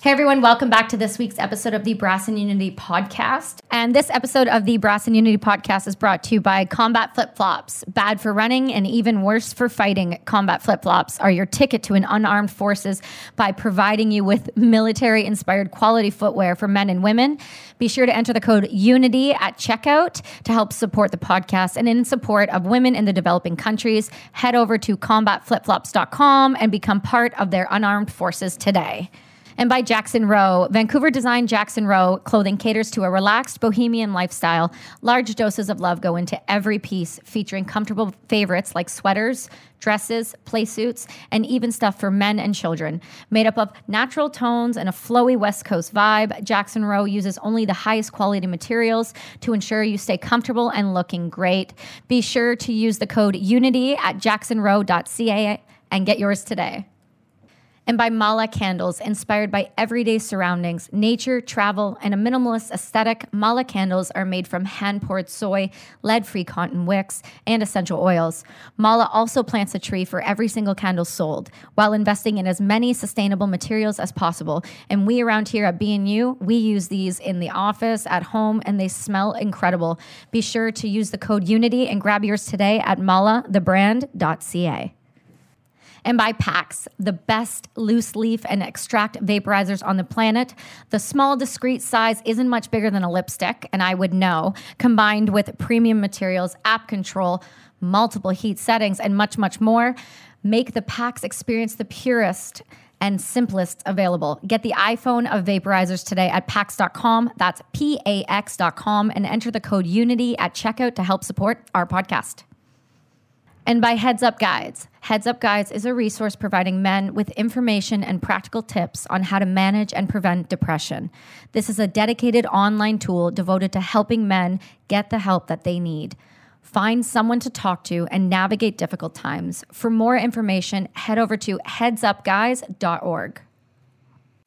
Hey everyone, welcome back to this week's episode of the Brass and Unity podcast. And this episode of the Brass and Unity podcast is brought to you by Combat Flip Flops. Bad for running and even worse for fighting, Combat Flip Flops are your ticket to an unarmed forces by providing you with military-inspired quality footwear for men and women. Be sure to enter the code UNITY at checkout to help support the podcast. And in support of women in the developing countries, head over to combatflipflops.com and become part of their unarmed forces today. And by Jackson Rowe. Vancouver-designed Jackson Rowe clothing caters to a relaxed bohemian lifestyle. Large doses of love go into every piece, featuring comfortable favorites like sweaters, dresses, play suits, and even stuff for men and children. Made up of natural tones and a flowy West Coast vibe, Jackson Rowe uses only the highest quality materials to ensure you stay comfortable and looking great. Be sure to use the code UNITY at jacksonrowe.ca and get yours today. And by Mala Candles, inspired by everyday surroundings, nature, travel, and a minimalist aesthetic, Mala Candles are made from hand-poured soy, lead-free cotton wicks, and essential oils. Mala also plants a tree for every single candle sold, while investing in as many sustainable materials as possible. And we around here at B&U, we use these in the office, at home, and they smell incredible. Be sure to use the code UNITY and grab yours today at malathebrand.ca. And by PAX, the best loose leaf and extract vaporizers on the planet. The small, discreet size isn't much bigger than a lipstick, and I would know, combined with premium materials, app control, multiple heat settings, and much, much more, make the PAX experience the purest and simplest available. Get the iPhone of vaporizers today at pax.com. That's PAX.com, and enter the code UNITY at checkout to help support our podcast. And by Heads Up Guys. Heads Up Guys is a resource providing men with information and practical tips on how to manage and prevent depression. This is a dedicated online tool devoted to helping men get the help that they need, find someone to talk to, and navigate difficult times. For more information, head over to headsupguys.org.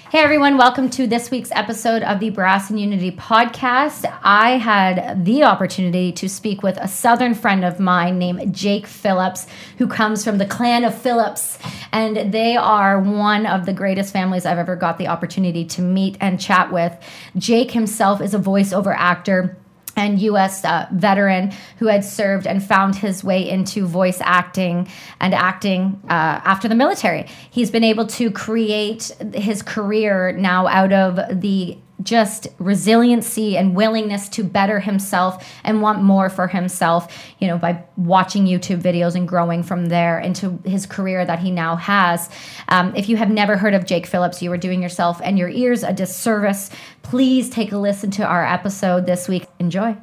Hey everyone, welcome to this week's episode of the Brass and Unity podcast. I had the opportunity to speak with a Southern friend of mine named Jake Phillips, who comes from the clan of Phillips, and they are one of the greatest families I've ever got the opportunity to meet and chat with. Jake himself is a voiceover actor and U.S. veteran who had served and found his way into voice acting and acting after the military. He's been able to create his career now out of the just resiliency and willingness to better himself and want more for himself, you know, by watching YouTube videos and growing from there into his career that he now has. If you have never heard of Jake Phillips, you are doing yourself and your ears a disservice. Please take a listen to our episode this week. Enjoy.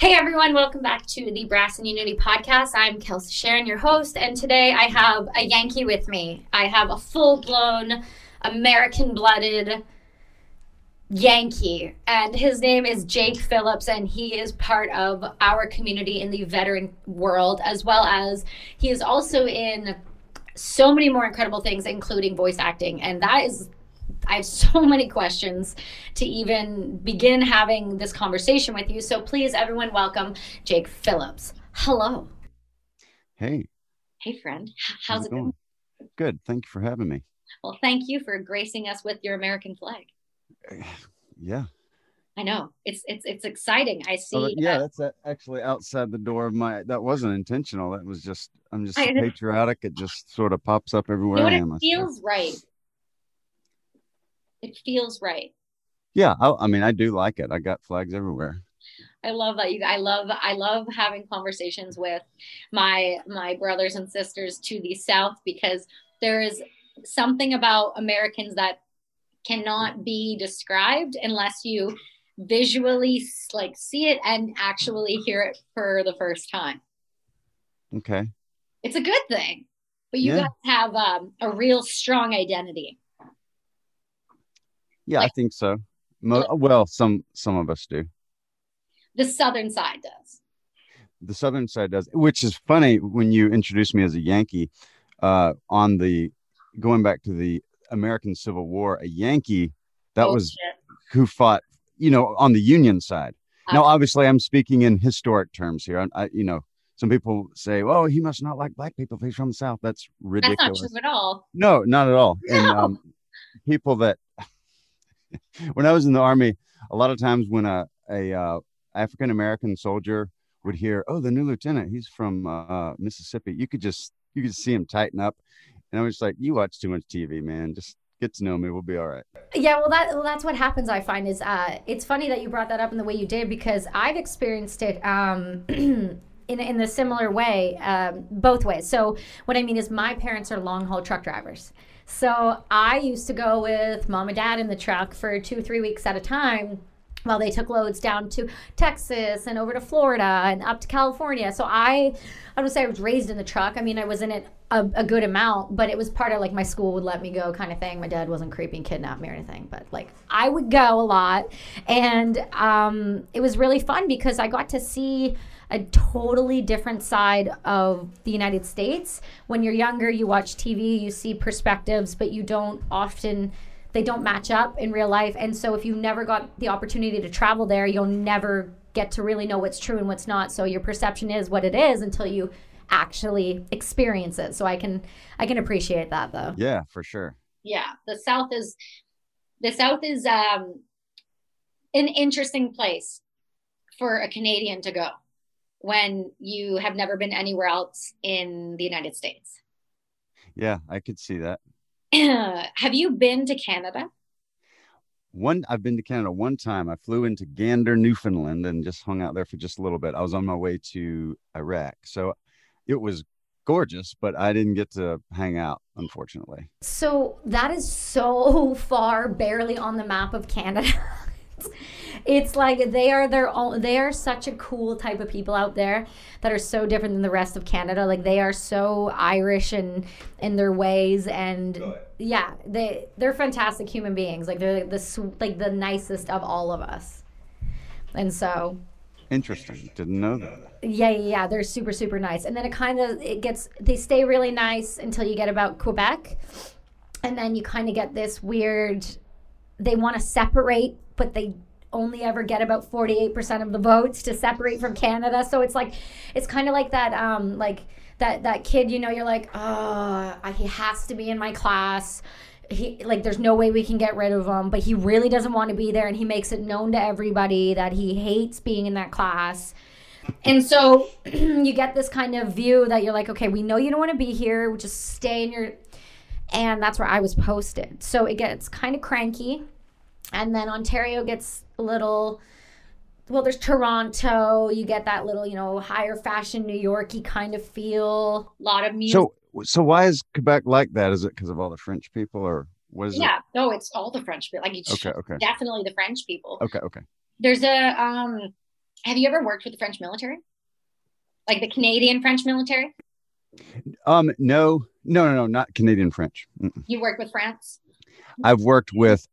Hey everyone, welcome back to the Brass and Unity podcast. I'm Kelsey Sharon, your host, and today I have a Yankee with me. I have a full-blown, American-blooded Yankee, and his name is Jake Phillips, and he is part of our community in the veteran world, as well as he is also in so many more incredible things, including voice acting, and that is... I have so many questions to even begin having this conversation with you. So please, everyone, welcome Jake Phillips. Hello. Hey. Hey, friend. How's it going? Good. Thank you for having me. Well, thank you for gracing us with your American flag. Yeah. I know. It's exciting. I see. Oh, yeah, that's actually outside the door of my... That wasn't intentional. That was just... I'm just patriotic. It just sort of pops up everywhere I am. It feels right. It feels right. Yeah, I mean, I do like it. I got flags everywhere. I love that. I love having conversations with my brothers and sisters to the South, because there is something about Americans that cannot be described unless you visually like see it and actually hear it for the first time. Okay. It's a good thing, but you guys have a real strong identity. Yeah, like, I think so. Well, some of us do. The Southern side does. The Southern side does, which is funny when you introduced me as a Yankee. Going back to the American Civil War, a Yankee, that was who fought, you know, on the Union side. No, obviously I'm speaking in historic terms here. I you know, some people say, well, he must not like black people if he's from the South. That's ridiculous. That's not true at all. No, not at all. No. And people that, when I was in the Army, a lot of times when a African-American soldier would hear, oh, the new lieutenant, he's from Mississippi, you could see him tighten up. And I was like, you watch too much TV, man. Just get to know me. We'll be all right. Yeah, well, that's what happens, I find, is it's funny that you brought that up in the way you did, because I've experienced it in the similar way, both ways. So what I mean is my parents are long-haul truck drivers. So I used to go with mom and dad in the truck for 2 or 3 weeks at a time while they took loads down to Texas and over to Florida and up to California. So I don't say I was raised in the truck. I mean, I was in it a good amount, but it was part of like my school would let me go kind of thing. My dad wasn't creepy and kidnapped me or anything, but like I would go a lot. And it was really fun because I got to see a totally different side of the United States. When you're younger, you watch TV, you see perspectives, but you don't often, they don't match up in real life. And so if you never got the opportunity to travel there, you'll never get to really know what's true and what's not. So your perception is what it is until you actually experience it. So I can appreciate that though. Yeah, for sure. Yeah, the South is an interesting place for a Canadian to go when you have never been anywhere else in the United States. Yeah, I could see that. Have you been to Canada? I've been to Canada one time. I flew into Gander, Newfoundland, and just hung out there for just a little bit. I was on my way to Iraq. So it was gorgeous, but I didn't get to hang out, unfortunately. So that is so far, barely on the map of Canada. It's like they are such a cool type of people out there that are so different than the rest of Canada. Like they are so Irish in their ways, and yeah, they're fantastic human beings. Like they're the nicest of all of us. And so interesting. Didn't know that. Yeah, they're super, super nice. And then they stay really nice until you get about Quebec, and then you kind of get this weird, they want to separate, but they only ever get about 48% of the votes to separate from Canada. So it's like, it's kind of like that, like that kid, you know, you're like, oh, he has to be in my class. He, like, there's no way we can get rid of him, but he really doesn't want to be there. And he makes it known to everybody that he hates being in that class. And so you get this kind of view that you're like, okay, we know you don't want to be here. Just stay in your, and that's where I was posted. So it gets kind of cranky. And then Ontario gets a little, well, there's Toronto. You get that little, you know, higher fashion, New York-y kind of feel. A lot of music. So why is Quebec like that? Is it because of all the French people, or what is it? Yeah, no, it's all the French people. Like, okay. Definitely the French people. Okay. There's a, have you ever worked with the French military? Like the Canadian French military? No, not Canadian French. Mm-mm. You work with France? I've worked with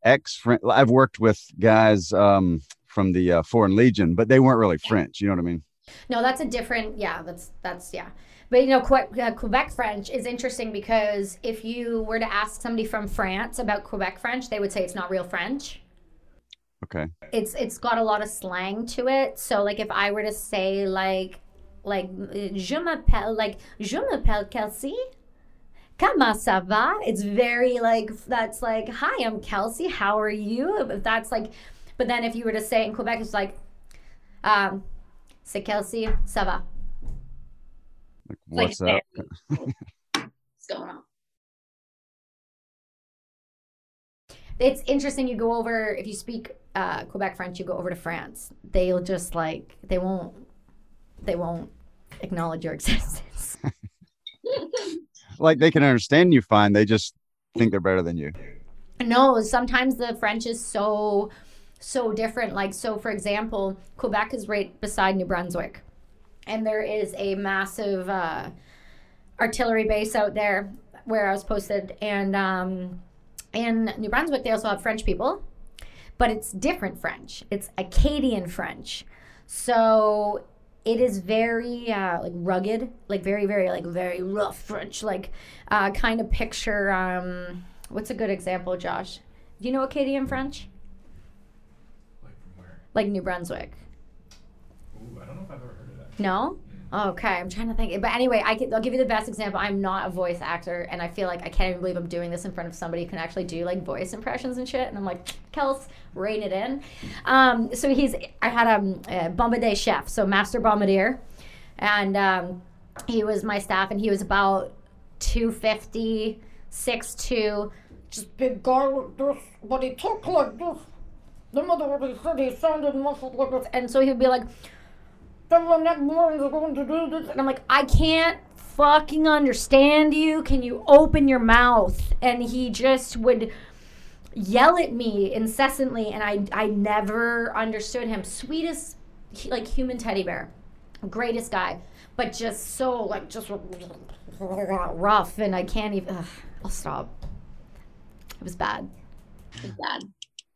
guys from the Foreign Legion, but they weren't really French. You know what I mean? No, that's a different. Yeah, that's yeah. But, you know, Quebec French is interesting because if you were to ask somebody from France about Quebec French, they would say it's not real French. OK, it's got a lot of slang to it. So like if I were to say like je m'appelle Kelsey. Comment ça va? It's very like, that's like, hi, I'm Kelsey. How are you? That's like, but then if you were to say in Quebec, it's like, c'est Kelsey, ça va. Like, what's up? What's going on? It's interesting. You go over, if you speak Quebec French, you go over to France. They'll just like, they won't acknowledge your existence. Like they can understand you fine. They just think they're better than you. No, sometimes the French is so different. Like, so for example, Quebec is right beside New Brunswick, and there is a massive artillery base out there where I was posted. And in New Brunswick, they also have French people, but it's different French. It's Acadian French. So it is very like rugged, like very, very, like very rough French, like kind of picture. What's a good example, Josh? Do you know Acadian French? Like from where? Like New Brunswick. No? Okay, I'm trying to think. But anyway, I'll give you the best example. I'm not a voice actor, and I feel like I can't even believe I'm doing this in front of somebody who can actually do like voice impressions and shit. And I'm like, Kels, rein it in. So I had a bombardier chef, so master bombardier, and he was my staff, and he was about 250, 6'2", just big guy like this, but he talked like this. The mother what he said, he sounded muffled like this, and so he'd be like, going to do this. And I'm like, I can't fucking understand you. Can you open your mouth? And he just would yell at me incessantly, and I never understood him. Sweetest, like, human teddy bear. Greatest guy. But just so, like, just rough, and I can't even... I'll stop. It was bad. It was bad.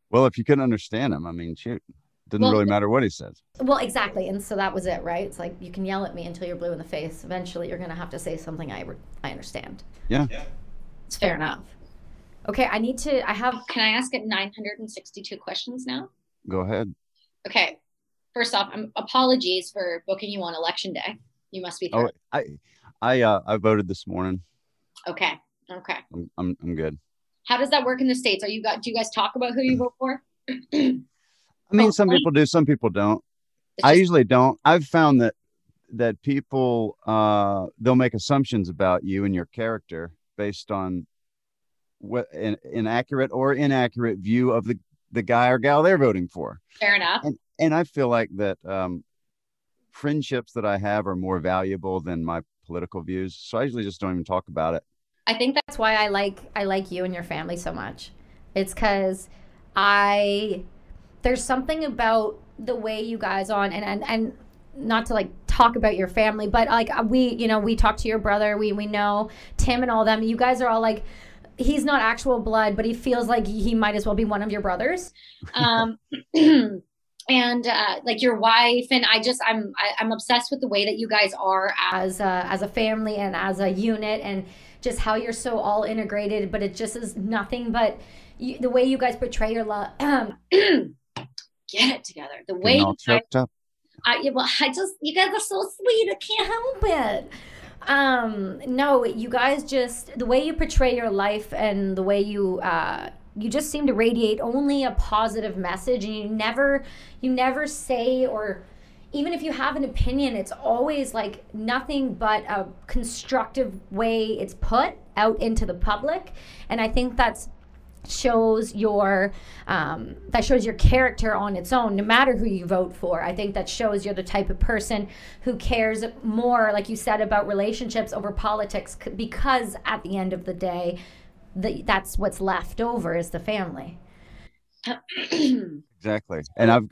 Well, if you couldn't understand him, I mean, shoot. Didn't really matter what he says. Well, exactly. And so that was it, right? It's like, you can yell at me until you're blue in the face. Eventually, you're going to have to say something I understand. Yeah. It's fair enough. Okay, Can I ask it 962 questions now? Go ahead. Okay. First off, apologies for booking you on election day. You must be through. Oh, I voted this morning. Okay. I'm good. How does that work in the States? Do you guys talk about who you vote for? I mean, some people do, some people don't. I usually don't. I've found that people, they'll make assumptions about you and your character based on what an accurate or inaccurate view of the guy or gal they're voting for. Fair enough. And I feel like that friendships that I have are more valuable than my political views. So I usually just don't even talk about it. I think that's why I like you and your family so much. It's because there's something about the way you guys on, and not to like talk about your family, but like we talked to your brother, we know Tim and all them. You guys are all like, he's not actual blood, but he feels like he might as well be one of your brothers. Like your wife, and I'm obsessed with the way that you guys are as a family and as a unit, and just how you're so all integrated, but it just is nothing but the way you guys portray your love. Get it together. The way all choked up. You guys are so sweet. I can't help it. No, you guys just, the way you portray your life and the way you you just seem to radiate only a positive message, and you never say, or even if you have an opinion, it's always like nothing but a constructive way it's put out into the public, and I think that shows your character on its own, no matter who you vote for. I think that shows you're the type of person who cares more, like you said, about relationships over politics, because at the end of the day, that's what's left over is the family. Exactly. And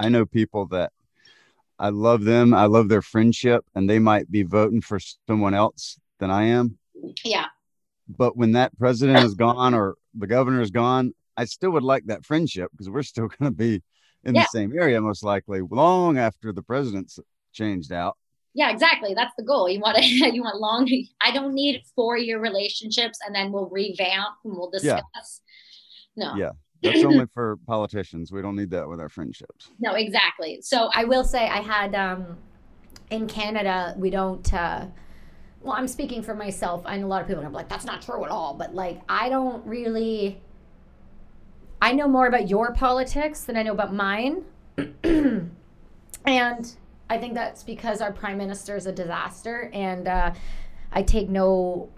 I know people that I love them, I love their friendship, and they might be voting for someone else than I am. Yeah. But when that president is gone or the governor is gone, I still would like that friendship, because we're still going to be in the same area, most likely, long after the president's changed out. Yeah, exactly. That's the goal. You want long. I don't need 4-year relationships, and then we'll revamp and we'll discuss. Yeah. No. Yeah. That's only for politicians. We don't need that with our friendships. No, exactly. So I will say I had in Canada, we don't. Well, I'm speaking for myself. I know a lot of people are gonna be like, that's not true at all. But like, I know more about your politics than I know about mine. And I think that's because our prime minister is a disaster. And I take no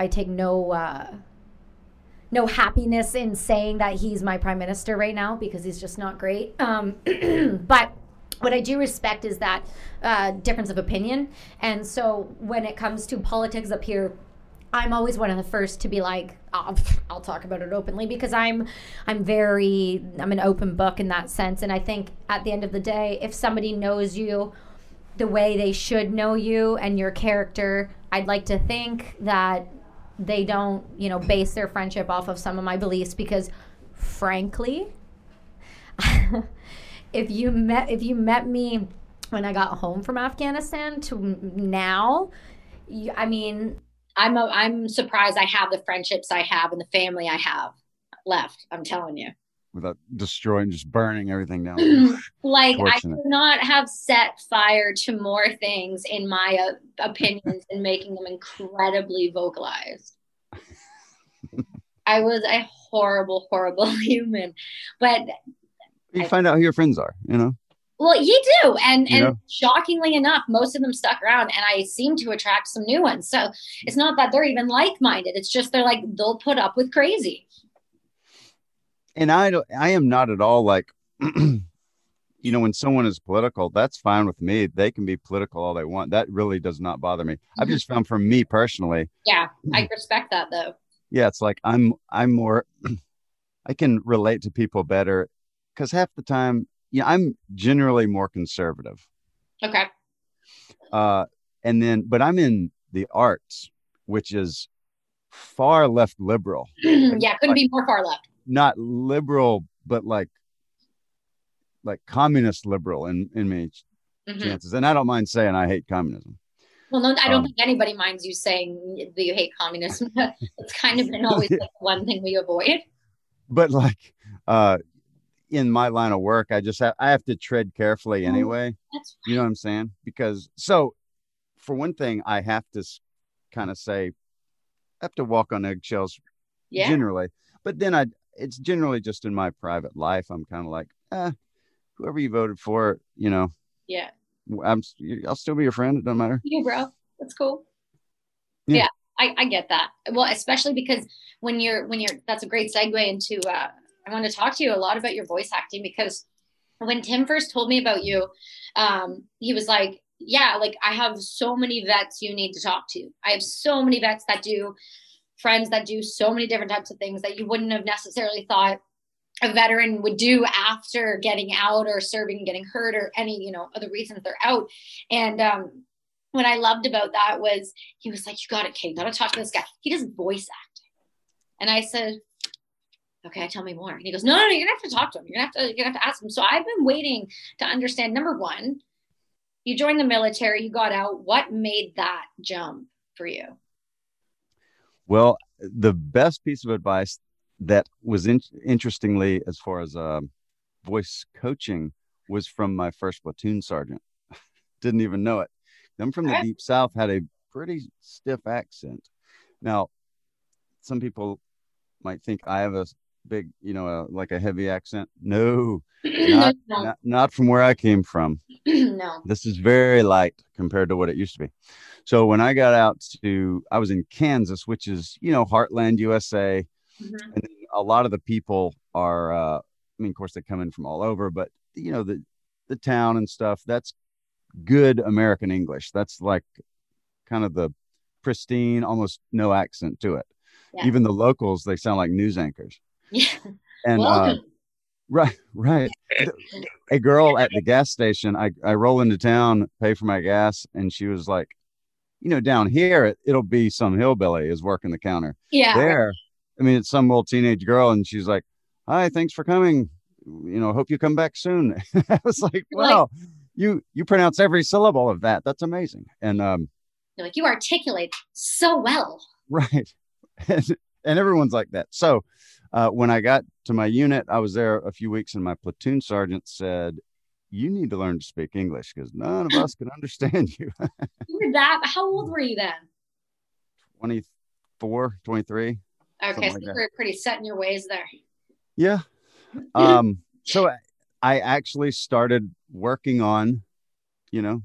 happiness in saying that he's my prime minister right now, because he's just not great. But what I do respect is that difference of opinion. And so when it comes to politics up here, I'm always one of the first to be like, oh, I'll talk about it openly, because I'm an open book in that sense. And I think at the end of the day, if somebody knows you the way they should know you and your character, I'd like to think that they don't, base their friendship off of some of my beliefs, because frankly, If you met me when I got home from Afghanistan to now, I mean, I'm surprised I have the friendships I have and the family I have left. I'm telling you. without destroying, just burning everything down. Like, I could not have set fire to more things, in my opinions, and making them incredibly vocalized. I was a horrible, horrible human. But you find out who your friends are, you know? Well, you do. And shockingly enough, most of them stuck around, and I seem to attract some new ones. So it's not that they're even like-minded. It's just they're like, they'll put up with crazy. And I am not at all like, you know, when someone is political, that's fine with me. They can be political all they want. That really does not bother me. I've just found, for me personally. Yeah, I respect that though. Yeah, it's like I'm more, I can relate to people better, because half the time, yeah, I'm generally more conservative. Okay. But I'm in the arts, which is far left liberal. Yeah, couldn't be more far left. Not liberal, but like communist liberal in many chances. And I don't mind saying I hate communism. Well, no, I don't think anybody minds you saying that you hate communism. It's kind of been always like one thing we avoid. But like in my line of work, I have to tread carefully anyway. That's right. You know what I'm saying? Because for one thing, I have to kind of say, I have to walk on eggshells generally. But then it's generally just in my private life. I'm kind of like, whoever you voted for, you know. Yeah. I'll still be your friend. It doesn't matter. Yeah, bro. That's cool. Yeah, I get that. Well, especially because when you're, that's a great segue into, I want to talk to you a lot about your voice acting, because when Tim first told me about you, he was like, yeah, like I have so many vets you need to talk to. I have so many vets that do, friends that do so many different types of things that you wouldn't have necessarily thought a veteran would do after getting out or serving and getting hurt or any, other reasons they're out. And what I loved about that was he was like, you got it, Kate, gotta talk to this guy. He does voice acting. And I said, okay, tell me more. And he goes, no, you're gonna have to talk to him. You're gonna have to ask him. So I've been waiting to understand, number one, you joined the military, you got out. What made that jump for you? Well, the best piece of advice that was interestingly, as far as voice coaching, was from my first platoon sergeant. Didn't even know it. I'm from the Deep South, had a pretty stiff accent. Now, some people might think I have a big, like a heavy accent. No, not from where I came from. No. This is very light compared to what it used to be. So when I got out I was in Kansas, which is, Heartland USA. Mm-hmm. And a lot of the people are, of course they come in from all over, but the town and stuff, that's good American English. That's like kind of the pristine, almost no accent to it. Yeah. Even the locals, they sound like news anchors. Yeah. And right. A girl at the gas station, I roll into town, pay for my gas, and she was like, down here it'll be some hillbilly is working the counter. Yeah. There, it's some little teenage girl, and she's like, hi, thanks for coming. Hope you come back soon. I was like, wow, you pronounce every syllable of that. That's amazing. And you're like, you articulate so well. Right. And everyone's like that. So when I got to my unit, I was there a few weeks, and my platoon sergeant said, you need to learn to speak English because none of us can understand you. You were that? How old were you then? 24, 23. Okay, so you were pretty set in your ways there. Yeah. So I actually started working on,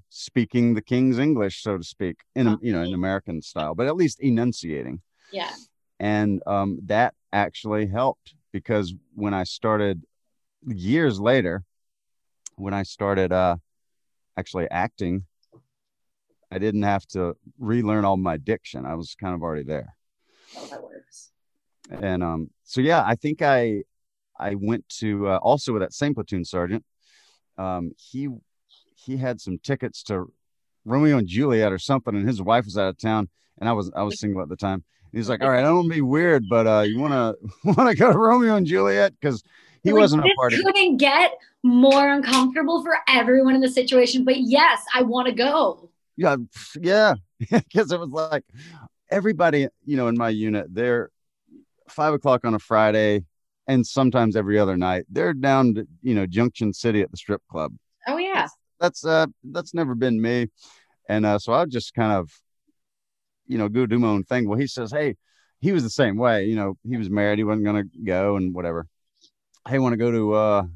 speaking the King's English, so to speak, in American style, but at least enunciating. Yeah. And that actually helped, because when I started years later, when I started actually acting, I didn't have to relearn all my diction. I was kind of already there. Oh, that works. And I think I went to also with that same platoon sergeant. He had some tickets to Romeo and Juliet or something, and his wife was out of town, and I was single at the time. He's like, all right, I don't want to be weird, but you want to go to Romeo and Juliet? Because he wasn't a party. It couldn't get more uncomfortable for everyone in the situation. But yes, I want to go. Yeah, because it was like everybody, in my unit, they're 5 o'clock on a Friday. and sometimes every other night. They're down to, you know, Junction City at the strip club. Oh yeah. That's never been me. And so I'll just kind of, you know, go do my own thing. Well, he says, hey, he was the same way, you know, he was married, he wasn't gonna go and whatever. Hey, want to go to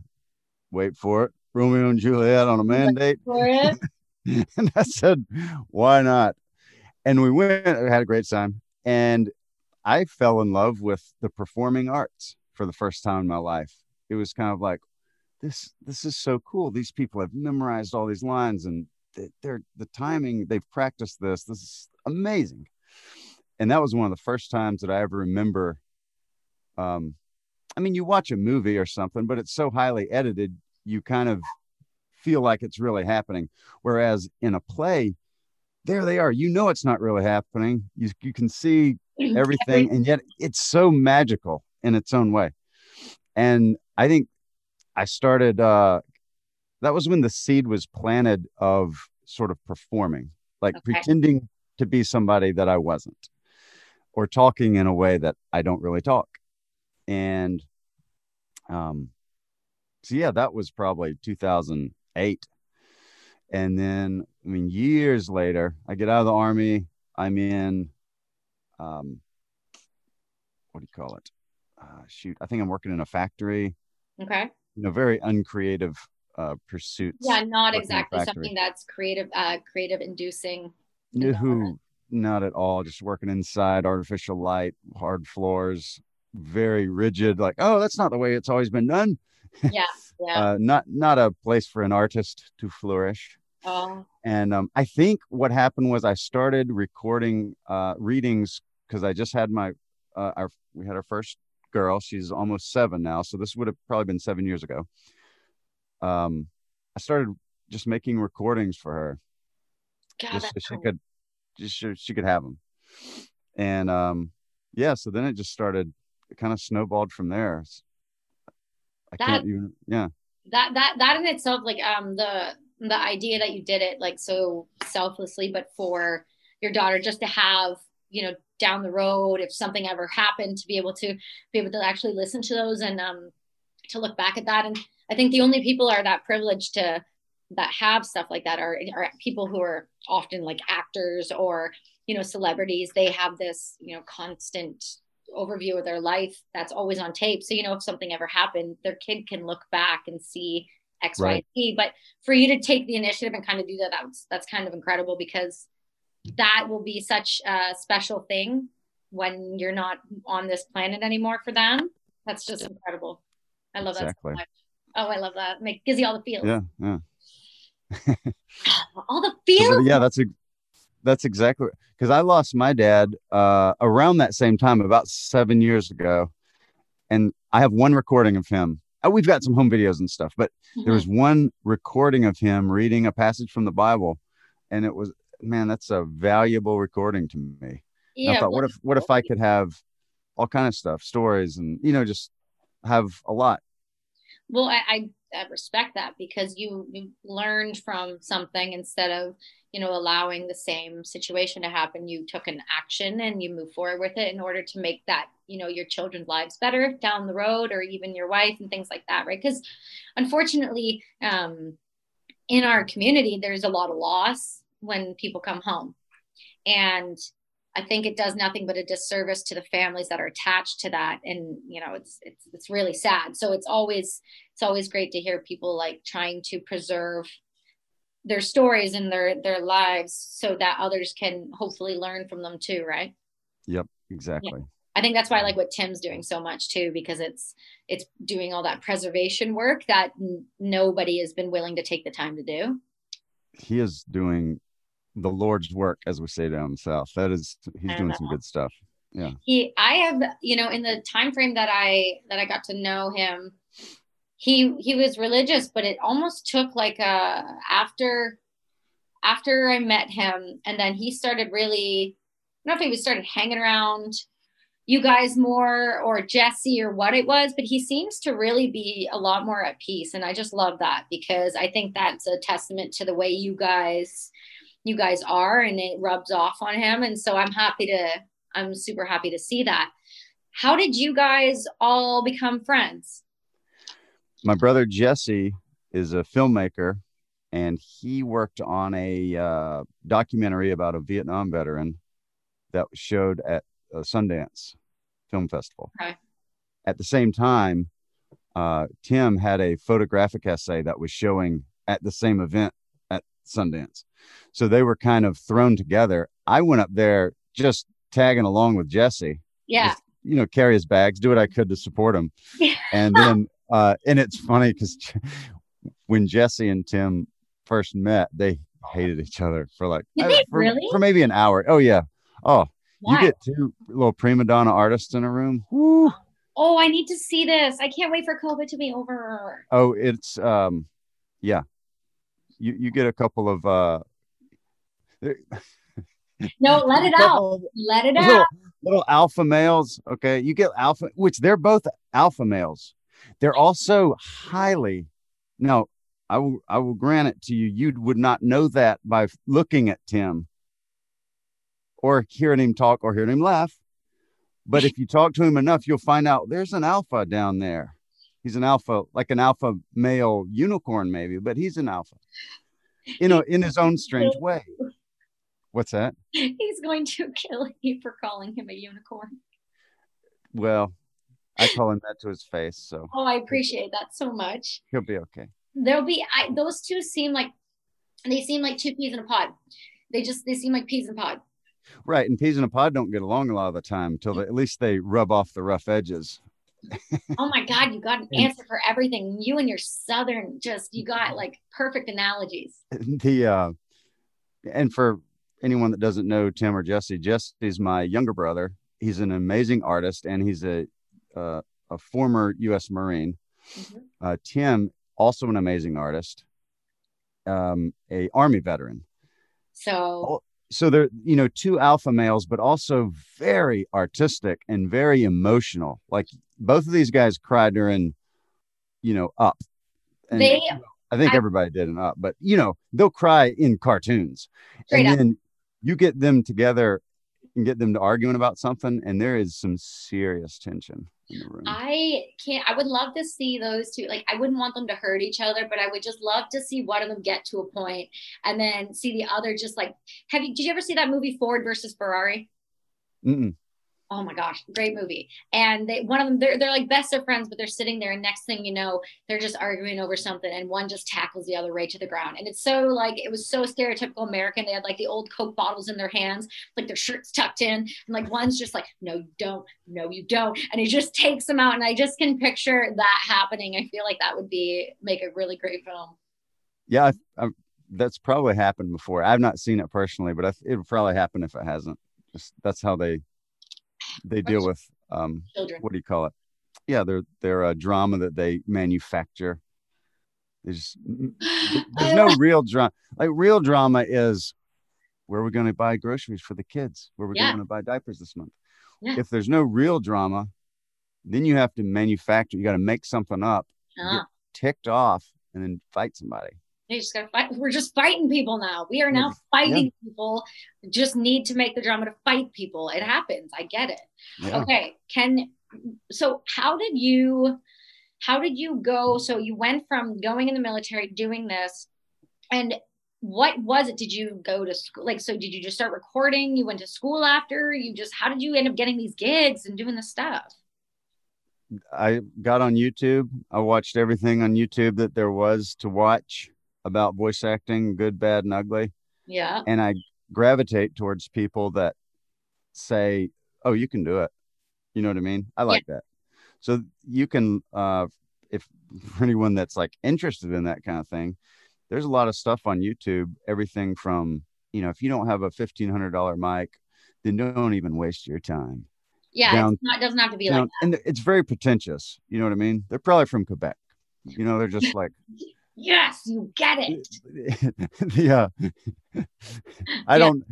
wait for it, Romeo and Juliet on a man date? And I said, why not? And we went, had a great time. And I fell in love with the performing arts for the first time in my life. It was kind of like, this is so cool. These people have memorized all these lines and they're the timing, they've practiced this. This is amazing. And that was one of the first times that I ever remember. I mean, you watch a movie or something, but it's so highly edited, you kind of feel like it's really happening. Whereas in a play, there they are. You know, it's not really happening. You can see everything, and yet it's so magical in its own way. And I think I started, that was when the seed was planted of sort of performing, like pretending to be somebody that I wasn't, or talking in a way that I don't really talk. And so, yeah, that was probably 2008. And then, I mean, years later, I get out of the Army. I'm in, what do you call it? I think I'm working in a factory. Okay. You know, very uncreative pursuits. Yeah, not exactly something that's creative inducing. No, not at all. Just working inside, artificial light, hard floors, very rigid. Like, oh, that's not the way it's always been done. Yeah, yeah. Not a place for an artist to flourish. Oh. And I think what happened was I started recording readings because I just had my we had our first girl. She's almost 7 now, so this would have probably been 7 years ago. I started just making recordings for her, God, just so she could have them. And yeah, so then it just started. It kind of snowballed from there. That in itself, like the idea that you did it like so selflessly, but for your daughter, just to have, you know, down the road, if something ever happened, to be able to actually listen to those and to look back at that. And I think the only people are that privileged to that have stuff like that are people who are often like actors or, you know, celebrities. They have this, you know, constant overview of their life that's always on tape, so you know if something ever happened, their kid can look back and see X, right. Y, and Z. But for you to take the initiative and kind of do that, that's kind of incredible, because that will be such a special thing when you're not on this planet anymore for them. That's just incredible. I love exactly. That so much. Oh, I love that. Gives you all the feels. Yeah. All the feels. Yeah, that's exactly, because I lost my dad around that same time, about 7 years ago. And I have one recording of him. We've got some home videos and stuff, but there was one recording of him reading a passage from the Bible. And it was, man, that's a valuable recording to me. Yeah, I thought, what if I could have all kind of stuff, stories, and, you know, just have a lot. Well, I respect that, because you learned from something instead of, you know, allowing the same situation to happen. You took an action and you move forward with it in order to make that, you know, your children's lives better down the road, or even your wife and things like that, right? Because unfortunately, in our community, there's a lot of loss when people come home. And I think it does nothing but a disservice to the families that are attached to that. And, you know, it's really sad. So it's always great to hear people like trying to preserve their stories and their lives so that others can hopefully learn from them too. Right. Yep. Exactly. Yeah. I think that's why I like what Tim's doing so much too, because it's doing all that preservation work that nobody has been willing to take the time to do. He is doing the Lord's work, as we say down south. That is, he's doing some good stuff. Yeah. I have, you know, in the time frame that I got to know him, he was religious, but it almost took like after I met him, and then he started really, I don't know if he was started hanging around you guys more or Jesse or what it was, but he seems to really be a lot more at peace. And I just love that, because I think that's a testament to the way you guys are, and it rubs off on him. And so I'm super happy to see that. How did you guys all become friends? My brother Jesse is a filmmaker, and he worked on a documentary about a Vietnam veteran that showed at Sundance Film Festival. Okay. At the same time, Tim had a photographic essay that was showing at the same event at Sundance. So they were kind of thrown together. I went up there just tagging along with Jesse. Yeah. Just, you know, carry his bags, do what I could to support him. Yeah. And then, and it's funny because when Jesse and Tim first met, they hated each other for like, for maybe an hour. Oh yeah. Oh, wow. You get two little prima donna artists in a room. Woo. Oh, I need to see this. I can't wait for COVID to be over. Oh, it's, yeah. You get a couple of, no, let it out. Let it out. Little alpha males. Okay. You get alpha, which they're both alpha males. They're also highly, no, I will grant it to you. You would not know that by looking at Tim or hearing him talk or hearing him laugh. But if you talk to him enough, you'll find out there's an alpha down there. He's an alpha, like an alpha male unicorn, maybe, but he's an alpha, you know, in his own strange way. What's that? He's going to kill you for calling him a unicorn. Well, I call him that to his face. So. Oh, I appreciate that so much. He'll be okay. There'll be, those two seem like two peas in a pod. They seem like peas in a pod. Right. And peas in a pod don't get along a lot of the time until at least they rub off the rough edges. Oh my God, you got an answer for everything. You and your Southern, you got like perfect analogies. And for anyone that doesn't know Tim or Jesse, Jesse's my younger brother. He's an amazing artist, and he's a former U.S. Marine. Mm-hmm. Tim, also an amazing artist, a Army veteran. So they're, you know, two alpha males, but also very artistic and very emotional. Like both of these guys cried during, you know, Up. And I think everybody did an Up, but you know, they'll cry in cartoons. And then you get them together and get them to arguing about something, and there is some serious tension in the room. I would love to see those two. Like, I wouldn't want them to hurt each other, but I would just love to see one of them get to a point and then see the other just like, did you ever see that movie Ford versus Ferrari? Mm-mm. Oh my gosh, great movie. And they're like best of friends, but they're sitting there, and next thing you know, they're just arguing over something, and one just tackles the other right to the ground. And it's so like, it was so stereotypical American. They had like the old Coke bottles in their hands, like their shirts tucked in, and like one's just like, no you don't, and he just takes them out. And I just can picture that happening. I feel like that would make a really great film. Yeah, that's probably happened before. I've not seen it personally, but it would probably happen if it hasn't. Just, that's how they deal with children. What do you call it? Yeah, they're a drama that they manufacture. There's no real drama. Like, real drama is, where are we going to buy groceries for the kids? Where are we going to buy diapers this month? Yeah. If there's no real drama, then you have to manufacture. You got to make something up, get ticked off, and then fight somebody. They just gotta fight. We're just fighting people now. We are now fighting people. We just need to make the drama to fight people. It happens. I get it. Yeah. Okay. So how did you go? So you went from going in the military, doing this, and what was it? Did you go to school? Like, so did you just start recording? You went to school after? How did you end up getting these gigs and doing this stuff? I got on YouTube. I watched everything on YouTube that there was to watch about voice acting, good, bad, and ugly. Yeah. And I gravitate towards people that say, oh, you can do it. You know what I mean? I like that. So you can, if for anyone that's like interested in that kind of thing, there's a lot of stuff on YouTube, everything from, you know, if you don't have a $1,500 mic, then don't even waste your time. Yeah. It doesn't have to be like that. And it's very pretentious. You know what I mean? They're probably from Quebec. You know, they're just like, yes, you get it. Yeah. I don't,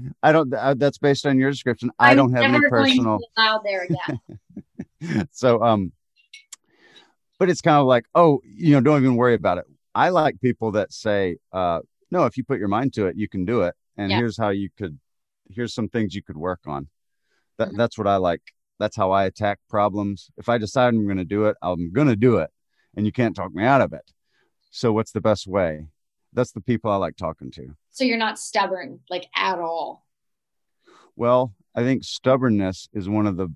that's based on your description. I don't have any personal there again. So, but it's kind of like, oh, you know, don't even worry about it. I like people that say, no, if you put your mind to it, you can do it. And here's some things you could work on. That's what I like That's how I attack problems. If I decide I'm going to do it, I'm going to do it. And you can't talk me out of it. So what's the best way? That's the people I like talking to. So you're not stubborn, like at all. Well, I think stubbornness is one of the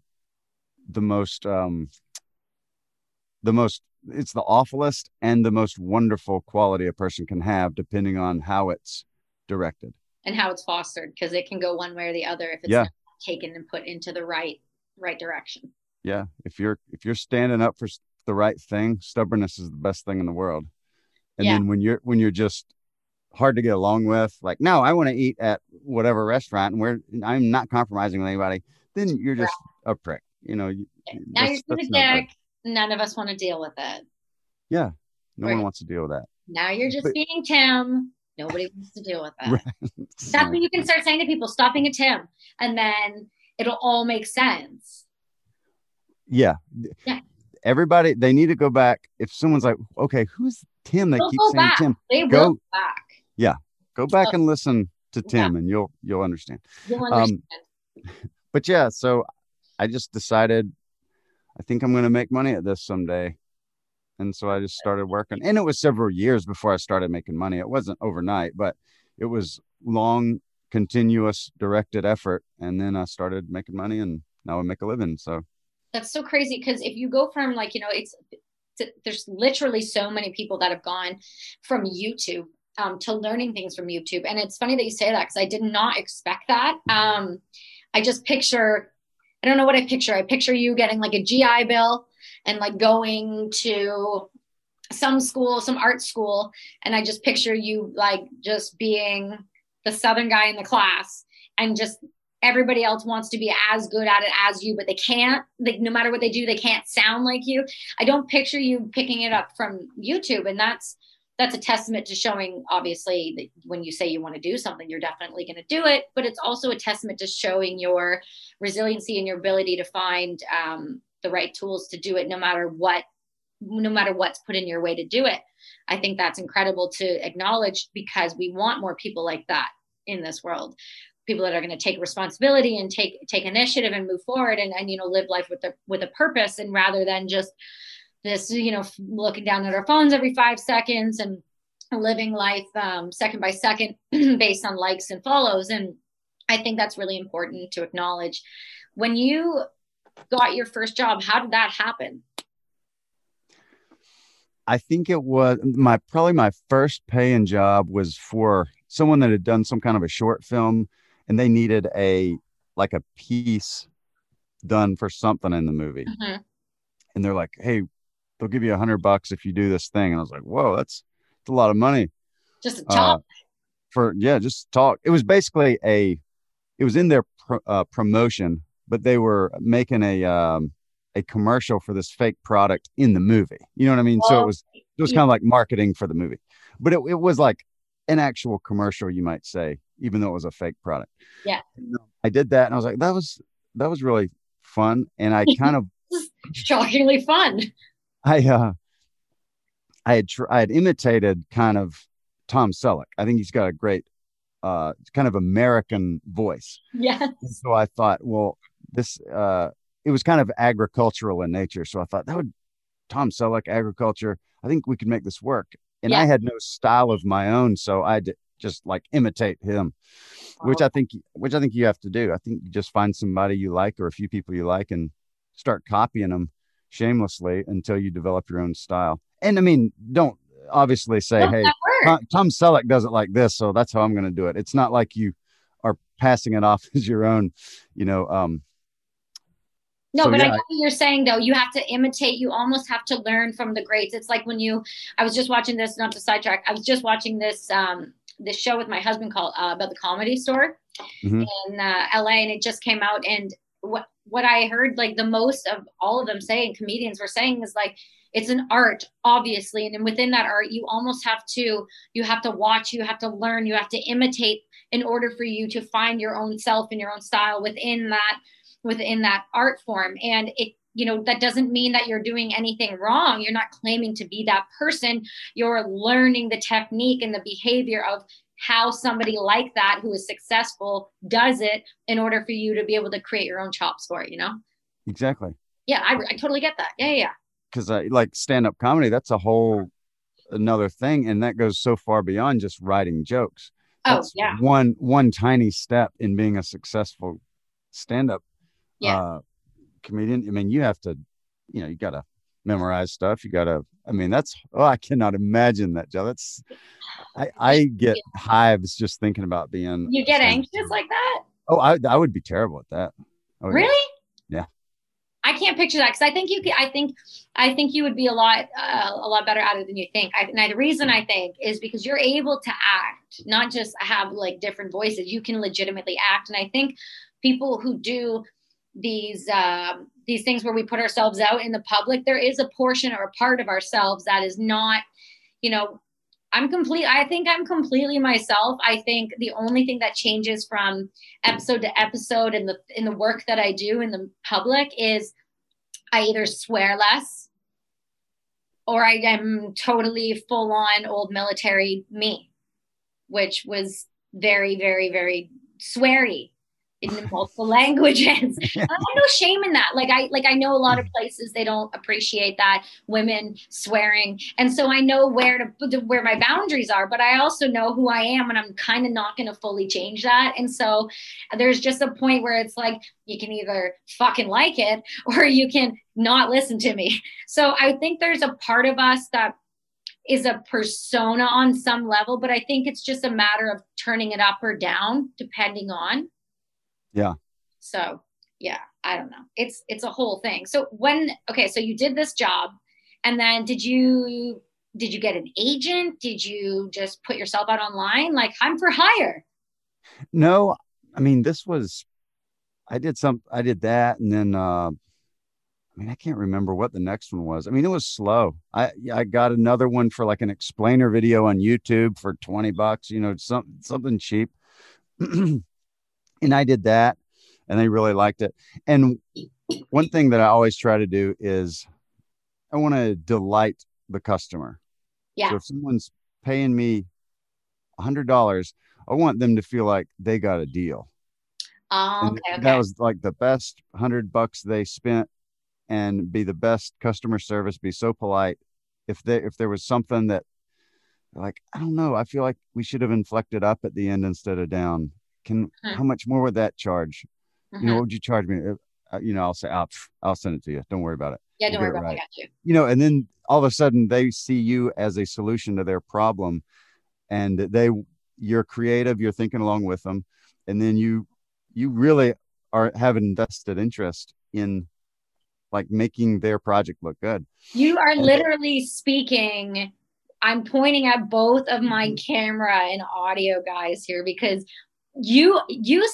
most, it's the awfulest and the most wonderful quality a person can have, depending on how it's directed. And how it's fostered, because it can go one way or the other if it's not taken and put into the right direction. Yeah. If you're standing up for the right thing, stubbornness is the best thing in the world. And then when you're just hard to get along with, like, no, I want to eat at whatever restaurant and I'm not compromising with anybody, then you're just a prick. You know, now you're to the deck. None of us want to deal with it. Yeah. No one wants to deal with that. Now you're just being Tim. Nobody wants to deal with that. Right. That's when you can start saying to people, stop being a Tim. And then it'll all make sense. Yeah. Everybody, they need to go back. If someone's like, okay, who's Tim? They keep saying back. Tim. They will go back. Yeah. Go back and listen to Tim and you'll understand. You'll understand. But yeah, so I just decided I think I'm going to make money at this someday. And so I just started working. And it was several years before I started making money. It wasn't overnight, but it was long, continuous, directed effort. And then I started making money and now I make a living. So that's so crazy. Because if you go from like, you know, there's literally so many people that have gone from YouTube to learning things from YouTube. And it's funny that you say that because I did not expect that. I just picture, I don't know what I picture. I picture you getting like a GI Bill and like going to some school, some art school. And I just picture you like just being the Southern guy in the class and just everybody else wants to be as good at it as you, but they can't, like no matter what they do, they can't sound like you. I don't picture you picking it up from YouTube. And that's a testament to showing, obviously, that when you say you want to do something, you're definitely going to do it. But it's also a testament to showing your resiliency and your ability to find the right tools to do it, no matter what's put in your way to do it. I think that's incredible to acknowledge because we want more people like that in this world, people that are going to take responsibility and take initiative and move forward and you know, live life with a purpose, and rather than just this, you know, looking down at our phones every 5 seconds and living life second by second based on likes and follows. And I think that's really important to acknowledge. When you got your first job, how did that happen? I think it was probably my first paying job was for someone that had done some kind of a short film and they needed a piece done for something in the movie. Mm-hmm. And they're like, hey, they'll give you $100 if you do this thing. And I was like, whoa, that's a lot of money. Just to talk. Just talk. It was basically it was in their promotion, but they were making a commercial for this fake product in the movie. You know what I mean? Well, so it was kind of like marketing for the movie, but it was like an actual commercial, you might say, even though it was a fake product. Yeah. I did that and I was like, that was really fun. And I kind of, shockingly fun. I had imitated kind of Tom Selleck. I think he's got a great kind of American voice. Yes. And so I thought, well, this it was kind of agricultural in nature. So I thought Tom Selleck, agriculture. I think we could make this work. And I had no style of my own, so I had just like imitate him, which I think you have to do. I think you just find somebody you like or a few people you like and start copying them shamelessly until you develop your own style. And I mean, don't obviously say, hey, Tom Selleck does it like this, so that's how I'm going to do it. It's not like you are passing it off as your own, you know. I know what you're saying, though. You have to imitate. You almost have to learn from the greats. It's like when I was just watching this, not to sidetrack, I was just watching this show with my husband called about the Comedy Store in LA, and it just came out. And what I heard, like the most of all of them saying, comedians were saying, is like, it's an art, obviously. And then within that art, you almost have to, you have to watch, you have to learn, you have to imitate in order for you to find your own self and your own style within that art form. And it, you know, that doesn't mean that you're doing anything wrong. You're not claiming to be that person. You're learning the technique and the behavior of how somebody like that who is successful does it in order for you to be able to create your own chops for it, you know? Exactly. Yeah, I totally get that. Yeah. Because like stand-up comedy, that's a whole another thing, and that goes so far beyond just writing jokes. That's one tiny step in being a successful stand-up comedian. I mean, you have to, you got to memorize stuff. You got to, I cannot imagine that, Joe. That's, I get hives just thinking about being. You get anxious like that? Oh, I would be terrible at that. Really? Yeah. I can't picture that, because I think you would be a lot better at it than you think. And the reason I think is because you're able to act, not just have like different voices. You can legitimately act, and I think people who do these things where we put ourselves out in the public, there is a portion or a part of ourselves that is not, I think I'm completely myself. I think the only thing that changes from episode to episode and in the work that I do in the public is I either swear less or I am totally full on old military me, which was very, very, very sweary in multiple languages. I have no shame in that. I know a lot of places they don't appreciate that, women swearing. And so I know where my boundaries are, but I also know who I am, and I'm kind of not going to fully change that. And so there's just a point where it's like, you can either fucking like it or you can not listen to me. So I think there's a part of us that is a persona on some level, but I think it's just a matter of turning it up or down depending on. Yeah. So, yeah, I don't know. It's a whole thing. So so you did this job, and then did you get an agent? Did you just put yourself out online? Like, I'm for hire. No, I did that. And then, I can't remember what the next one was. It was slow. I got another one for like an explainer video on YouTube for $20, something cheap. And I did that, and they really liked it. And one thing that I always try to do is I want to delight the customer. Yeah. So if someone's paying me $100, I want them to feel like they got a deal. Oh, okay. That was like the best $100 they spent, and be the best customer service, be so polite. If there was something that like, I don't know, I feel like we should have inflected up at the end instead of down. How much more would that charge? What would you charge me? I'll say, I'll send it to you. Don't worry about it. Yeah, don't worry about it. Right. I got you. And then all of a sudden they see you as a solution to their problem, and you're creative, you're thinking along with them. And then you really have an invested interest in like making their project look good. You are literally speaking. I'm pointing at both of my camera and audio guys here, because you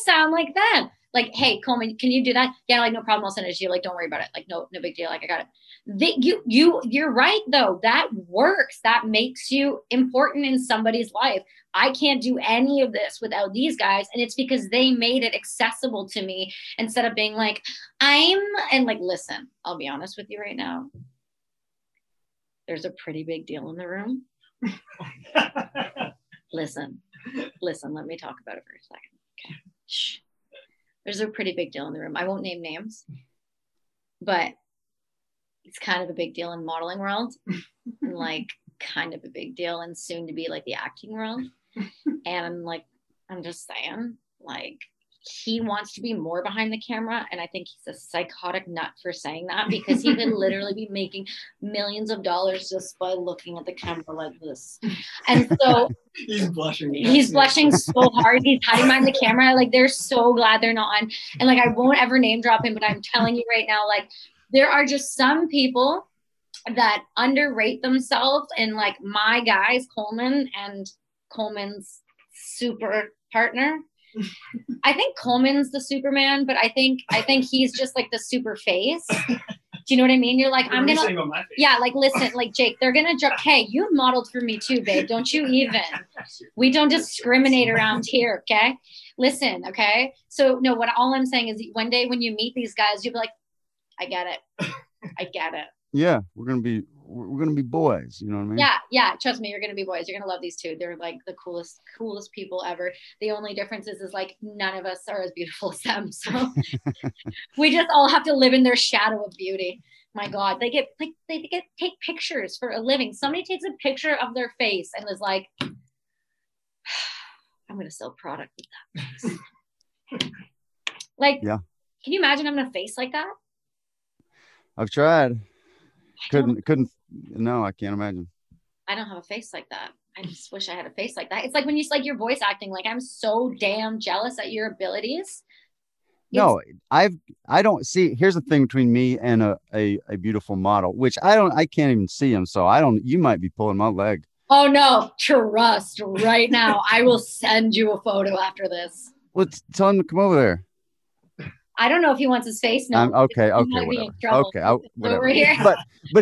sound like them. Like, hey, Coleman, can you do that? Yeah, like, no problem. I'll send it to you. Like, don't worry about it. Like, no big deal. Like, I got it. You're right though. That works. That makes you important in somebody's life. I can't do any of this without these guys. And it's because they made it accessible to me instead of being like, listen, I'll be honest with you right now. There's a pretty big deal in the room. Listen, let me talk about it for a second. Okay. Shh. There's a pretty big deal in the room. I won't name names, but it's kind of a big deal in modeling world, and like kind of a big deal and soon to be like the acting world. And I'm just saying, like, he wants to be more behind the camera, and I think he's a psychotic nut for saying that, because he could literally be making millions of dollars just by looking at the camera like this. And so he's blushing so hard, he's hiding behind the camera. Like, they're so glad they're not on. And like, I won't ever name drop him, but I'm telling you right now, like, there are just some people that underrate themselves. And like, my guys, Coleman and Coleman's super partner, I think Coleman's the Superman, but I think he's just like the super face. Do you know what I mean? You're like, I'm going to, yeah, like, listen, like, Jake, they're going to jump. Hey, you modeled for me too, babe. Don't you even, we don't discriminate around here. Okay. Listen. Okay. So no, all I'm saying is one day when you meet these guys, you'll be like, I get it. Yeah. We're going to be we're going to be boys. You know what I mean? Yeah. Yeah. Trust me. You're going to be boys. You're going to love these two. They're like the coolest people ever. The only difference is like none of us are as beautiful as them. So we just all have to live in their shadow of beauty. My God, they take pictures for a living. Somebody takes a picture of their face and is like, I'm going to sell product with that. Like, yeah. Can you imagine having a face like that? I've tried. No, I can't imagine. I don't have a face like that. I just wish I had a face like that. It's like when you like your voice acting, like I'm so damn jealous at your abilities. No, I don't see. Here's the thing between me and a beautiful model, which I can't even see him. So you might be pulling my leg. Oh no, trust right now. I will send you a photo after this. Let's tell him to come over there. I don't know if he wants his face. No. Okay, whatever. Okay, whatever. Over here. But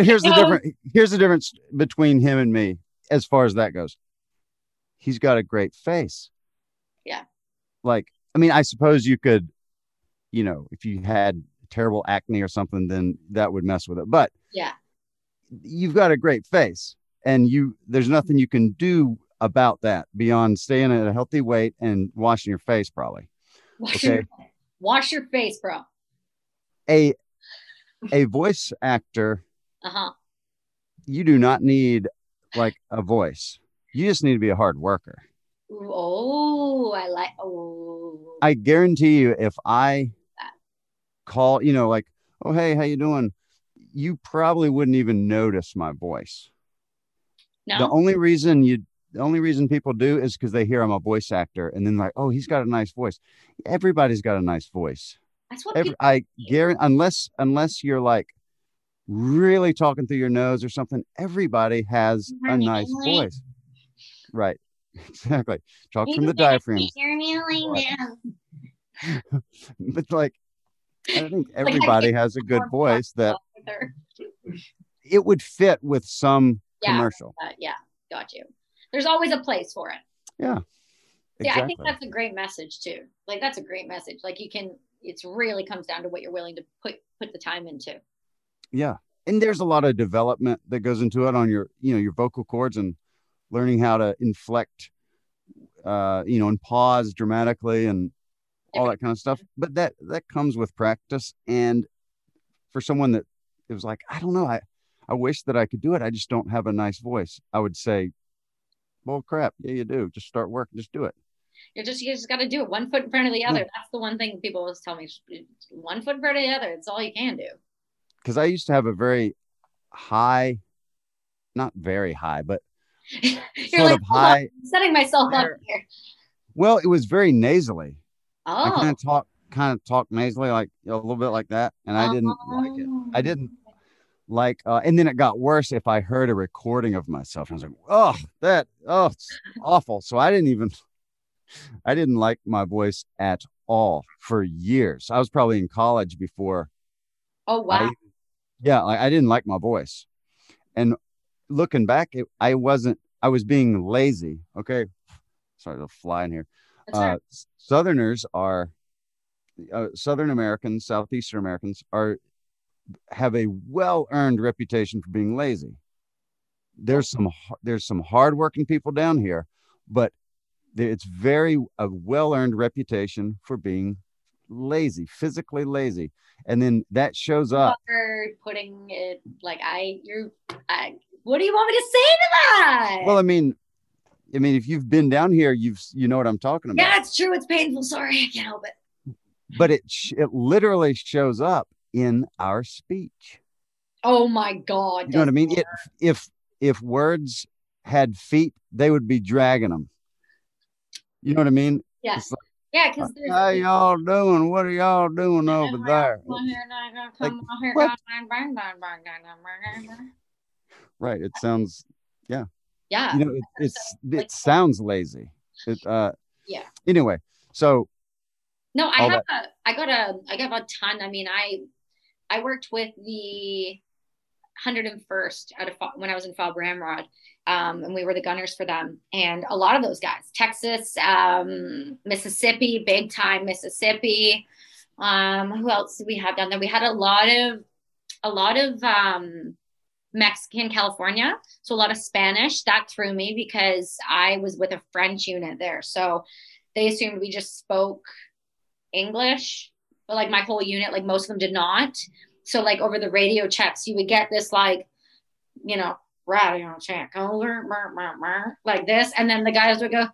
here's the difference. Here's the difference between him and me, as far as that goes. He's got a great face. Yeah. Like, I mean, I suppose you could, you know, if you had terrible acne or something, then that would mess with it. But yeah, you've got a great face, and there's nothing you can do about that beyond staying at a healthy weight and washing your face, probably. Wash your face, bro. A voice actor. Uh-huh. You do not need like a voice. You just need to be a hard worker. I guarantee you, if I call, you know, like, oh, hey, how you doing? You probably wouldn't even notice my voice. No. The only reason people do is because they hear I'm a voice actor and then like, oh, he's got a nice voice. Everybody's got a nice voice. That's what I guarantee. Unless you're like really talking through your nose or something, everybody has a nice voice. Right. Exactly. Talk from the diaphragm. But like, I think everybody has a good voice that it would fit with some commercial. Yeah. Got you. There's always a place for it. Yeah. Exactly. Yeah, I think that's a great message too. Like that's a great message. Like it's really comes down to what you're willing to put the time into. Yeah. And there's a lot of development that goes into it on your, you know, your vocal cords and learning how to inflect, you know, and pause dramatically and all that kind of stuff. But that comes with practice. And for someone that it was like, I don't know, I wish that I could do it. I just don't have a nice voice. I would say, well, crap. Yeah, you do. Just start working. Just do it. You just got to do it. One foot in front of the other. Yeah. That's the one thing people always tell me. One foot in front of the other. It's all you can do. Because I used to have a very high, not very high, but sort of high. I'm setting myself up here. Well, it was very nasally. Oh. I kind of talk nasally, like a little bit like that. And I didn't like it. I didn't. Like, and then it got worse if I heard a recording of myself. I was like, it's awful. So I didn't like my voice at all for years. I was probably in college before. Oh, wow. I didn't like my voice. And looking back, I was being lazy. Okay. Sorry, to fly in here. Right. Southerners are, Southern Americans, Southeastern Americans have a well-earned reputation for being lazy. There's some hard-working people down here, but it's a well-earned reputation for being lazy, physically lazy. And then that shows up. Putting it like what do you want me to say to that? Well, I mean, if you've been down here, you know what I'm talking about. Yeah, it's true. It's painful. Sorry, I can't help it. But it literally shows up in our speech. Oh my God. You know what I mean? If words had feet, they would be dragging them. You know what I mean? Yeah. Like, yeah. Cause how y'all doing? What are y'all doing over there? Like, what? Right. It sounds, yeah. Yeah. You know, it sounds lazy. Yeah. Anyway. So. No, I got a ton. I mean, I worked with the 101st when I was in Fall Ramrod, and we were the gunners for them. And a lot of those guys, Texas, Mississippi, big time Mississippi. Who else did we have down there? We had a lot of Mexican California, so a lot of Spanish. That threw me because I was with a French unit there, so they assumed we just spoke English, but like my whole unit, like most of them did not. So like over the radio checks, you would get this like, you know, radio check over like this, and then the guys would go,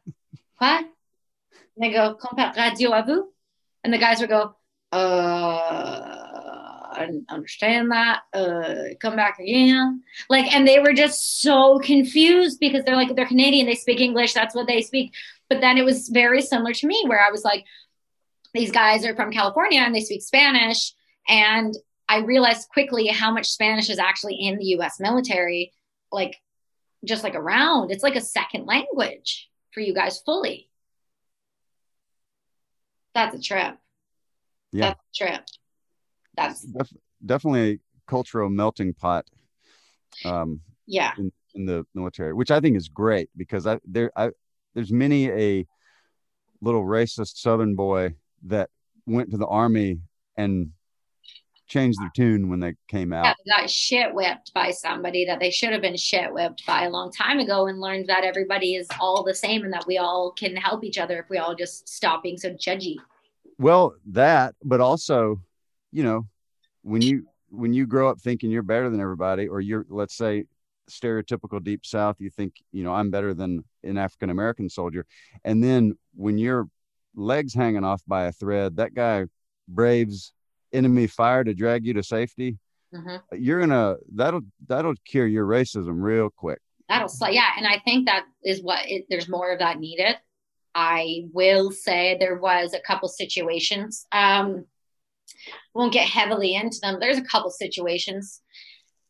what? And they go, compa radio à vous? And the guys would go, I didn't understand that. Come back again. Like, and they were just so confused because they're like, they're Canadian, they speak English, that's what they speak. But then it was very similar to me, where I was like, these guys are from California and they speak Spanish. And I realized quickly how much Spanish is actually in the US military, like just like around. It's like a second language for you guys fully. That's a trip. Yeah. That's a trip. That's definitely a cultural melting pot. Yeah. In the military, which I think is great, because there's many a little racist Southern boy that went to the Army and changed their tune when they came out. Yeah, they got shit whipped by somebody that they should have been shit whipped by a long time ago, and learned that everybody is all the same and that we all can help each other if we all just stop being so judgy. Well, that, but also, you know, when you grow up thinking you're better than everybody, or you're, let's say, stereotypical deep South, you think, you know, I'm better than an African American soldier. And then when your legs hanging off by a thread, that guy braves enemy fire to drag you to safety. Mm-hmm. You're gonna, that'll cure your racism real quick. Yeah. And I think that is there's more of that needed. I will say there was a couple situations. Won't get heavily into them. There's a couple situations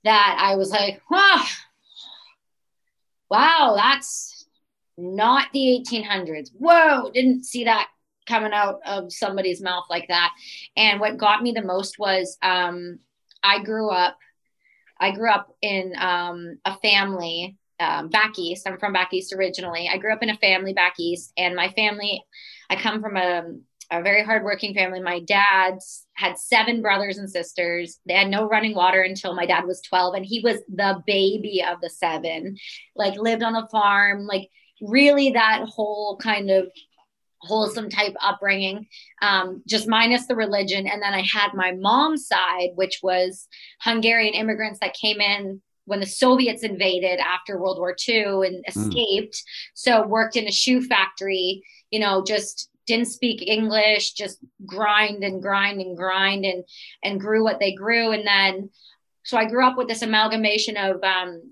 that I was like, oh, wow, that's not the 1800s. Whoa, didn't see that coming out of somebody's mouth like that. And what got me the most was I grew up in a family back East. I'm from back East originally. I grew up in a family back East, and my family, I come from a very hardworking family. My dad's had 7 brothers and sisters. They had no running water until my dad was 12. And he was the baby of the 7, like lived on a farm, like really that whole kind of wholesome type upbringing, just minus the religion. And then I had my mom's side, which was Hungarian immigrants that came in when the Soviets invaded after World War II and escaped. So worked in a shoe factory, you know, just didn't speak English, just grind and grew what they grew. And then, so I grew up with this amalgamation of,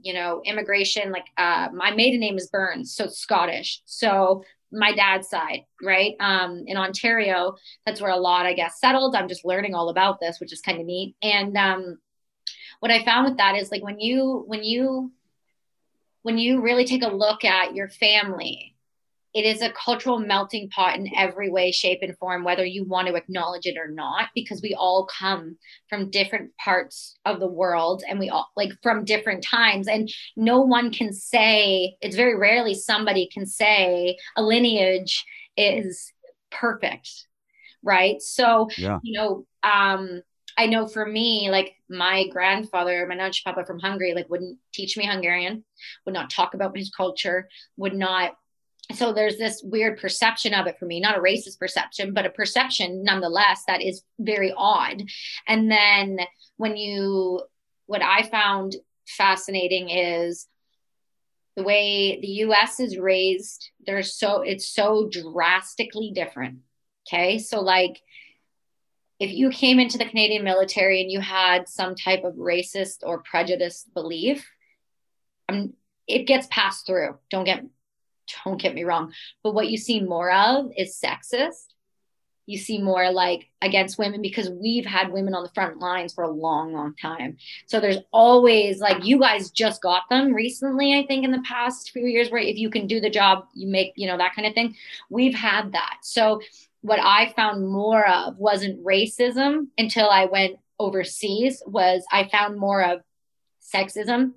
you know, immigration, like my maiden name is Burns, so it's Scottish. So my dad's side, right? In Ontario, that's where a lot, I guess, settled. I'm just learning all about this, which is kind of neat. And what I found with that is like, when you really take a look at your family, it is a cultural melting pot in every way, shape, and form, whether you want to acknowledge it or not, because we all come from different parts of the world, and we all, like, from different times. And no one can say, it's very rarely somebody can say a lineage is perfect, right? So, yeah. You know, I know for me, like my grandfather, my Nagy Papa from Hungary, like wouldn't teach me Hungarian, would not talk about his culture, would not. So there's this weird perception of it for me, not a racist perception, but a perception nonetheless that is very odd. And then what I found fascinating is the way the US is raised. It's so drastically different. Okay. So like if you came into the Canadian military and you had some type of racist or prejudiced belief, it gets passed through. Don't get me wrong, but what you see more of is sexist. You see more like against women, because we've had women on the front lines for a long, long time. So there's always like, you guys just got them recently, I think in the past few years, where if you can do the job, you make, you know, that kind of thing. We've had that. So what I found more of wasn't racism until I went overseas, was I found more of sexism,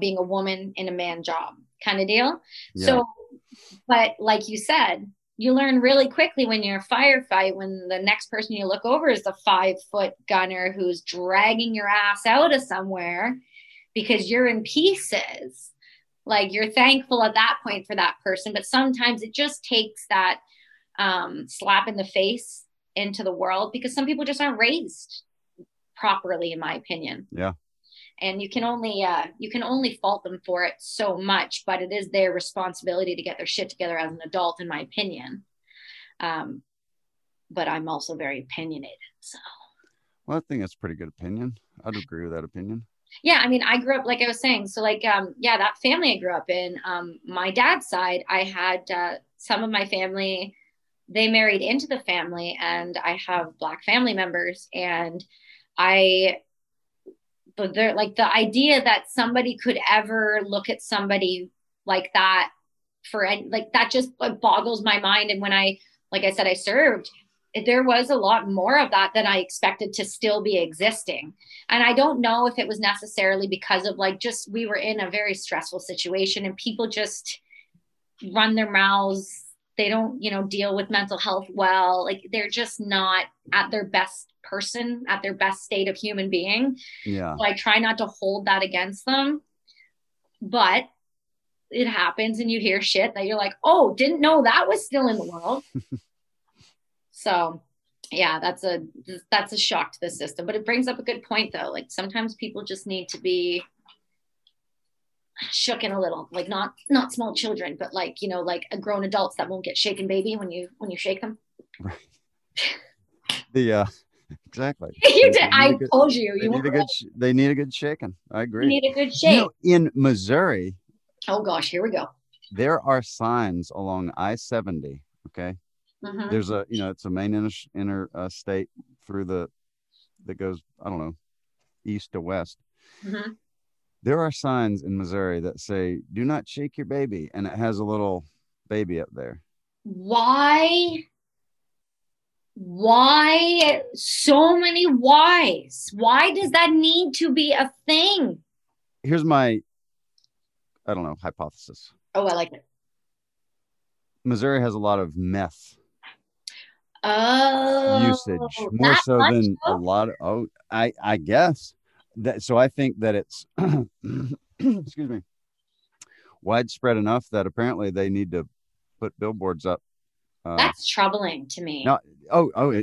being a woman in a man job. Kind of deal. Yeah. So, but like you said, you learn really quickly when you're in a firefight, when the next person you look over is the 5-foot gunner who's dragging your ass out of somewhere because you're in pieces. Like, you're thankful at that point for that person, but sometimes it just takes that slap in the face into the world, because some people just aren't raised properly, in my opinion. Yeah. And you can only fault them for it so much, but it is their responsibility to get their shit together as an adult, in my opinion. But I'm also very opinionated. So. Well, I think that's a pretty good opinion. I'd agree with that opinion. Yeah. I mean, I grew up, like I was saying, so like, yeah, that family I grew up in, my dad's side, I had, some of my family, they married into the family, and I have Black family members, and but they're like, the idea that somebody could ever look at somebody like that for, like, that just boggles my mind. And when I, like I said, I served, there was a lot more of that than I expected to still be existing. And I don't know if it was necessarily because of like, just, we were in a very stressful situation and people just run their mouths. They don't, you know, deal with mental health well. Like, they're just not at their best person, at their best state of human being. Yeah. So I try not to hold that against them, but it happens, and you hear shit that you're like, oh, didn't know that was still in the world. So yeah, that's a shock to the system, but it brings up a good point though. Like, sometimes people just need to be shooken a little, like not small children, but like, you know, like a grown adults that won't get shaken, baby, when you shake them. Right. Exactly. You did. I told you. They need a good shaking. I agree. You need a good shake. You know, in Missouri. Oh gosh, here we go. There are signs along I-70. Okay. Mm-hmm. There's a, you know, it's a main interstate through that goes, I don't know, east to west. Mm-hmm. There are signs in Missouri that say, do not shake your baby. And it has a little baby up there. Why? So many whys. Why does that need to be a thing? Here's my, I don't know, hypothesis. Oh, I like it. Missouri has a lot of meth usage, more so than a lot of, I guess. That, so I think that it's, excuse me, widespread enough that apparently they need to put billboards up. That's troubling to me. No,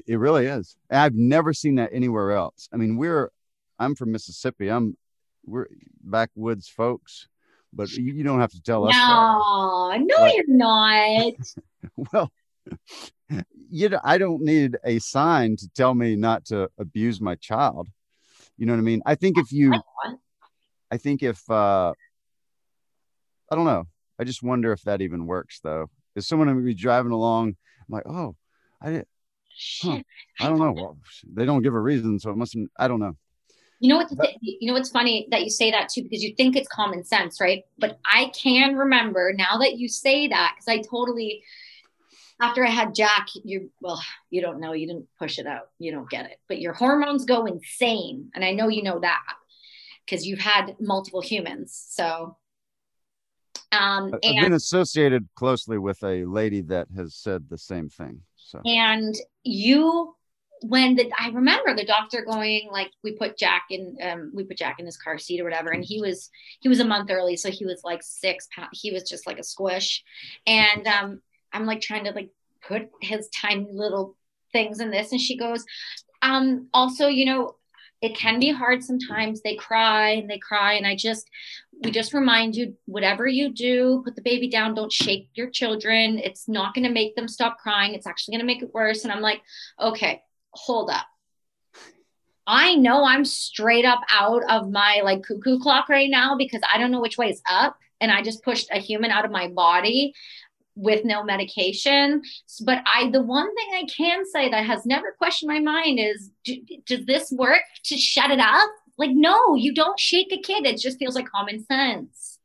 it really is. I've never seen that anywhere else. I mean, I'm from Mississippi. We're backwoods folks, but you don't have to tell us. No, you're not. Well, you know, I don't need a sign to tell me not to abuse my child. You know what I mean? I don't know. I just wonder if that even works though. Is someone going to be driving along? I'm like, oh, I don't know. Well, they don't give a reason. So it mustn't, I don't know. You know what? You know what's funny that you say that too, because you think it's common sense, right? But I can remember now that you say that, because I totally, after I had Jack, you don't know, you didn't push it out. You don't get it, but your hormones go insane. And I know you know that because you've had multiple humans. So. I've been associated closely with a lady that has said the same thing. So, and you, I remember the doctor going, like, we put Jack in his car seat or whatever, and he was a month early, so he was like 6 pounds. He was just like a squish, and I'm like trying to like put his tiny little things in this, and she goes, also, you know, it can be hard sometimes. They cry. And we just remind you, whatever you do, put the baby down. Don't shake your children. It's not going to make them stop crying. It's actually going to make it worse. And I'm like, okay, hold up. I know I'm straight up out of my like cuckoo clock right now, because I don't know which way is up. And I just pushed a human out of my body with no medication. But the one thing I can say that has never questioned my mind is, does this work to shut it up? Like, no, you don't shake a kid. It just feels like common sense.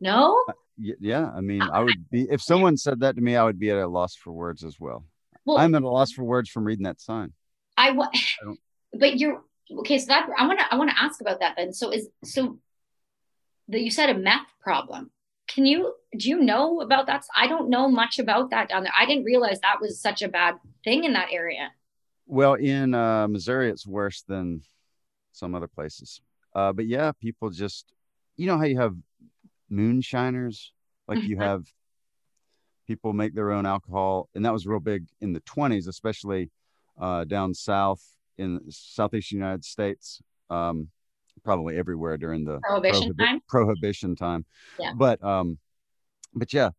No? Yeah. I mean, I would be, if someone said that to me, I would be at a loss for words as well. I'm at a loss for words from reading that sign. But you're okay. So that, I want to ask about that then. So you said a meth problem. Do you know about that? I don't know much about that down there. I didn't realize that was such a bad thing in that area. Well, in Missouri, it's worse than some other places. But yeah, people just, you know how you have moonshiners, like you have people make their own alcohol. And that was real big in the 20s, especially down south in southeastern United States, probably everywhere during the prohibition time. Yeah. But yeah,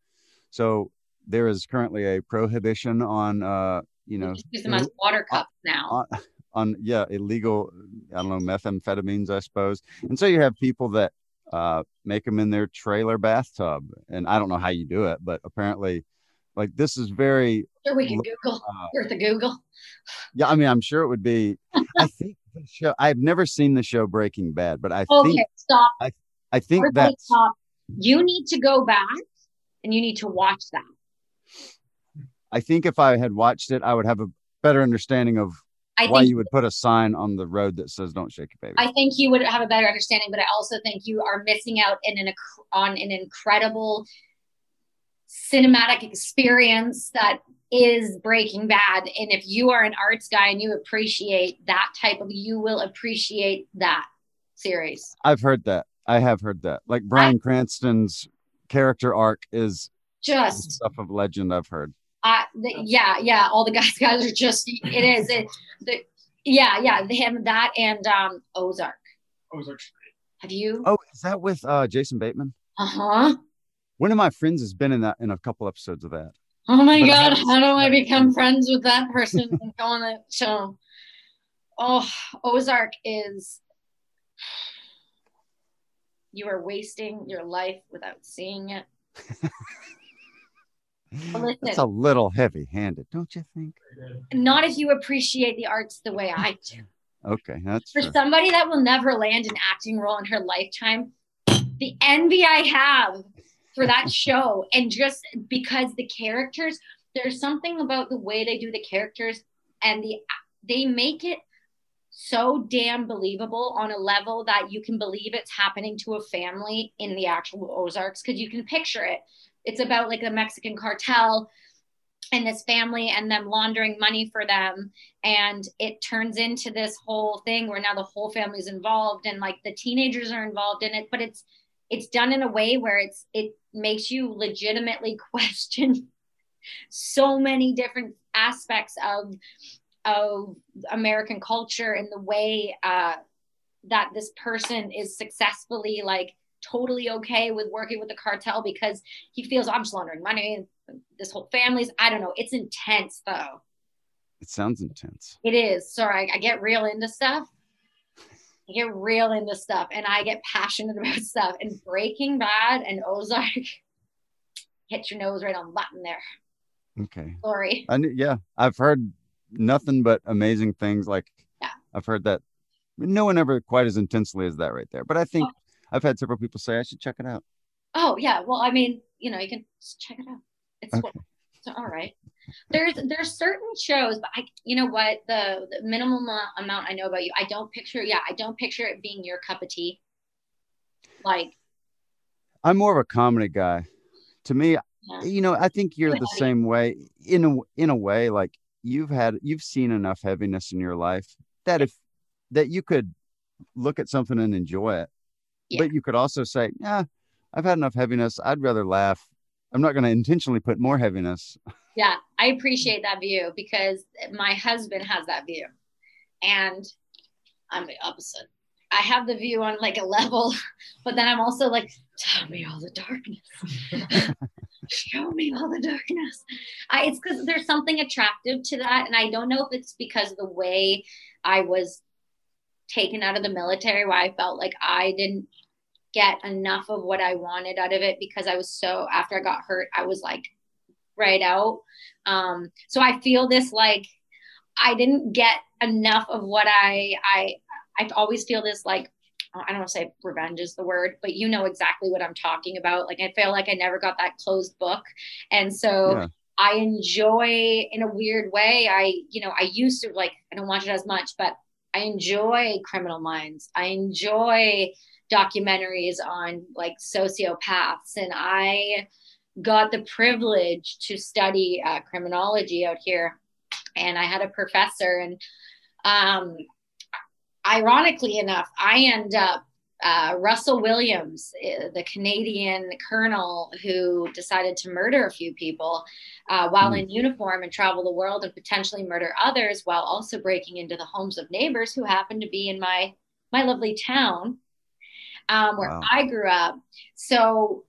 so there is currently a prohibition on, you know, use them as water cups now. On yeah, illegal, I don't know, methamphetamines, I suppose. And so you have people that make them in their trailer bathtub, and I don't know how you do it, but apparently, like, this is very sure we can Google. Here's the Google. Yeah, I mean, I'm sure it would be. I think the show. I've never seen the show Breaking Bad, but I think. I think that you need to go back and you need to watch that. I think if I had watched it, I would have a better understanding of why you would put a sign on the road that says "Don't shake your baby." I think you would have a better understanding, but I also think you are missing out on an incredible cinematic experience that is Breaking Bad. And if you are an arts guy and you appreciate that type of, you will appreciate that series. I've heard that. I have heard that. Like Bryan Cranston's character arc is just stuff of legend. I've heard. Yeah. All the guys are just, him, that, and Ozark. Have you? Oh, is that with Jason Bateman? Uh-huh. One of my friends has been in that, in a couple episodes of that. Oh my God. How do I become friends with that person and go on that show? Oh, Ozark is, you are wasting your life without seeing it. Listen, that's a little heavy-handed, don't you think? Not if you appreciate the arts the way I do. Okay, that's for somebody that will never land an acting role in her lifetime. The envy I have for that show, and just because the characters, there's something about the way they do the characters, and they make it so damn believable on a level that you can believe it's happening to a family in the actual Ozarks because you can picture it. It's about like the Mexican cartel and this family and them laundering money for them. And it turns into this whole thing where now the whole family's involved and like the teenagers are involved in it, but it's done in a way where it makes you legitimately question so many different aspects of American culture and the way that this person is successfully like totally okay with working with the cartel because he feels, I'm just laundering money and this whole family's, I don't know. It's intense though. It sounds intense. It is. Sorry, I get real into stuff. And I get passionate about stuff, and Breaking Bad and Ozark hit your nose right on the button there. Okay. Sorry. I've heard nothing but amazing things. Like, yeah. I've heard that no one ever quite as intensely as that right there. But I think I've had several people say I should check it out. Oh yeah, well, I mean, you know, you can check it out. It's all right. There's certain shows, but the minimum amount I know about you, I don't picture it being your cup of tea. Like, I'm more of a comedy guy. To me, You know, I think you're the same way in a way. Like you've seen enough heaviness in your life that that you could look at something and enjoy it. Yeah. But you could also say, yeah, I've had enough heaviness. I'd rather laugh. I'm not going to intentionally put more heaviness. Yeah, I appreciate that view because my husband has that view. And I'm the opposite. I have the view on like a level, but then I'm also like, tell me all the darkness. Show me all the darkness. It's because there's something attractive to that. And I don't know if it's because of the way I was taken out of the military, where I felt like I didn't get enough of what I wanted out of it because I was so, after I got hurt, I was like right out. So I feel this, like, I didn't get enough of what I always feel this, like, I don't want to say revenge is the word, but you know exactly what I'm talking about. Like, I feel like I never got that closed book. And so I enjoy, in a weird way, I used to, like, I don't watch it as much, but I enjoy Criminal Minds. I enjoy documentaries on like sociopaths. And I got the privilege to study criminology out here. And I had a professor, and ironically enough, I end up, Russell Williams, the Canadian colonel who decided to murder a few people while in uniform and travel the world and potentially murder others while also breaking into the homes of neighbors who happened to be in my lovely town where I grew up. So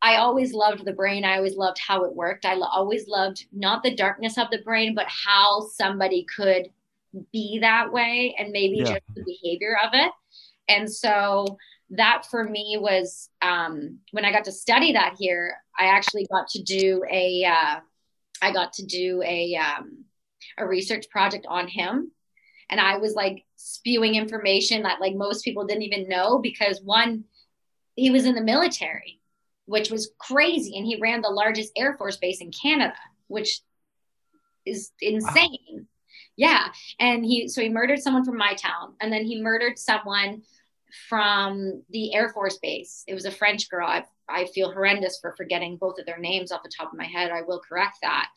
I always loved the brain. I always loved how it worked. I always loved not the darkness of the brain, but how somebody could be that way and maybe just the behavior of it. And so that for me was, when I got to study that here, I actually got to do a research project on him. And I was like spewing information that like most people didn't even know, because one, he was in the military, which was crazy. And he ran the largest Air Force base in Canada, which is insane. Wow. Yeah. And so he murdered someone from my town, and then he murdered someone from the Air Force base. It was a French girl. I feel horrendous for forgetting both of their names off the top of my head. I will correct that.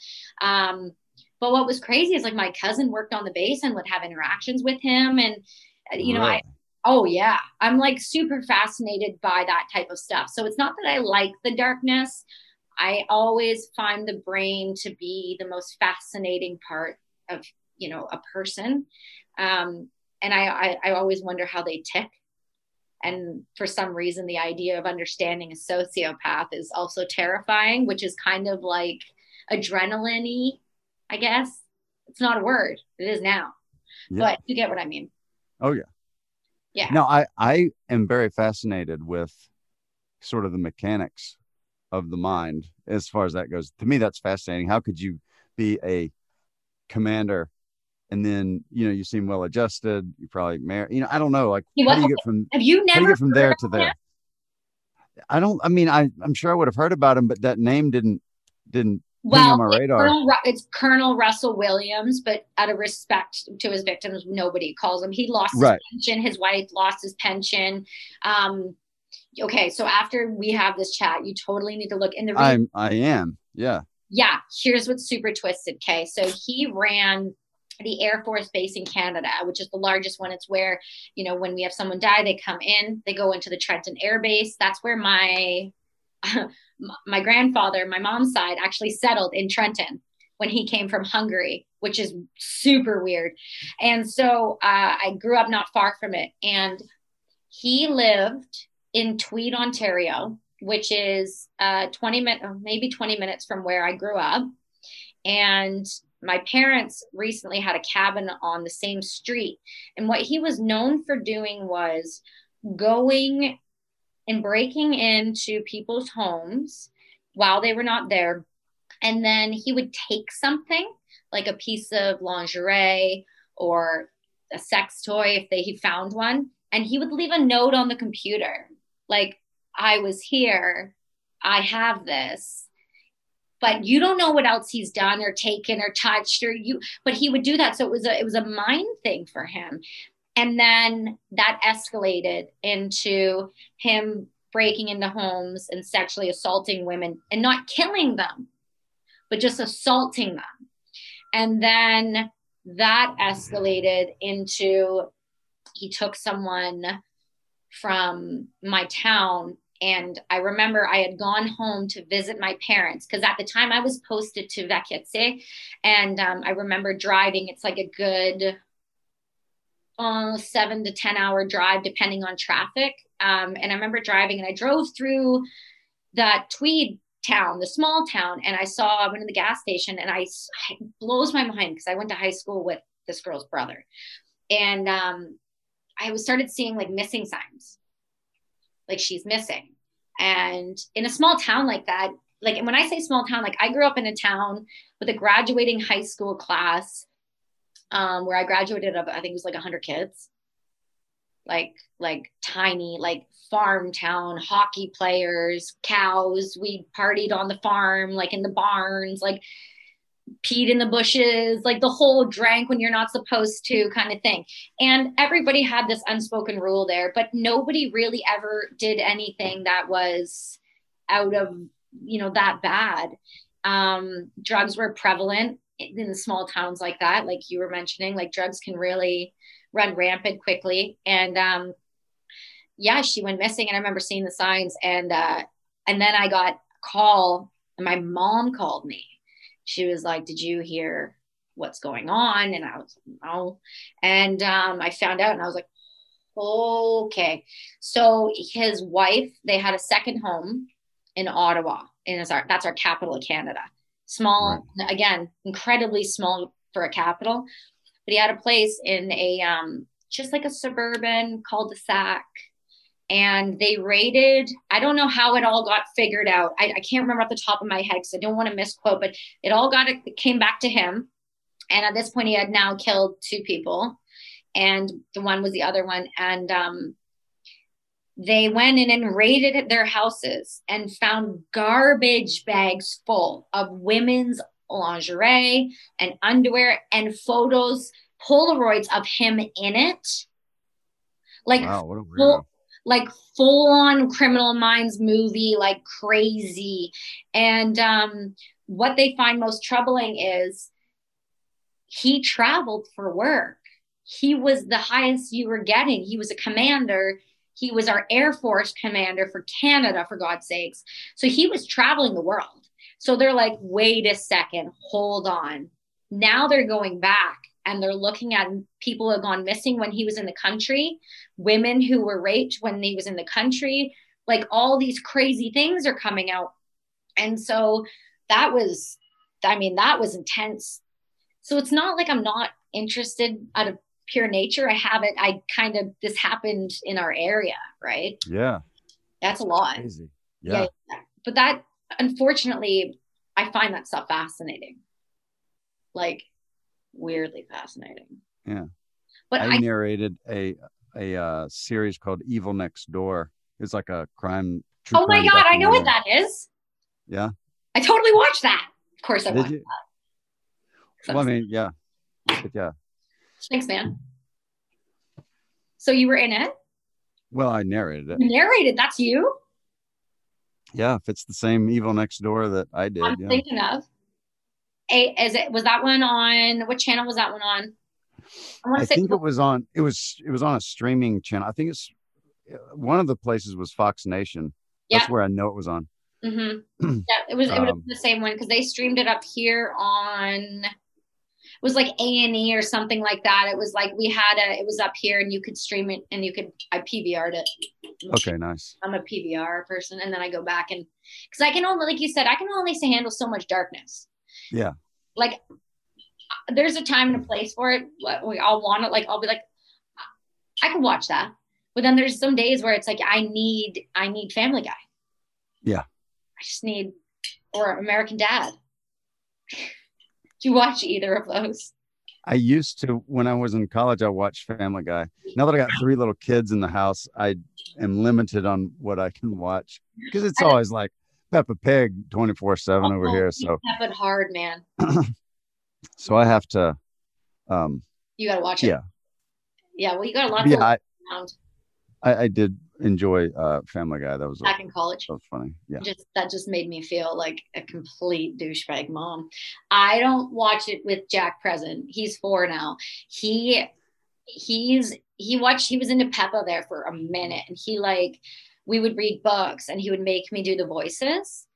But what was crazy is like my cousin worked on the base and would have interactions with him. And, you know, I'm like super fascinated by that type of stuff. So it's not that I like the darkness. I always find the brain to be the most fascinating part of, you know, a person. And I always wonder how they tick. And for some reason, the idea of understanding a sociopath is also terrifying, which is kind of like adrenaline-y, I guess. It's not a word. It is now. Yeah. But you get what I mean. Oh, yeah. Yeah. No, I am very fascinated with sort of the mechanics of the mind as far as that goes. To me, that's fascinating. How could you be a commander and then, you know, you seem well adjusted, you probably married, you know, I don't know, like how do you get from, have you never you get from there to there? I'm sure I would have heard about him, but that name didn't on my radar. It's Colonel Russell Williams, but out of respect to his victims, nobody calls him. He lost his pension. His wife lost his pension. Okay, so after we have this chat, you totally need to look in the. I am. Yeah. Yeah. Here's what's super twisted, Kay. So he ran the Air Force base in Canada, which is the largest one. It's where, you know, when we have someone die, they come in, they go into the Trenton Air Base. That's where my grandfather, my mom's side, actually settled in Trenton when he came from Hungary, which is super weird. And so I grew up not far from it. And he lived in Tweed, Ontario, which is 20 minutes from where I grew up. And my parents recently had a cabin on the same street. And what he was known for doing was going and breaking into people's homes while they were not there. And then he would take something like a piece of lingerie or a sex toy if he found one. And he would leave a note on the computer. Like, I was here, I have this, but you don't know what else he's done or taken or touched or you, but he would do that. So it was a mind thing for him. And then that escalated into him breaking into homes and sexually assaulting women and not killing them, but just assaulting them. And then that escalated into, he took someone from my town. And I remember I had gone home to visit my parents because at the time I was posted to Vecchiese. And I remember driving, it's like a good 7 to 10 hour drive, depending on traffic. And I remember driving and I drove through that Tweed town, the small town. And I went to the gas station and it blows my mind because I went to high school with this girl's brother. And I started seeing like missing signs, like she's missing. And in a small town like that, like, and when I say small town, like I grew up in a town with a graduating high school class where I graduated up, I think it was like 100 kids, like tiny, like farm town, hockey players, cows. We partied on the farm, like in the barns, like peed in the bushes, like the whole drank when you're not supposed to kind of thing. And everybody had this unspoken rule there, but nobody really ever did anything that was out of, you know, that bad. Drugs were prevalent in small towns like that. Like you were mentioning, like drugs can really run rampant quickly. And yeah, she went missing. And I remember seeing the signs. And then I got a call, and my mom called me. She was like, did you hear what's going on? And I was like, no. And I found out, and I was like, okay. So his wife, they had a second home in Ottawa, and that's our capital of Canada. Small, right. Again, incredibly small for a capital. But he had a place in a just like a suburban cul-de-sac, and they raided. I don't know how it all got figured out. I can't remember off the top of my head, because I don't want to misquote, but it came back to him. And at this point, he had now killed two people, and the one was the other one. And they went in and raided their houses and found garbage bags full of women's lingerie and underwear and photos, Polaroids of him in it. Like, wow, what a weirdo. Like full-on Criminal Minds movie, like crazy. And what they find most troubling is he traveled for work. He was the highest you were getting. He was a commander. He was our Air Force commander for Canada, for God's sakes. So he was traveling the world. So they're like, wait a second, hold on. Now they're going back, and they're looking at people who have gone missing when he was in the country, women who were raped when he was in the country, like all these crazy things are coming out. And so that was intense. So it's not like I'm not interested out of pure nature. This happened in our area, right? Yeah. That's a lot. Crazy. Yeah. Yeah. But that, unfortunately, I find that stuff fascinating. Like, weirdly fascinating. Yeah. But I narrated a series called Evil Next Door. It's like a crime. Oh my God. I know what that is. Yeah. I totally watched that. Of course I watched that. Well, I mean, yeah. Yeah. Thanks, man. So you were in it? Well, I narrated it. You narrated? That's you? Yeah, if it's the same Evil Next Door that I did. I'm thinking of. Was that one on, what channel was that one on? It was on a streaming channel. I think it's one of the places was Fox Nation. Yeah. That's where I know it was on. Mm-hmm. Yeah, it would have been the same one, because they streamed it up here on, it was like A&E or something like that. It was like it was up here, and you could stream it, and I PVR'd it. Okay, nice. I'm a PVR person, and then I go back, and because I can only, like you said, I can only handle so much darkness. Yeah. Like, there's a time and a place for it. We all want it. Like, I'll be like, I can watch that. But then there's some days where it's like, I need Family Guy. Yeah. I just need, or American Dad. Do you watch either of those? I used to, when I was in college, I watched Family Guy. Now that I got three little kids in the house, I am limited on what I can watch, because it's always like Peppa Pig 24/7 over here. So Peppa hard, man. So I have to. You gotta watch it. Yeah. Yeah. Well, you got a lot of. Yeah, I did enjoy Family Guy. That was back in college. That was funny. Yeah. That just made me feel like a complete douchebag mom. I don't watch it with Jack present. He's 4 now. He was into Peppa there for a minute, and he like. We would read books, and he would make me do the voices,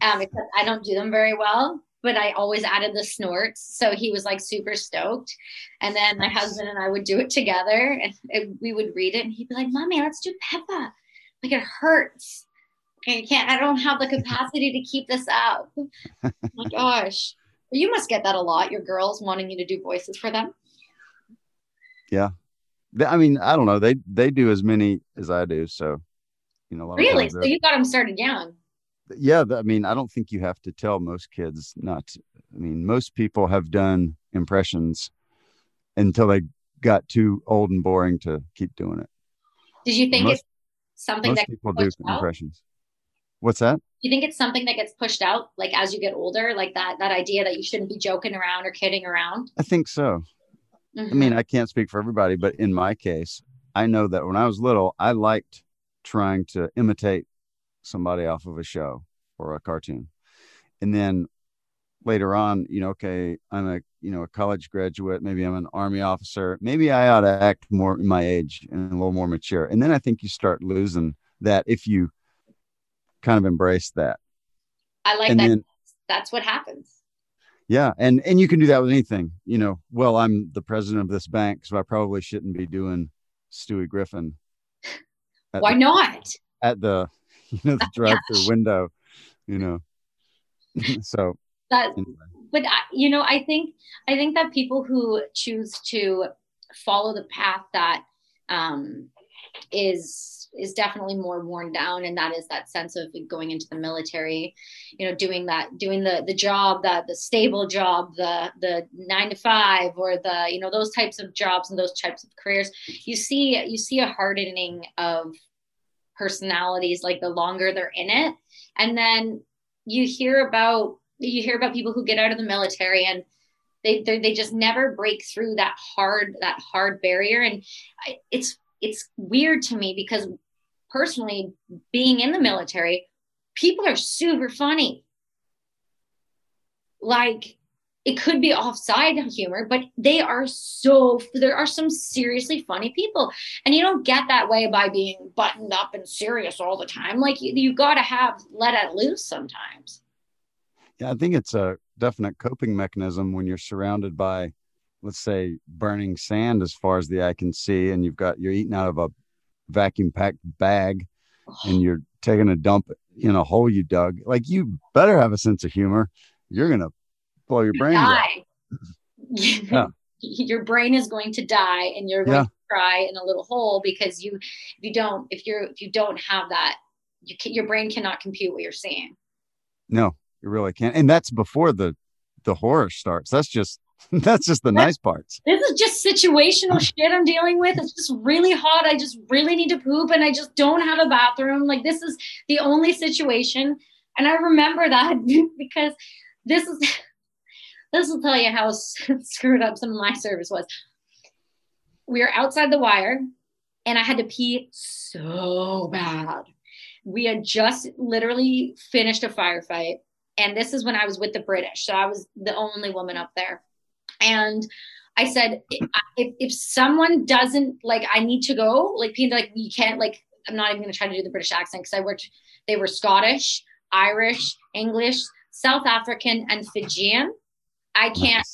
because I don't do them very well, but I always added the snorts. So he was like super stoked. And then my husband and I would do it together, and we would read it, and he'd be like, Mommy, let's do Peppa. Like, it hurts. I don't have the capacity to keep this up. Oh my gosh. You must get that a lot. Your girls wanting you to do voices for them. Yeah. I mean, I don't know. They do as many as I do. So. You know, really? So you got them started young. Yeah. I mean, I don't think you have to tell most kids not to. I mean, most people have done impressions until they got too old and boring to keep doing it. Did you think it's something that people do impressions? What's that? Do you think it's something that gets pushed out, like as you get older, like that idea that you shouldn't be joking around or kidding around? I think so. Mm-hmm. I mean, I can't speak for everybody, but in my case, I know that when I was little, I liked trying to imitate somebody off of a show or a cartoon. And then later on, you know, okay, I'm a a college graduate, maybe I'm an army officer, maybe I ought to act more my age and a little more mature. And then I think you start losing that if you kind of embrace that. I like that. That's what happens. Yeah. And you can do that with anything, well, I'm the president of this bank, so I probably shouldn't be doing Stewie Griffin. Why not? At the, the drive-through window, so. Anyway. But, I think that people who choose to follow the path that is definitely more worn down. And that is that sense of going into the military, doing the job, the stable job, the 9-to-5 or the, those types of jobs and those types of careers. You see a hardening of personalities, like the longer they're in it. And then you hear about people who get out of the military and they just never break through that hard barrier. And it's weird to me because personally, being in the military, people are super funny. Like, it could be offside humor, but there are some seriously funny people. And you don't get that way by being buttoned up and serious all the time. Like you got to let it loose sometimes. Yeah, I think it's a definite coping mechanism when you're surrounded by, let's say, burning sand as far as the eye can see, and you're eating out of a vacuum-packed bag, and you're taking a dump in a hole you dug. Like, you better have a sense of humor. You're gonna blow your brain out. Yeah. Your brain is going to die, and you're going to cry in a little hole because if you don't have that, your brain cannot compute what you're seeing. No, you really can't, and that's before the horror starts. That's just the nice parts. This is just situational shit I'm dealing with. It's just really hot. I just really need to poop and I just don't have a bathroom. Like, this is the only situation. And I remember that because this will tell you how screwed up some of my service was. We were outside the wire and I had to pee so bad. We had just literally finished a firefight. And this is when I was with the British. So I was the only woman up there. And I said, if someone doesn't, like, I need to go, like, people like, we can't, like, I'm not even going to try to do the British accent because they were Scottish, Irish, English, South African, and Fijian. I can't.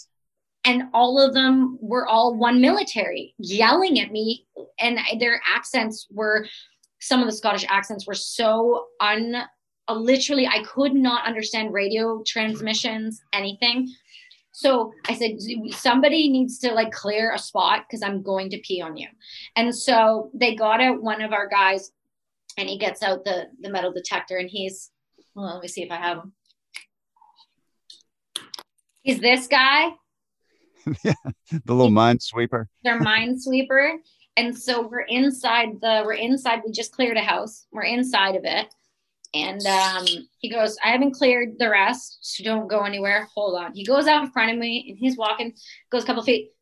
And all of them were all one military yelling at me. And their accents were, some of the Scottish accents were so literally, I could not understand radio transmissions, anything. So I said, somebody needs to, like, clear a spot because I'm going to pee on you. And so they got out one of our guys and he gets out the metal detector and let me see if I have him. He's this guy. Yeah, the little minesweeper. They're minesweeper. And so we're inside. We just cleared a house. We're inside of it. And he goes, I haven't cleared the rest, so don't go anywhere. Hold on. He goes out in front of me, and he's walking, goes a couple feet.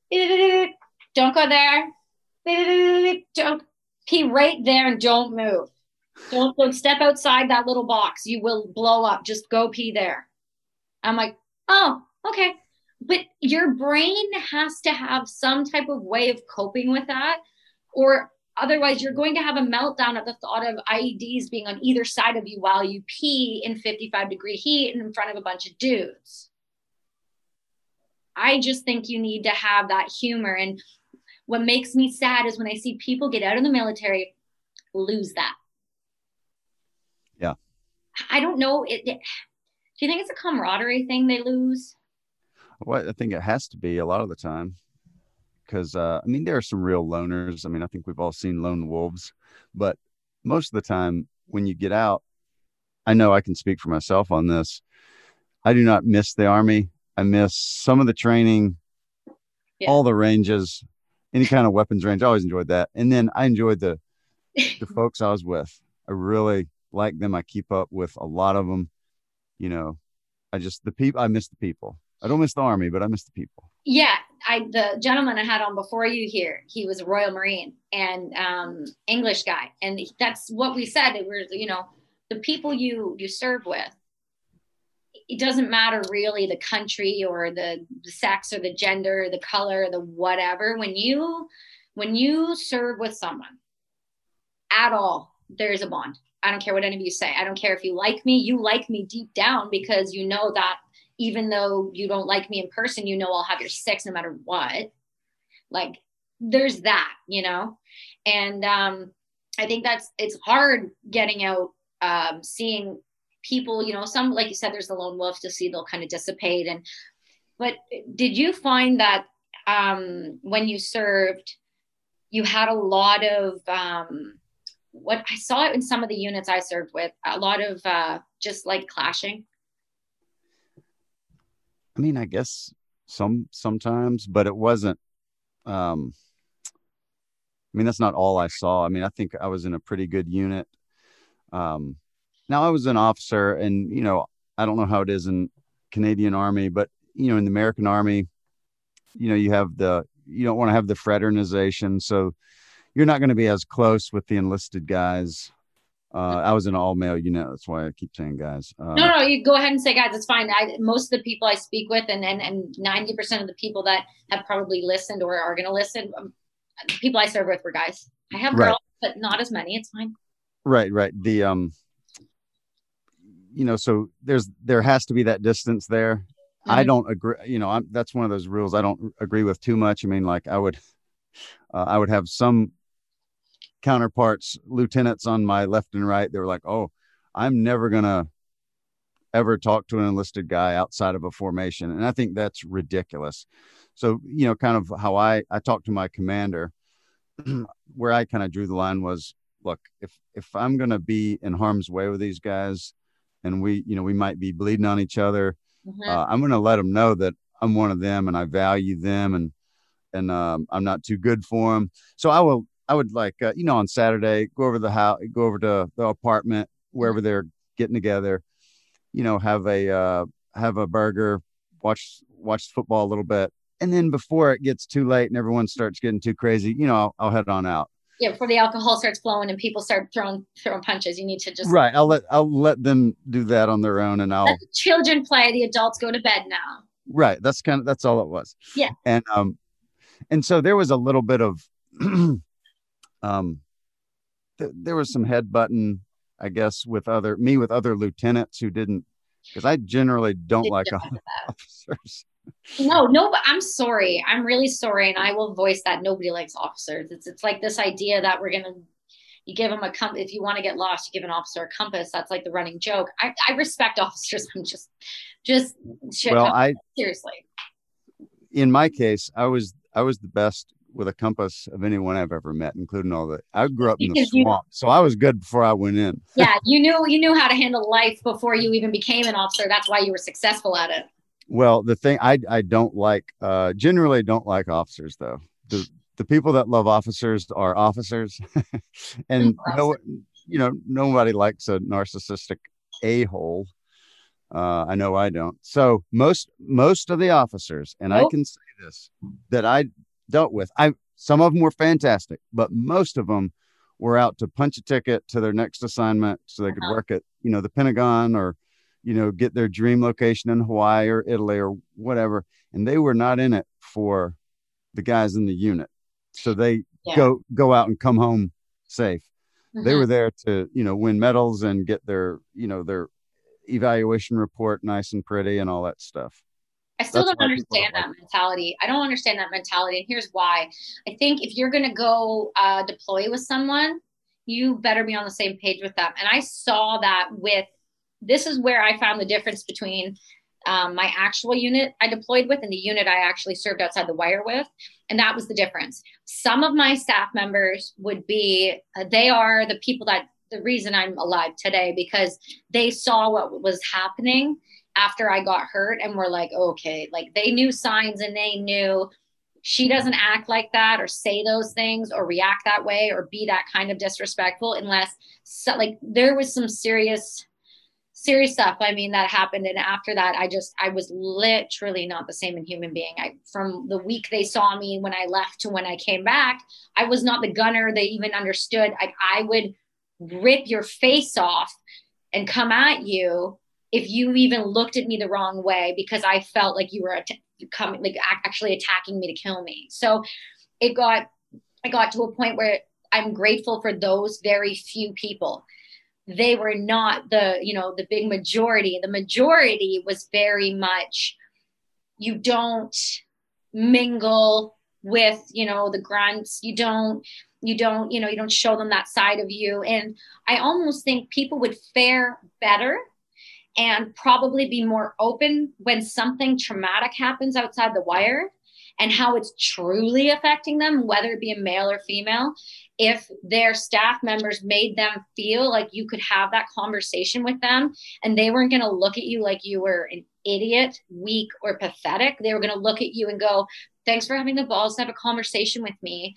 Don't go there. Don't pee right there and don't move. Don't step outside that little box. You will blow up. Just go pee there. I'm like, oh, okay. But your brain has to have some type of way of coping with that, or otherwise, you're going to have a meltdown at the thought of IEDs being on either side of you while you pee in 55-degree heat and in front of a bunch of dudes. I just think you need to have that humor. And what makes me sad is when I see people get out of the military, lose that. Yeah. I don't know. Do you think it's a camaraderie thing they lose? Well, I think it has to be a lot of the time. Because, there are some real loners. I think we've all seen lone wolves. But most of the time when you get out, I know I can speak for myself on this. I do not miss the Army. I miss some of the training, all the ranges, any kind of weapons range. I always enjoyed that. And then I enjoyed the folks I was with. I really like them. I keep up with a lot of them. I miss the people. I don't miss the Army, but I miss the people. Yeah, the gentleman I had on before you here, he was a Royal Marine and English guy. And that's what we said. It was, the people you serve with, it doesn't matter really the country or the sex or the gender, or the color, or the whatever. When you serve with someone at all, there's a bond. I don't care what any of you say. I don't care if you like me deep down, because you know that even though you don't like me in person, you know, I'll have your sex no matter what. Like there's that, you know? And I think it's hard getting out, seeing people, you know, some, like you said, there's the lone wolf, you'll see they'll kind of dissipate. But did you find that when you served, you had a lot of, what I saw in some of the units I served with, a lot of just like clashing? I mean, I guess sometimes, but it wasn't, I mean, that's not all I saw. I mean, I think I was in a pretty good unit. Now I was an officer, and, you know, I don't know how it is in Canadian Army, but, you know, in the American Army, you know, you don't want to have the fraternization. So you're not going to be as close with the enlisted guys. I was in an all male unit. That's why I keep saying guys. No, you go ahead and say guys. It's fine. Most of the people I speak with and 90% of the people that have probably listened or are going to listen, people I serve with were guys. I have girls, but not as many. It's fine. Right. The, you know, so there has to be that distance there. I don't agree. You know, that's one of those rules I don't agree with too much. I mean, like I would have some counterparts, lieutenants on my left and right. They were like, oh, I'm never going to ever talk to an enlisted guy outside of a formation. And I think that's ridiculous. So, you know, kind of how I talked to my commander, where I kind of drew the line was, look, if I'm going to be in harm's way with these guys and we might be bleeding on each other, I'm going to let them know that I'm one of them and I value them and I'm not too good for them. So I would like, you know, on Saturday, go over to the apartment, wherever they're getting together, you know, have a burger, watch football a little bit. And then before it gets too late and everyone starts getting too crazy, you know, I'll head on out. Yeah, before the alcohol starts flowing and people start throwing punches, you need to just I'll let them do that on their own, and I'll let the children play. The adults go to bed now. Right, that's all it was. Yeah, and so there was a little bit of, there was some headbutting, I guess, with other lieutenants who didn't, because I generally don't like officers. No, but I'm sorry. I'm really sorry. And I will voice that nobody likes officers. It's like this idea that you give them a compass. If you want to get lost, you give an officer a compass. That's like the running joke. I respect officers. I'm just shit. Well, seriously. In my case, I was the best with a compass of anyone I've ever met, including I grew up in the swamp. So I was good before I went in. Yeah. You knew how to handle life before you even became an officer. That's why you were successful at it. Well, the thing I don't like, generally don't like officers, though. The people that love officers are officers. And nobody likes a narcissistic a-hole. I know I don't. So most of the officers, and I can say this, that I dealt with, some of them were fantastic, but most of them were out to punch a ticket to their next assignment so they could work at, you know, the Pentagon, or, you know, get their dream location in Hawaii or Italy or whatever. And they were not in it for the guys in the unit. So they go out and come home safe. They were there to, you know, win medals and get their, you know, their evaluation report nice and pretty and all that stuff. I still don't understand that mentality. I don't understand that mentality. And here's why. I think if you're going to go deploy with someone, you better be on the same page with them. And I saw that this is where I found the difference between my actual unit I deployed with and the unit I actually served outside the wire with. And that was the difference. Some of my staff members would be, they are the people that, the reason I'm alive today, because they saw what was happening after I got hurt and were like, okay, like they knew signs and they knew she doesn't act like that or say those things or react that way or be that kind of disrespectful unless there was some serious stuff. I mean, that happened. And after that, I was literally not the same human being. From the week they saw me when I left to when I came back, I was not the gunner they even understood. I would rip your face off and come at you if you even looked at me the wrong way, because I felt like you were actually attacking me to kill me. So I got to a point where I'm grateful for those very few people. They were not the, you know, the big majority. The majority was very much, you don't mingle with, you know, the grunts. You don't show them that side of you. And I almost think people would fare better and probably be more open when something traumatic happens outside the wire and how it's truly affecting them, whether it be a male or female, if their staff members made them feel like you could have that conversation with them and they weren't going to look at you like you were an idiot, weak, or pathetic. They were going to look at you and go, thanks for having the balls to have a conversation with me,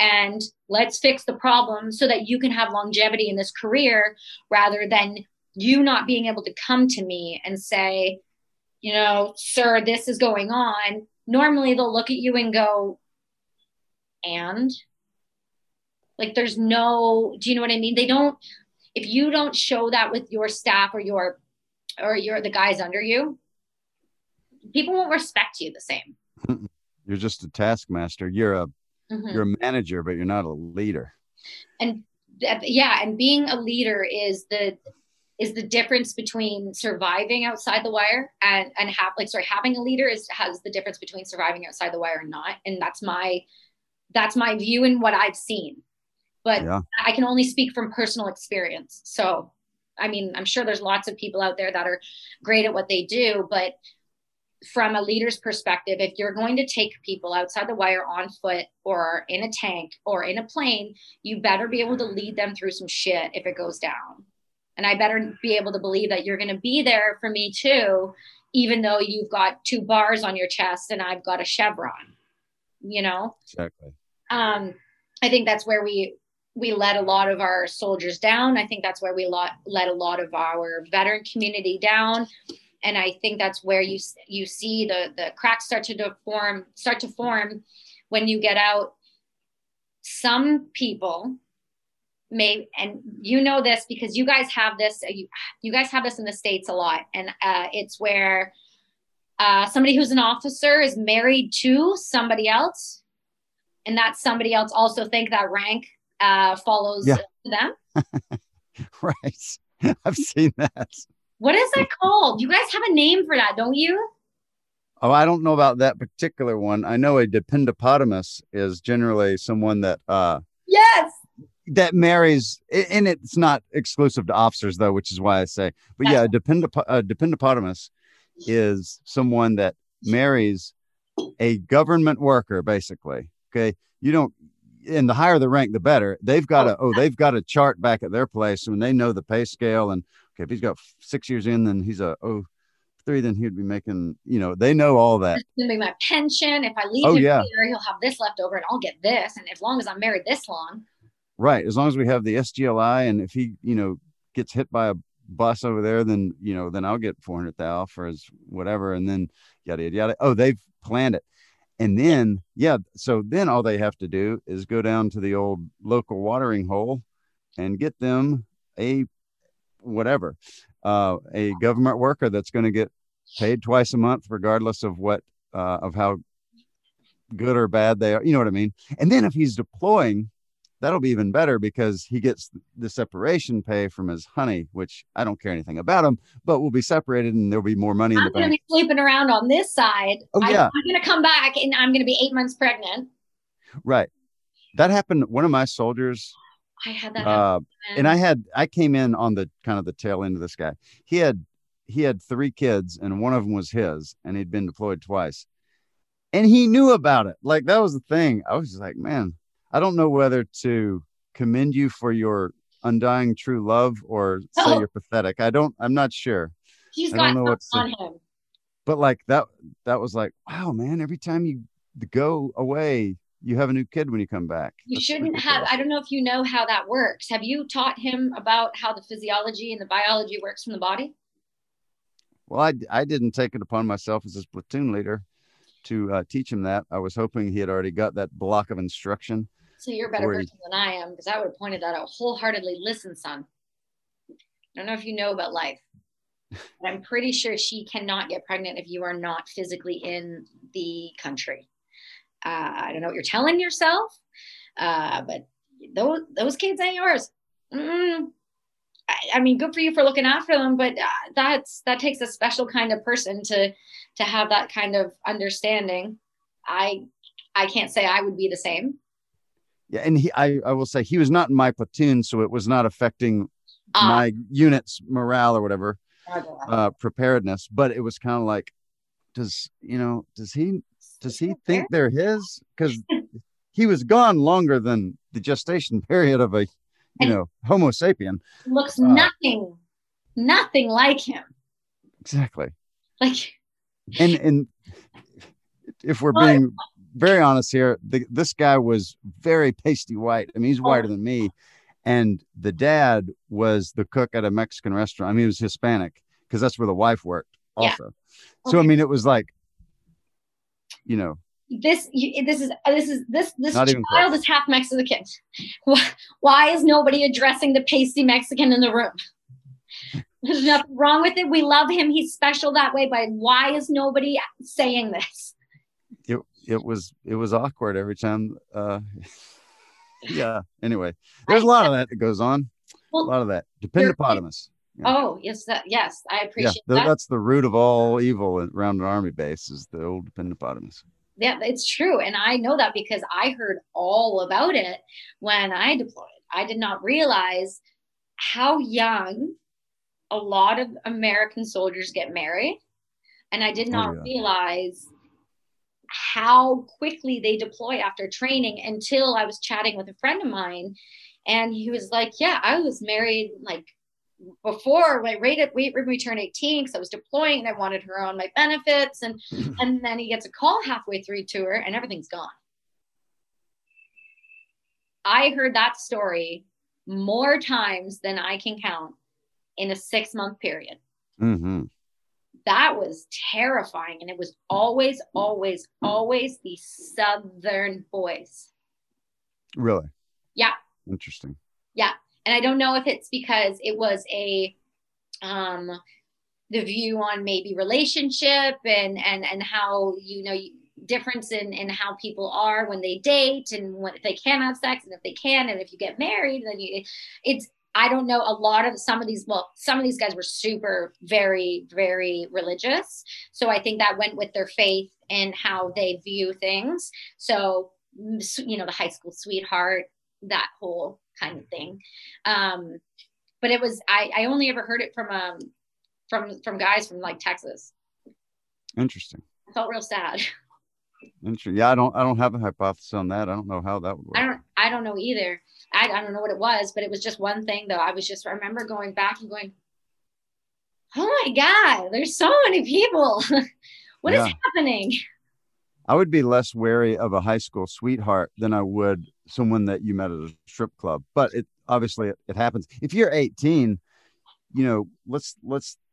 and let's fix the problem so that you can have longevity in this career, rather than you not being able to come to me and say, you know, sir, this is going on. Normally they'll look at you and go, and like, there's no, do you know what I mean? They don't, if you don't show that with your staff or the guys under you, people won't respect you the same. You're just a taskmaster. You're a manager, but you're not a leader. And and being a leader is the difference between surviving outside the wire having a leader has the difference between surviving outside the wire and not. And that's my view and what I've seen, but yeah. I can only speak from personal experience. So, I mean, I'm sure there's lots of people out there that are great at what they do, but from a leader's perspective, if you're going to take people outside the wire on foot or in a tank or in a plane, you better be able to lead them through some shit if it goes down. And I better be able to believe that you're going to be there for me too, even though you've got 2 bars on your chest and I've got a chevron, you know? Exactly. I think that's where we let a lot of our soldiers down. I think that's where we let a lot of our veteran community down. And I think that's where you see the cracks start to form when you get out. Some people may, and you know this because you guys have this, in the States a lot. And it's where somebody who's an officer is married to somebody else. And that somebody else also think that rank follows them. Right. I've seen that. What is that called? You guys have a name for that, don't you? Oh, I don't know about that particular one. I know a dependopotamus is generally someone that... that marries, and it's not exclusive to officers though, which is why I say, but yeah, a dependopotamus is someone that marries a government worker, basically. Okay. You don't, and the higher the rank, the better. They've got a chart back at their place when they know the pay scale, and okay, if he's got 6 years in, then he's a 03, then he'd be making, you know, they know all that. My pension, if I leave him here, he'll have this left over and I'll get this. And as long as I'm married this long. Right. As long as we have the SGLI, and if he, you know, gets hit by a bus over there, then, you know, then I'll get 400,000 for his whatever. And then yada, yada, yada. Oh, they've planned it. And then, so then all they have to do is go down to the old local watering hole and get them a government worker that's going to get paid twice a month, regardless of what, of how good or bad they are. You know what I mean? And then if he's deploying, that'll be even better because he gets the separation pay from his honey, which I don't care anything about him, but we'll be separated and there'll be more money in the bank. I'm going to be sleeping around on this side. I'm going to come back and I'm going to be 8 months pregnant. Right. That happened. One of my soldiers. I had that. And I came in on the kind of the tail end of this guy. He had 3 kids and one of them was his, and he'd been deployed twice. And he knew about it. Like, that was the thing. I was just like, man, I don't know whether to commend you for your undying true love or say you're pathetic. I'm not sure. He's got what's on him. But like that was like, wow, man, every time you go away, you have a new kid when you come back. You shouldn't have. I don't know if you know how that works. Have you taught him about how the physiology and the biology works from the body? Well, I didn't take it upon myself as his platoon leader to teach him that. I was hoping he had already got that block of instruction. So you're a better person than I am, because I would have pointed that out wholeheartedly. Listen, son, I don't know if you know about life. But I'm pretty sure she cannot get pregnant if you are not physically in the country. I don't know what you're telling yourself, but those kids ain't yours. I mean, good for you for looking after them, but that takes a special kind of person to have that kind of understanding. I can't say I would be the same. Yeah, and I will say he was not in my platoon, so it was not affecting my unit's morale or whatever, preparedness. But it was kind of like, does he think they're his? Because he was gone longer than the gestation period of a Homo sapien. Looks nothing like him. Exactly. Like, and if we're being very honest here, this guy was very pasty white. I mean, he's whiter than me. And the dad was the cook at a Mexican restaurant. I mean, he was Hispanic because that's where the wife worked also. Yeah. So, okay. I mean, it was like, this child is half Mexican. Why is nobody addressing the pasty Mexican in the room? There's nothing wrong with it. We love him. He's special that way. But why is nobody saying this? It was awkward every time. Yeah. Anyway, there's a lot of that that goes on. Well, a lot of that. Dependipotamus. Yeah. Oh, yes. Yes. I appreciate that. That's the root of all evil around an army base is the old dependipotamus. Yeah, it's true. And I know that because I heard all about it when I deployed. I did not realize how young a lot of American soldiers get married. And I did not realize how quickly they deploy after training until I was chatting with a friend of mine. And he was like, yeah, I was married like before I rated we turned 18 because I was deploying and I wanted her on my benefits and then he gets a call halfway through to her and everything's gone. I heard that story more times than I can count in a 6-month period. Mm-hmm. That was terrifying. And it was always, always, always the Southern boys. Really? Yeah. Interesting. Yeah. And I don't know if it's because it was the view on maybe relationship and how, difference in how people are when they date and when, if they can have sex and if they can, and if you get married, then I don't know. A lot of some of these guys were super, very, very religious. So I think that went with their faith and how they view things. So, the high school sweetheart, that whole kind of thing. But it was, I only ever heard it from guys from like Texas. Interesting. I felt real sad. Interesting. Yeah. I don't have a hypothesis on that. I don't know how that would work. I don't know either. I don't know what it was, but it was just one thing though. I remember going back and going, oh my God, there's so many people. What is happening? I would be less wary of a high school sweetheart than I would someone that you met at a strip club, but it obviously happens. If you're 18, let's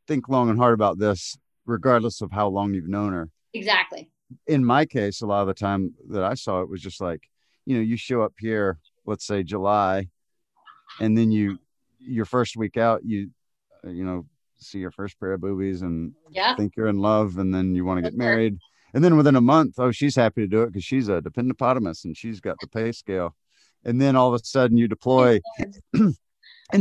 think long and hard about this, regardless of how long you've known her. Exactly. In my case, a lot of the time that I saw, it was just like, you show up here, let's say July, and then your first week out, see your first pair of boobies and think you're in love. And then you want to get married. And then within a month, she's happy to do it because she's a dependipotamus and she's got the pay scale. And then all of a sudden you deploy. And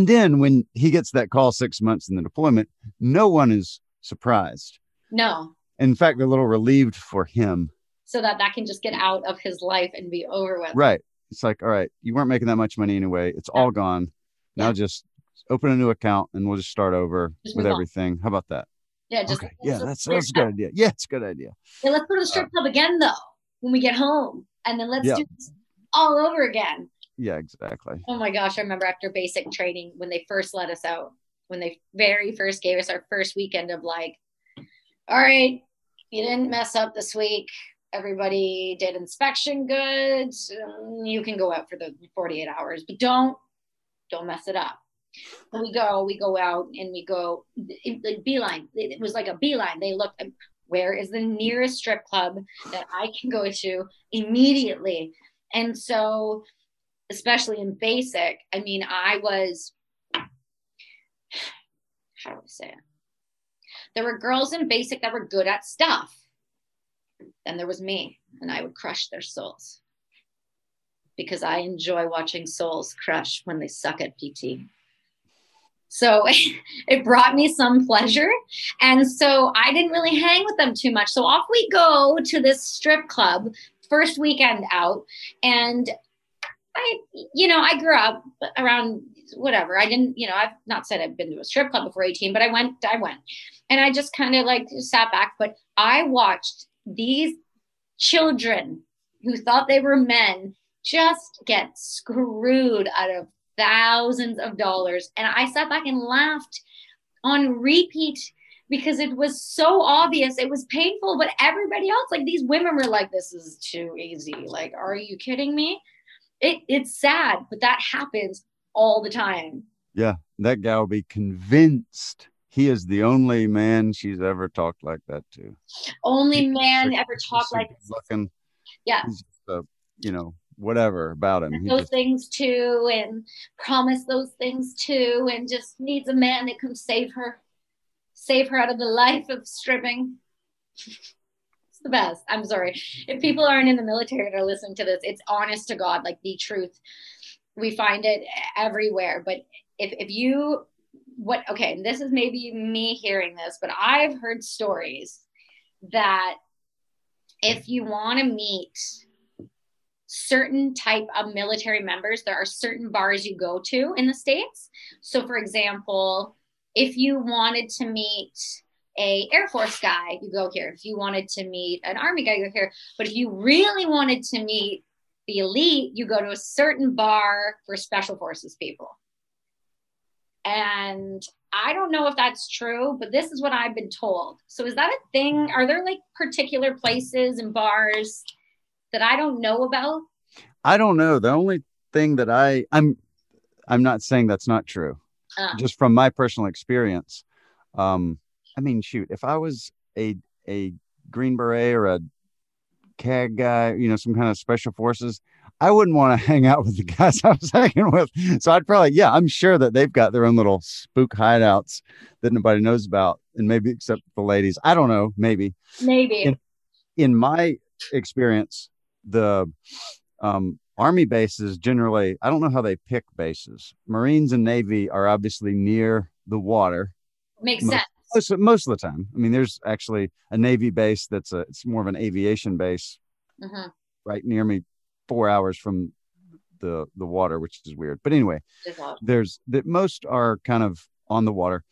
then when he gets that call 6 months in the deployment, no one is surprised. No. In fact, they're a little relieved for him. So that can just get out of his life and be over with. Right. It's like, all right, you weren't making that much money anyway. It's all gone. Now just open a new account and we'll just start over with everything. How about that? Yeah. That's a good idea. Yeah, it's a good idea. Yeah, let's go to the strip club again, though, when we get home. And then let's do this all over again. Yeah, exactly. Oh, my gosh. I remember after basic training, when they first let us out, when they very first gave us our first weekend of like, all right, you didn't mess up this week. Everybody did inspection goods. You can go out for the 48 hours, but don't mess it up. So we go out and we go like beeline. It was like a beeline. They looked, where is the nearest strip club that I can go to immediately? And so, especially in basic, I mean, I was, how do I say it? There were girls in basic that were good at stuff. Then there was me, and I would crush their souls because I enjoy watching souls crush when they suck at PT. So it brought me some pleasure. And so I didn't really hang with them too much. So off we go to this strip club, first weekend out. And I, you know, I grew up around whatever. I didn't, you know, I've not said I've been to a strip club before 18, but I went. And I just kind of like sat back. But I watched these children who thought they were men just get screwed out of thousands of dollars. And I sat back and laughed on repeat because it was so obvious. It was painful, but everybody else, like these women were like, this is too easy. Like, are you kidding me? It's sad, but that happens all the time. Yeah. That guy will be convinced he is the only man she's ever talked like that to. Only man ever talked like this. Looking, yeah. He's just a, you know, whatever about him. He those things too, and promise those things too, and just needs a man that can save her out of the life of stripping. It's the best. I'm sorry. If people aren't in the military and are listening to this, it's honest to God, like the truth. We find it everywhere. But if you, what, okay, and this is maybe me hearing this, but I've heard stories that if you want to meet certain type of military members, there are certain bars you go to in the States. So for example, if you wanted to meet a Air Force guy, you go here. If you wanted to meet an Army guy, you go here. But if you really wanted to meet the elite, you go to a certain bar for special forces people. And I don't know if that's true, but this is what I've been told. So is that a thing? Are there like particular places and bars that I don't know about? I don't know. The only thing that I'm not saying that's not true. Just from my personal experience. I mean, shoot, if I was a Green Beret or a CAG guy, you know, some kind of special forces, I wouldn't want to hang out with the guys I was hanging with. So I'd probably, yeah, I'm sure that they've got their own little spook hideouts that nobody knows about. And maybe except the ladies. I don't know. Maybe. In my experience, the Army bases generally, I don't know how they pick bases. Marines and Navy are obviously near the water. Makes sense. Most of the time. I mean, there's actually a Navy base it's more of an aviation base right near me, 4 hours from the water, which is weird. But anyway, there's that most are kind of on the water.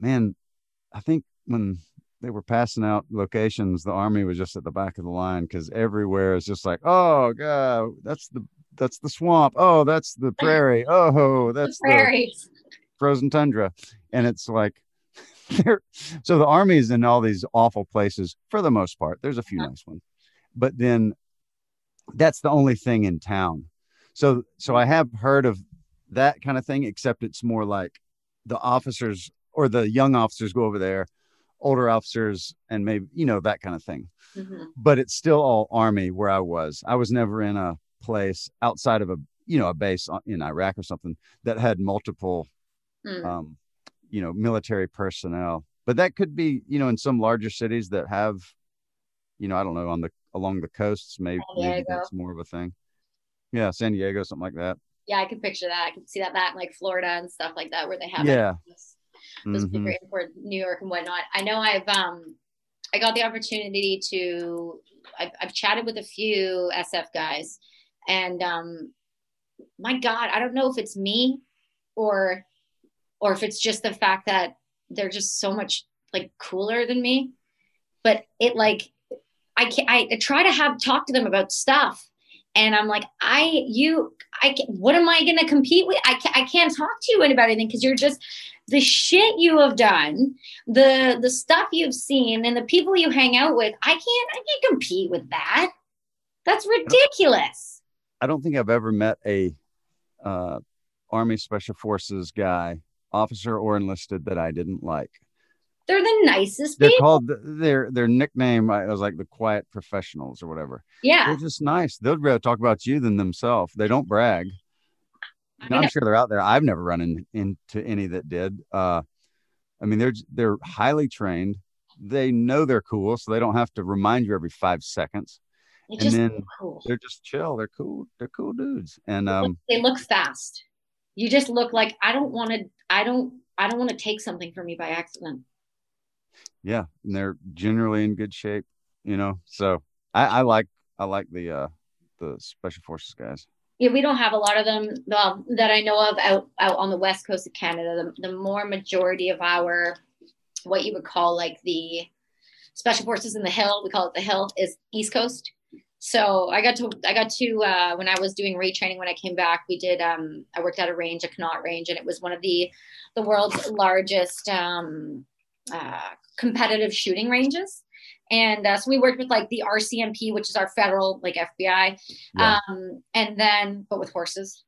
Man, I think when they were passing out locations, the Army was just at the back of the line because everywhere is just like, oh God, that's the swamp. Oh, that's the prairie. Oh, that's the frozen tundra. And it's like, so the Army is in all these awful places for the most part. There's a few nice ones, but then that's the only thing in town. So I have heard of that kind of thing, except it's more like the officers or the young officers go over there, older officers, and maybe, you know, that kind of thing. But it's still all Army where I was never in a place outside of a base in Iraq or something that had multiple, military personnel. But that could be, you know, in some larger cities that have, you know, I don't know, along the coasts, maybe that's more of a thing. Yeah. San Diego, something like that. Yeah. I can picture that. I can see that in like Florida and stuff like that, where they have those bigger airports, New York and whatnot. I know I got the opportunity to, I've chatted with a few SF guys, and my God, I don't know if it's me or if it's just the fact that they're just so much like cooler than me, but it like, I try to talk to them about stuff. And I'm like, what am I going to compete with? I can't talk to you about anything because you're just the shit you have done, the stuff you've seen, and the people you hang out with. I can't compete with that. That's ridiculous. I don't think I've ever met a Army Special Forces guy, officer or enlisted, that I didn't like. They're the nicest people. They're called their nickname. I was like the quiet professionals or whatever. Yeah. They're just nice. They'd rather talk about you than themselves. They don't brag. I'm sure they're out there. I've never run into any that did. I mean, they're highly trained. They know they're cool, so they don't have to remind you every 5 seconds. They're just chill. They're cool. They're cool dudes. And they look fast. You just look like, I don't want to take something from you by accident. Yeah. And they're generally in good shape, you know? So I like the Special Forces guys. Yeah. We don't have a lot of them that I know of out on the West Coast of Canada. The more majority of our, what you would call like the Special Forces in the Hill, we call it the Hill, is East Coast. So I got to when I was doing retraining, when I came back, we did, I worked at a range, a Connaught range, and it was one of the world's largest competitive shooting ranges. And so we worked with like the RCMP, which is our federal, like FBI. Yeah. But with horses.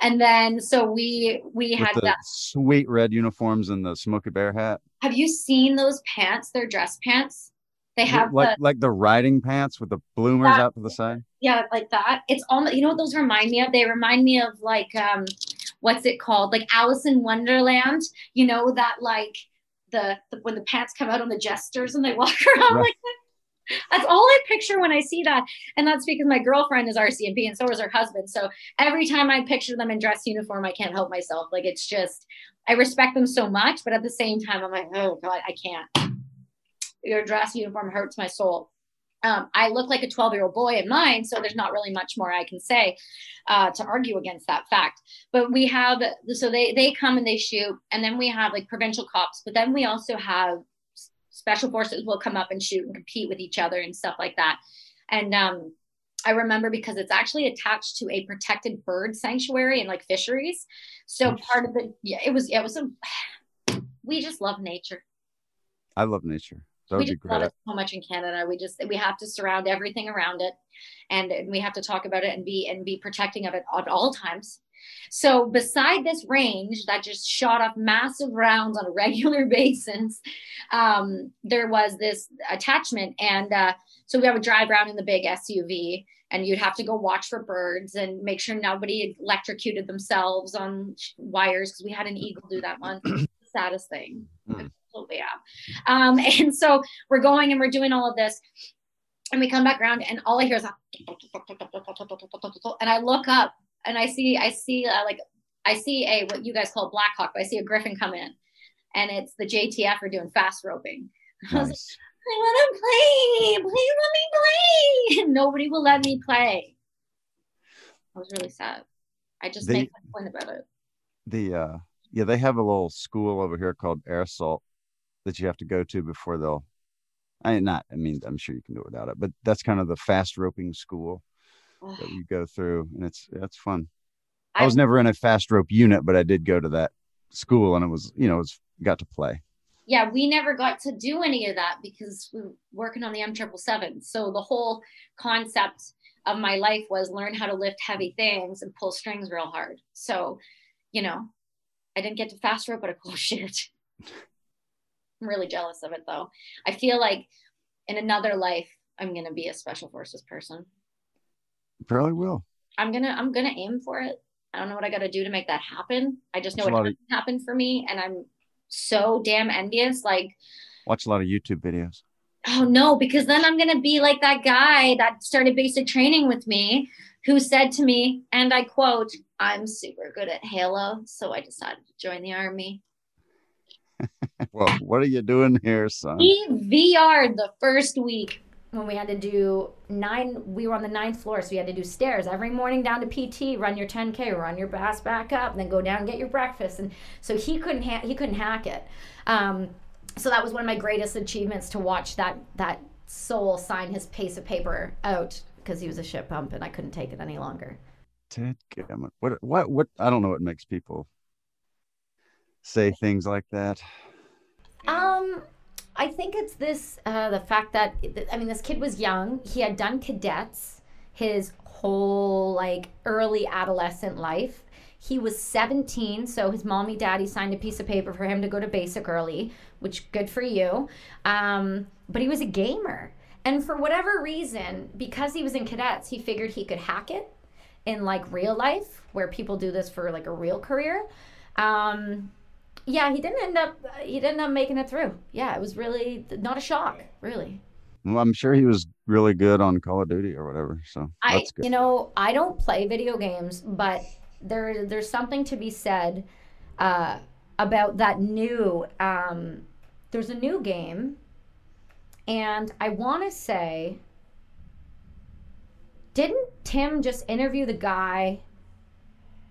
And then, so we had the sweet red uniforms and the Smokey Bear hat. Have you seen those pants? They're dress pants. They have like the riding pants with the bloomers out to the side. Yeah, like that. It's almost, you know what those remind me of? They remind me of like, what's it called? Like Alice in Wonderland, you know, that like the when the pants come out on the jesters and they walk around right. Like that. That's all I picture when I see that. And that's because my girlfriend is RCMP and so is her husband. So every time I picture them in dress uniform, I can't help myself. Like, it's just, I respect them so much, but at the same time, I'm like, oh God, I can't. Your dress uniform hurts my soul. I look like a 12-year-old boy in mine, so there's not really much more I can say to argue against that fact. But we have, so they come and they shoot, and then we have like provincial cops, but then we also have Special Forces will come up and shoot and compete with each other and stuff like that. And I remember because it's actually attached to a protected bird sanctuary and like fisheries. So part of the, yeah, we just love nature. I love nature. That would be great. We love it so much in Canada. We have to surround everything around it, and we have to talk about it and be protecting of it at all times. So beside this range that just shot off massive rounds on a regular basis, there was this attachment. And so we have a drive round in the big SUV, and you'd have to go watch for birds and make sure nobody electrocuted themselves on wires, because we had an eagle do that once. The saddest thing. Absolutely, yeah. And so we're going and we're doing all of this. And we come back around and all I hear is, and I look up. And I see a, what you guys call Black Hawk, but I see a Griffin come in, and it's the JTF are doing fast roping. Nice. I was like, I want to play, please let me play. And nobody will let me play. I was really sad. I just made a point about it. They have a little school over here called Air Assault that you have to go to before they'll, I'm sure you can do it without it, but that's kind of the fast roping school that you go through, and that's fun. I was never in a fast rope unit, but I did go to that school, and it was, you know, got to play. Yeah, we never got to do any of that because we were working on the M777. So the whole concept of my life was learn how to lift heavy things and pull strings real hard. So, you know, I didn't get to fast rope, but a cool shit. I'm really jealous of it, though. I feel like in another life, I'm going to be a Special Forces person. Probably will. I'm gonna aim for it. I don't know what I gotta do to make that happen. I just know it hasn't happened for me, and I'm so damn envious. Like, watch a lot of YouTube videos. Oh no, because then I'm gonna be like that guy that started basic training with me, who said to me, and I quote, "I'm super good at Halo, so I decided to join the Army." Well, what are you doing here, son? He VR'd the first week. When we had to do we were on the 9th floor, so we had to do stairs every morning down to PT, run your 10K, run your ass back up, and then go down and get your breakfast. And so he couldn't hack it. So that was one of my greatest achievements, to watch that soul sign his piece of paper out, because he was a shit pump and I couldn't take it any longer. What I don't know what makes people say things like that. I think it's this, the fact that, this kid was young. He had done cadets his whole, like, early adolescent life. He was 17, so his mommy, daddy signed a piece of paper for him to go to basic early, which, good for you. But he was a gamer. And for whatever reason, because he was in cadets, he figured he could hack it in, like, real life, where people do this for, like, a real career. Yeah, he didn't end up making it through. Yeah, it was really not a shock, really. Well, I'm sure he was really good on Call of Duty or whatever. So that's good. You know, I don't play video games, but there's something to be said about that new. There's a new game, and I want to say, didn't Tim just interview the guy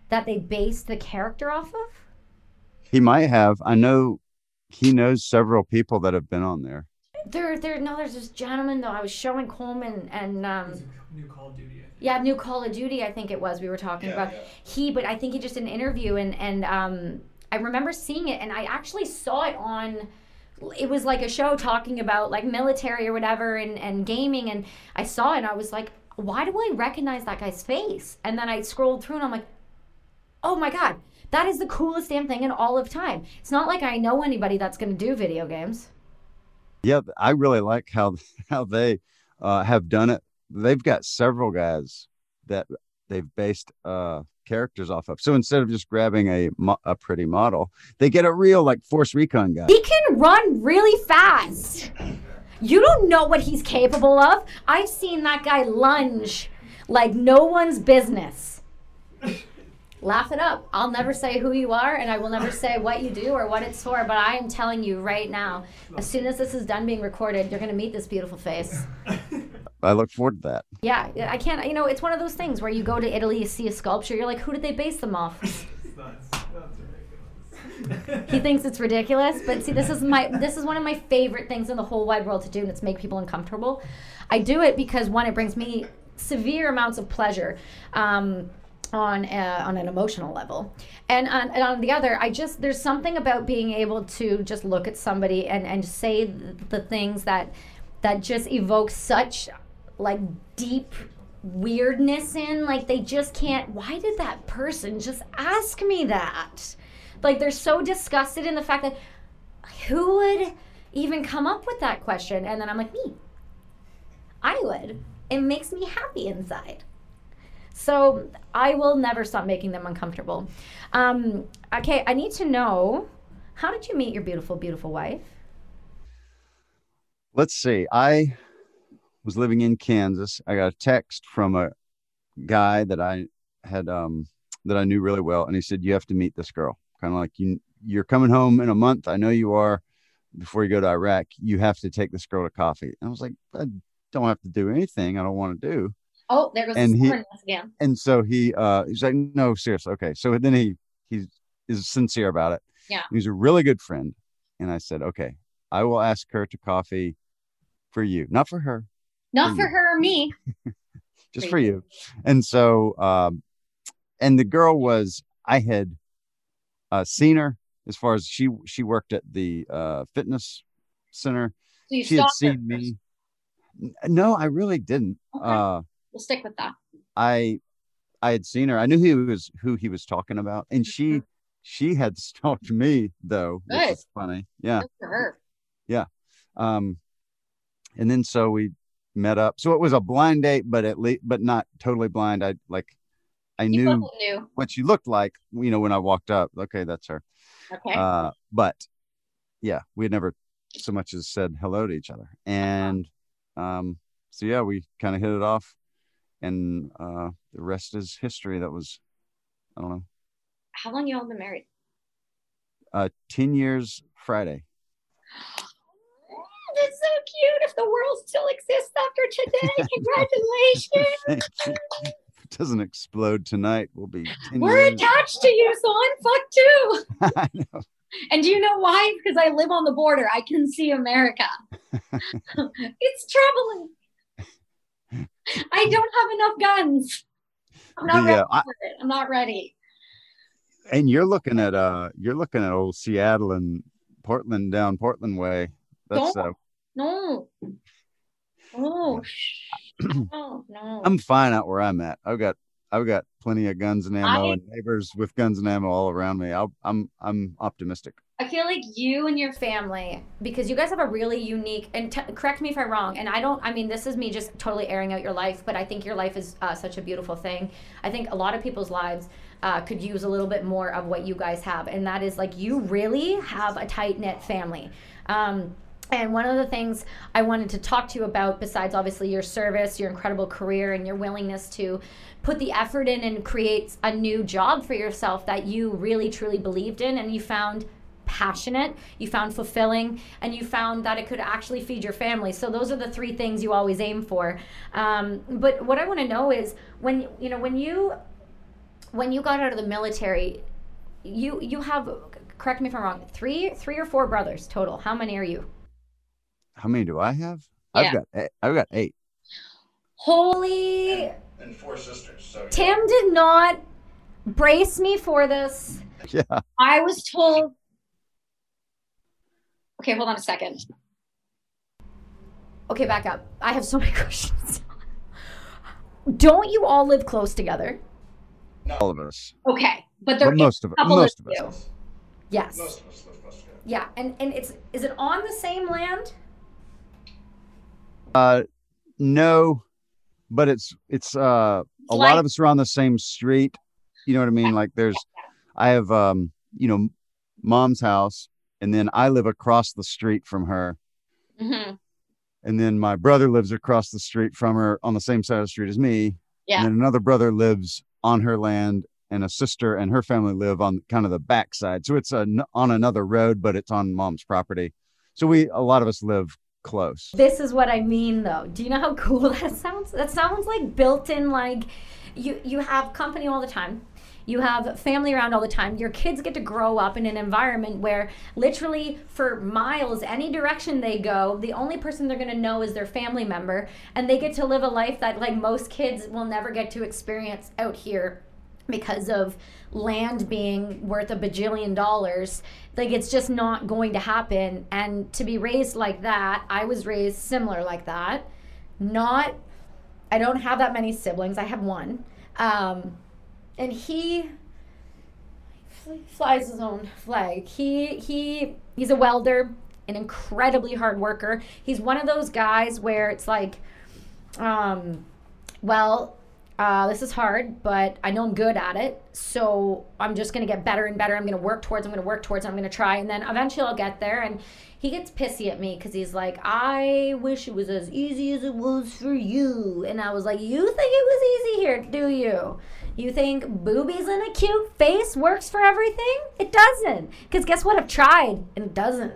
that they based the character off of? He might have. I know he knows several people that have been on there. There's this gentleman though. I was showing Coleman and New Call of Duty. Yeah, New Call of Duty. I think it was we were talking about. Yeah. But I think he just did an interview and I remember seeing it, and I actually saw it on. It was like a show talking about like military or whatever and gaming, and I saw it and I was like, why do I recognize that guy's face? And then I scrolled through and I'm like, oh my God, that is the coolest damn thing in all of time. It's not like I know anybody that's going to do video games. Yeah, I really like how they have done it. They've got several guys that they've based characters off of. So instead of just grabbing a pretty model, they get a real like Force Recon guy. He can run really fast. You don't know what he's capable of. I've seen that guy lunge like no one's business. Laugh it up. I'll never say who you are, and I will never say what you do or what it's for, but I am telling you right now, as soon as this is done being recorded, you're going to meet this beautiful face. I look forward to that. Yeah, I can't, you know, it's one of those things where you go to Italy, you see a sculpture, you're like, who did they base them off? That's ridiculous. He thinks it's ridiculous, but see, this is one of my favorite things in the whole wide world to do, and it's make people uncomfortable. I do it because, one, it brings me severe amounts of pleasure. On an emotional level, and on the other, there's something about being able to just look at somebody and say the things that just evoke such like deep weirdness in, like they just can't. Why did that person just ask me that? Like they're so disgusted in the fact that who would even come up with that question? And then I'm like, me. I would. It makes me happy inside. So I will never stop making them uncomfortable. Okay, I need to know, how did you meet your beautiful, beautiful wife? Let's see. I was living in Kansas. I got a text from a guy that I had that I knew really well, and he said, "You have to meet this girl. Kind of like you're coming home in a month. I know you are. Before you go to Iraq, you have to take this girl to coffee." And I was like, "I don't have to do anything. I don't want to do." Oh, there goes the again. And so he's like, "No, seriously, okay." So then he is sincere about it. Yeah, he's a really good friend, and I said, "Okay, I will ask her to coffee for you, not for her, not for her or me, just for you." And so, and the girl was, I had seen her as far as she worked at the fitness center. So you she had seen her me. No, I really didn't. Okay. We'll stick with that. I had seen her. I knew who he was talking about, and she had stalked me though, good. Which is funny. Yeah, good for her. Yeah, and then so we met up. So it was a blind date, but but not totally blind. I knew what she looked like. You know, when I walked up, okay, that's her. Okay, but yeah, we had never so much as said hello to each other, and so yeah, we kind of hit it off. And the rest is history. That was, I don't know. How long y'all been married? 10 years Friday. That's so cute. If the world still exists after today, congratulations. It doesn't explode tonight. We'll be 10 We're years. Attached to you, so I'm fucked too. I know. And do you know why? Because I live on the border. I can see America. It's troubling. I don't have enough guns. I'm not ready for it. I'm not ready. And you're looking at old Seattle and Portland, down Portland way. That's no. I'm fine out where I'm at. I've got I've got plenty of guns and ammo and neighbors with guns and ammo all around me. I'm optimistic. I feel like you and your family, because you guys have a really unique, and correct me if I'm wrong, and I mean, this is me just totally airing out your life, but I think your life is such a beautiful thing. I think a lot of people's lives could use a little bit more of what you guys have, and that is, like, you really have a tight-knit family. And one of the things I wanted to talk to you about, besides obviously your service, your incredible career, and your willingness to put the effort in and create a new job for yourself that you really truly believed in and you found passionate, you found fulfilling, and you found that it could actually feed your family. So those are the three things you always aim for. But what I want to know is, when you know, when you got out of the military, you have, correct me if I'm wrong, three or four brothers total. How many are you? How many do I have? Yeah. I've got eight. Holy. And four sisters. So Tim did not brace me for this. Yeah. I was told. Okay, hold on a second. Okay, back up. I have so many questions. Don't you all live close together? Not all of us. Okay, but there are most of us. Yes. Most of us live close together. Yeah, and is it on the same land? No, but it's a like, lot of us are on the same street. You know what I mean? Like I have, mom's house, and then I live across the street from her. Mm-hmm. And then my brother lives across the street from her on the same side of the street as me. Yeah. And then another brother lives on her land, and a sister and her family live on kind of the backside. So it's on another road, but it's on mom's property. So a lot of us live close. This is what I mean, though. Do you know how cool that sounds? That sounds like built-in, like you have company all the time. You have family around all the time. Your kids get to grow up in an environment where literally for miles, any direction they go, the only person they're gonna know is their family member, and they get to live a life that, like, most kids will never get to experience out here because of land being worth $1 bajillion. Like, it's just not going to happen. And to be raised like that, I was raised similar like that. I don't have that many siblings. I have one. And he flies his own flag. He's a welder, an incredibly hard worker. He's one of those guys where it's like, this is hard, but I know I'm good at it, so I'm just going to get better and better. I'm going to try, and then eventually I'll get there. And he gets pissy at me because he's like, I wish it was as easy as it was for you. And I was like, you think it was easy here, do you? You think boobies and a cute face works for everything? It doesn't. Because guess what? I've tried, and it doesn't.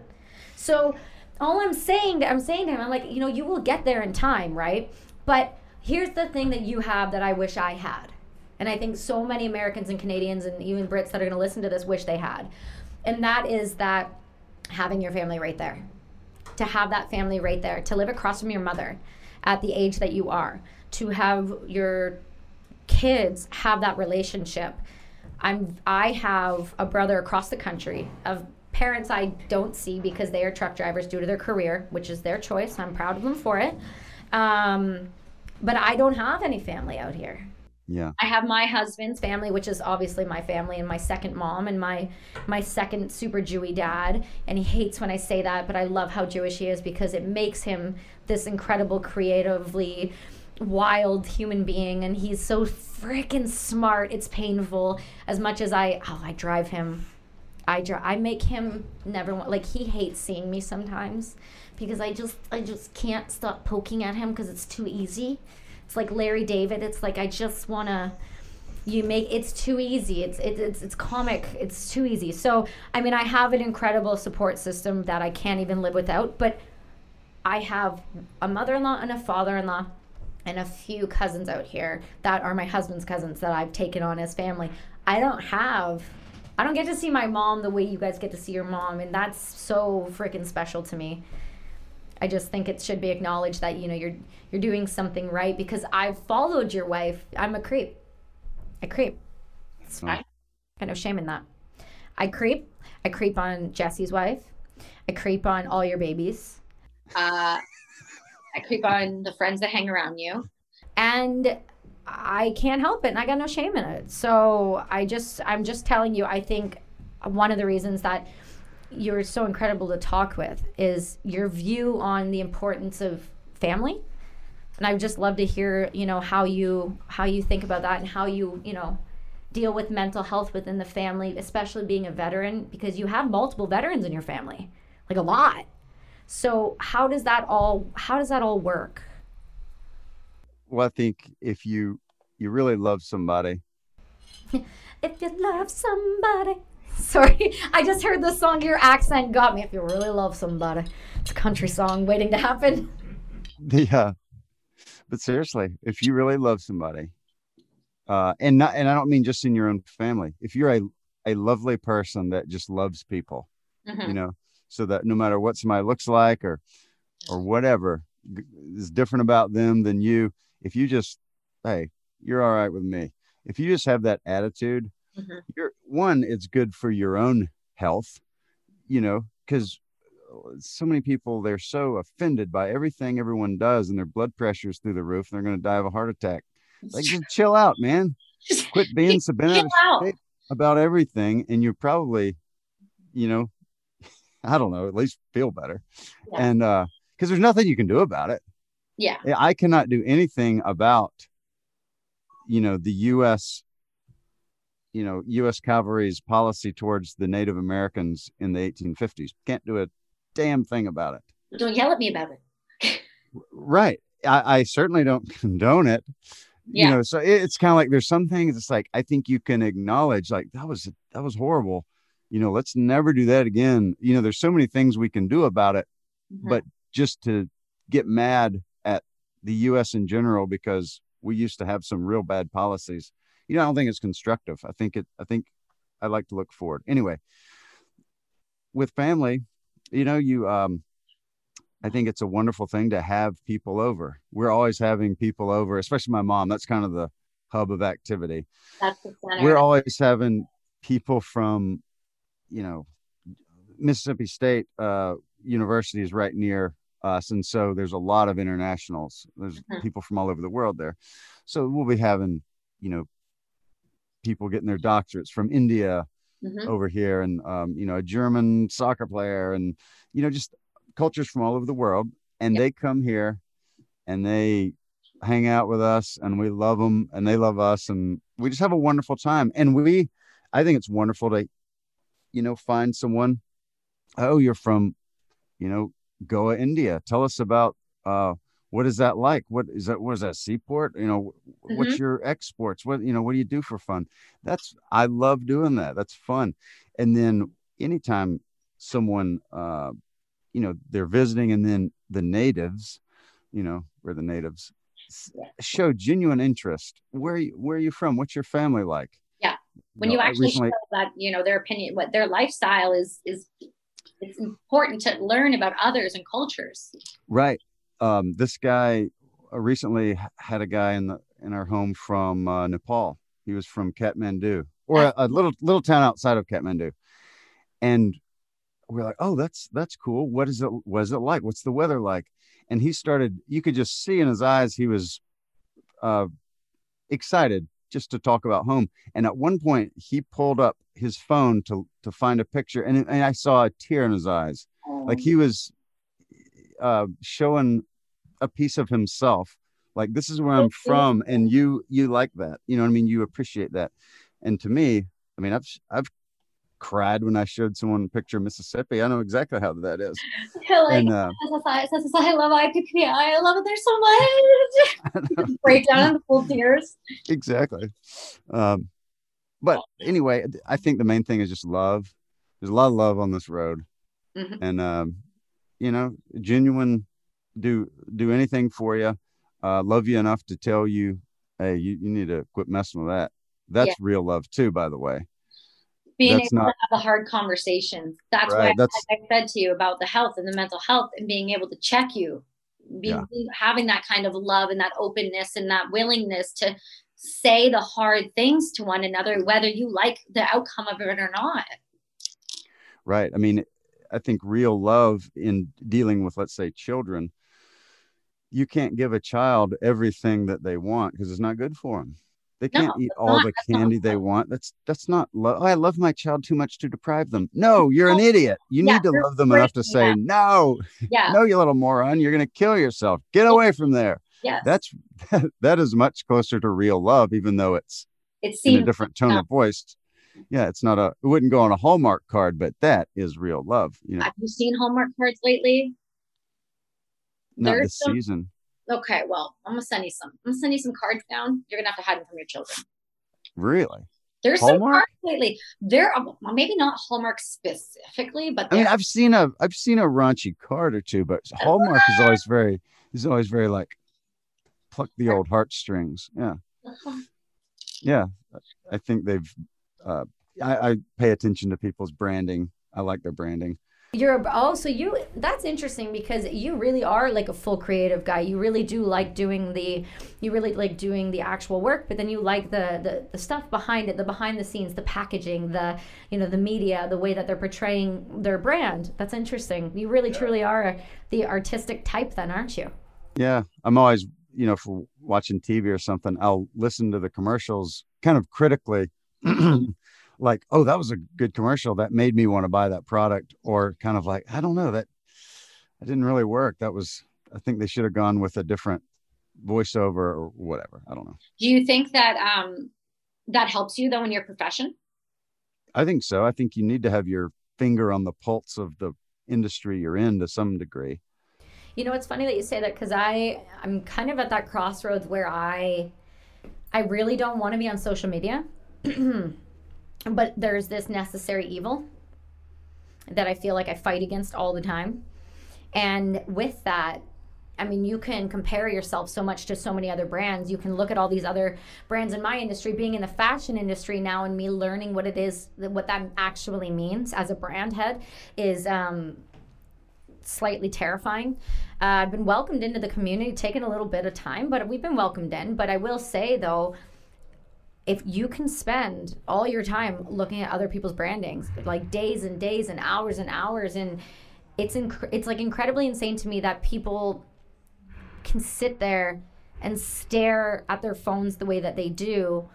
So all I'm saying to him, I'm like, you will get there in time, right? But here's the thing that you have that I wish I had. And I think so many Americans and Canadians and even Brits that are going to listen to this wish they had. And that is that having your family right there. To have that family right there. To live across from your mother at the age that you are. To have your kids have that relationship. I have a brother across the country of parents I don't see because they are truck drivers due to their career, which is their choice. I'm proud of them for it. But I don't have any family out here. Yeah. I have my husband's family, which is obviously my family, and my second mom, and my second super Jewy dad. And he hates when I say that, but I love how Jewish he is because it makes him this incredible, creatively wild human being, and he's so freaking smart. It's painful. As much as I drive him. I make him never want, like, he hates seeing me sometimes because I just can't stop poking at him because it's too easy. It's like Larry David. It's like, I just want to, it's too easy. It's comic. It's too easy. So, I mean, I have an incredible support system that I can't even live without, but I have a mother-in-law and a father-in-law and a few cousins out here that are my husband's cousins that I've taken on as family. I don't get to see my mom the way you guys get to see your mom, and that's so freaking special to me. I just think it should be acknowledged that, you're doing something right, because I've followed your wife. I'm a creep. I creep. It's fine. Kind of shame in that. I creep. I creep on Jesse's wife. I creep on all your babies. I creep on the friends that hang around you. And I can't help it, and I got no shame in it. So I'm just telling you, I think one of the reasons that you're so incredible to talk with is your view on the importance of family. And I would just love to hear, you know, how you think about that and how you, you know, deal with mental health within the family, especially being a veteran, because you have multiple veterans in your family, like a lot. So how does that all work? Well, I think if you really love somebody. If you love somebody. Sorry, I just heard the song. Your accent got me. If you really love somebody. It's a country song waiting to happen. Yeah. But seriously, if you really love somebody, and I don't mean just in your own family, if you're a lovely person that just loves people, mm-hmm. you know, so that no matter what somebody looks like or whatever is different about them than you, if you just, hey, you're all right with me. If you just have that attitude, mm-hmm. It's good for your own health, you know, because so many people, they're so offended by everything everyone does, and their blood pressure's through the roof, and they're going to die of a heart attack. Like, just chill out, man. Quit being so bent about everything, and you probably, you know, I don't know, at least feel better. Yeah. And because there's nothing you can do about it. Yeah. I cannot do anything about, you know, the U.S., you know, U.S. Cavalry's policy towards the Native Americans in the 1850s. Can't do a damn thing about it. Don't yell at me about it. Right. I certainly don't condone it. Yeah. You know, so it's kind of like there's some things it's like I think you can acknowledge, like, that was horrible. You know, let's never do that again. You know, there's so many things we can do about it, mm-hmm. but just to get mad at the U.S. in general because we used to have some real bad policies. You know, I don't think it's constructive. I think I like to look forward. Anyway, with family, you know, I think it's a wonderful thing to have people over. We're always having people over, especially my mom. That's kind of the hub of activity. That's the center. We're always having people from, you know, Mississippi State University is right near us. And so there's a lot of internationals. There's mm-hmm. people from all over the world there. So we'll be having, you know, people getting their doctorates from India mm-hmm. over here and, you know, a German soccer player and, you know, just cultures from all over the world. And yep. they come here and they hang out with us and we love them and they love us. And we just have a wonderful time. And I think it's wonderful to, you know, find someone. Oh, you're from, you know, Goa, India. Tell us about, what is that like? What is that seaport? You know, mm-hmm. what's your exports? What do you do for fun? I love doing that. That's fun. And then anytime someone, you know, they're visiting and then the natives, you know, we're the natives, show genuine interest. Where are you from? What's your family like? Yeah. When you actually show that, you know, their opinion, what their lifestyle is it's important to learn about others and cultures. Right. This guy recently had a guy in our home from Nepal. He was from Kathmandu, or a little town outside of Kathmandu. And we're like, oh, that's cool. What is it like? What's the weather like? And he started, you could just see in his eyes, he was excited just to talk about home. And at one point he pulled up his phone to find a picture. And I saw a tear in his eyes. Like he was showing a piece of himself, like, this is where I'm from, and you like that, you know what I mean, you appreciate that. And to me, I mean, I've cried when I showed someone a picture of Mississippi. I know exactly how that is. And, I love IPPI. I love it there so much. Breakdown in full tears. Exactly. But anyway, I think the main thing is just love. There's a lot of love on this road, mm-hmm. and you know, genuine, do anything for you, love you enough to tell you, hey, you need to quit messing with that. That's real love too, by the way. Being able to have the hard conversations. That's right, why I said to you about the health and the mental health and being able to check you, having that kind of love and that openness and that willingness to say the hard things to one another, whether you like the outcome of it or not. Right. I mean, I think real love in dealing with, let's say, children, you can't give a child everything that they want because it's not good for them. They can't eat all the candy they want. That's not love. Oh, I love my child too much to deprive them. No, you're an idiot. You need to love them enough to say, no, no, you little moron, you're going to kill yourself. Get away from there. Yes. That is much closer to real love, even though it's in a different tone of voice. Yeah, it's not it wouldn't go on a Hallmark card, but that is real love. You know? Have you seen Hallmark cards lately? Not this season. Okay, well, I'm going to send you some. I'm going to send you some cards down. You're going to have to hide them from your children. Really? There's Hallmark? Some cards lately. There are, well, maybe not Hallmark specifically, but I mean, I've seen a raunchy card or two, but Hallmark is always very like pluck the old heartstrings. Yeah. Yeah. I think they've I pay attention to people's branding. I like their branding. That's interesting because you really are like a full creative guy. You really do like doing the actual work, but then you like the stuff behind it, the behind the scenes, the packaging, the media, the way that they're portraying their brand. That's interesting. You really truly are the artistic type then, aren't you? Yeah. I'm always, for watching TV or something, I'll listen to the commercials kind of critically. Like, oh, that was a good commercial that made me want to buy that product, or kind of like, I don't know, that didn't really work. I think they should have gone with a different voiceover or whatever. I don't know. Do you think that that helps you though in your profession? I think so. I think you need to have your finger on the pulse of the industry you're in to some degree. You know, it's funny that you say that because I'm kind of at that crossroads where I really don't want to be on social media. But there's this necessary evil that I feel like I fight against all the time. And with that, I mean, you can compare yourself so much to so many other brands. You can look at all these other brands in my industry, being in the fashion industry now, and me learning what it is, what that actually means as a brand head is slightly terrifying. I've been welcomed into the community, taken a little bit of time, but we've been welcomed in. But I will say though, if you can spend all your time looking at other people's brandings, like days and days and hours, and it's like incredibly insane to me that people can sit there and stare at their phones the way that they do.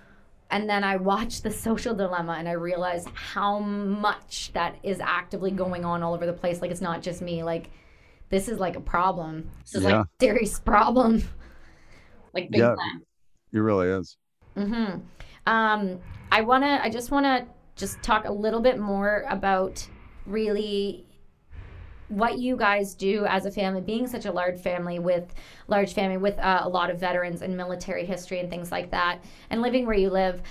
And then I watch The Social Dilemma and I realize how much that is actively going on all over the place. Like, it's not just me. Like, this is like a problem. This is like a serious problem. Like, big time. It really is. Mm-hmm. I just want to talk a little bit more about really what you guys do as a family, being such a large family with a lot of veterans and military history and things like that, and living where you live.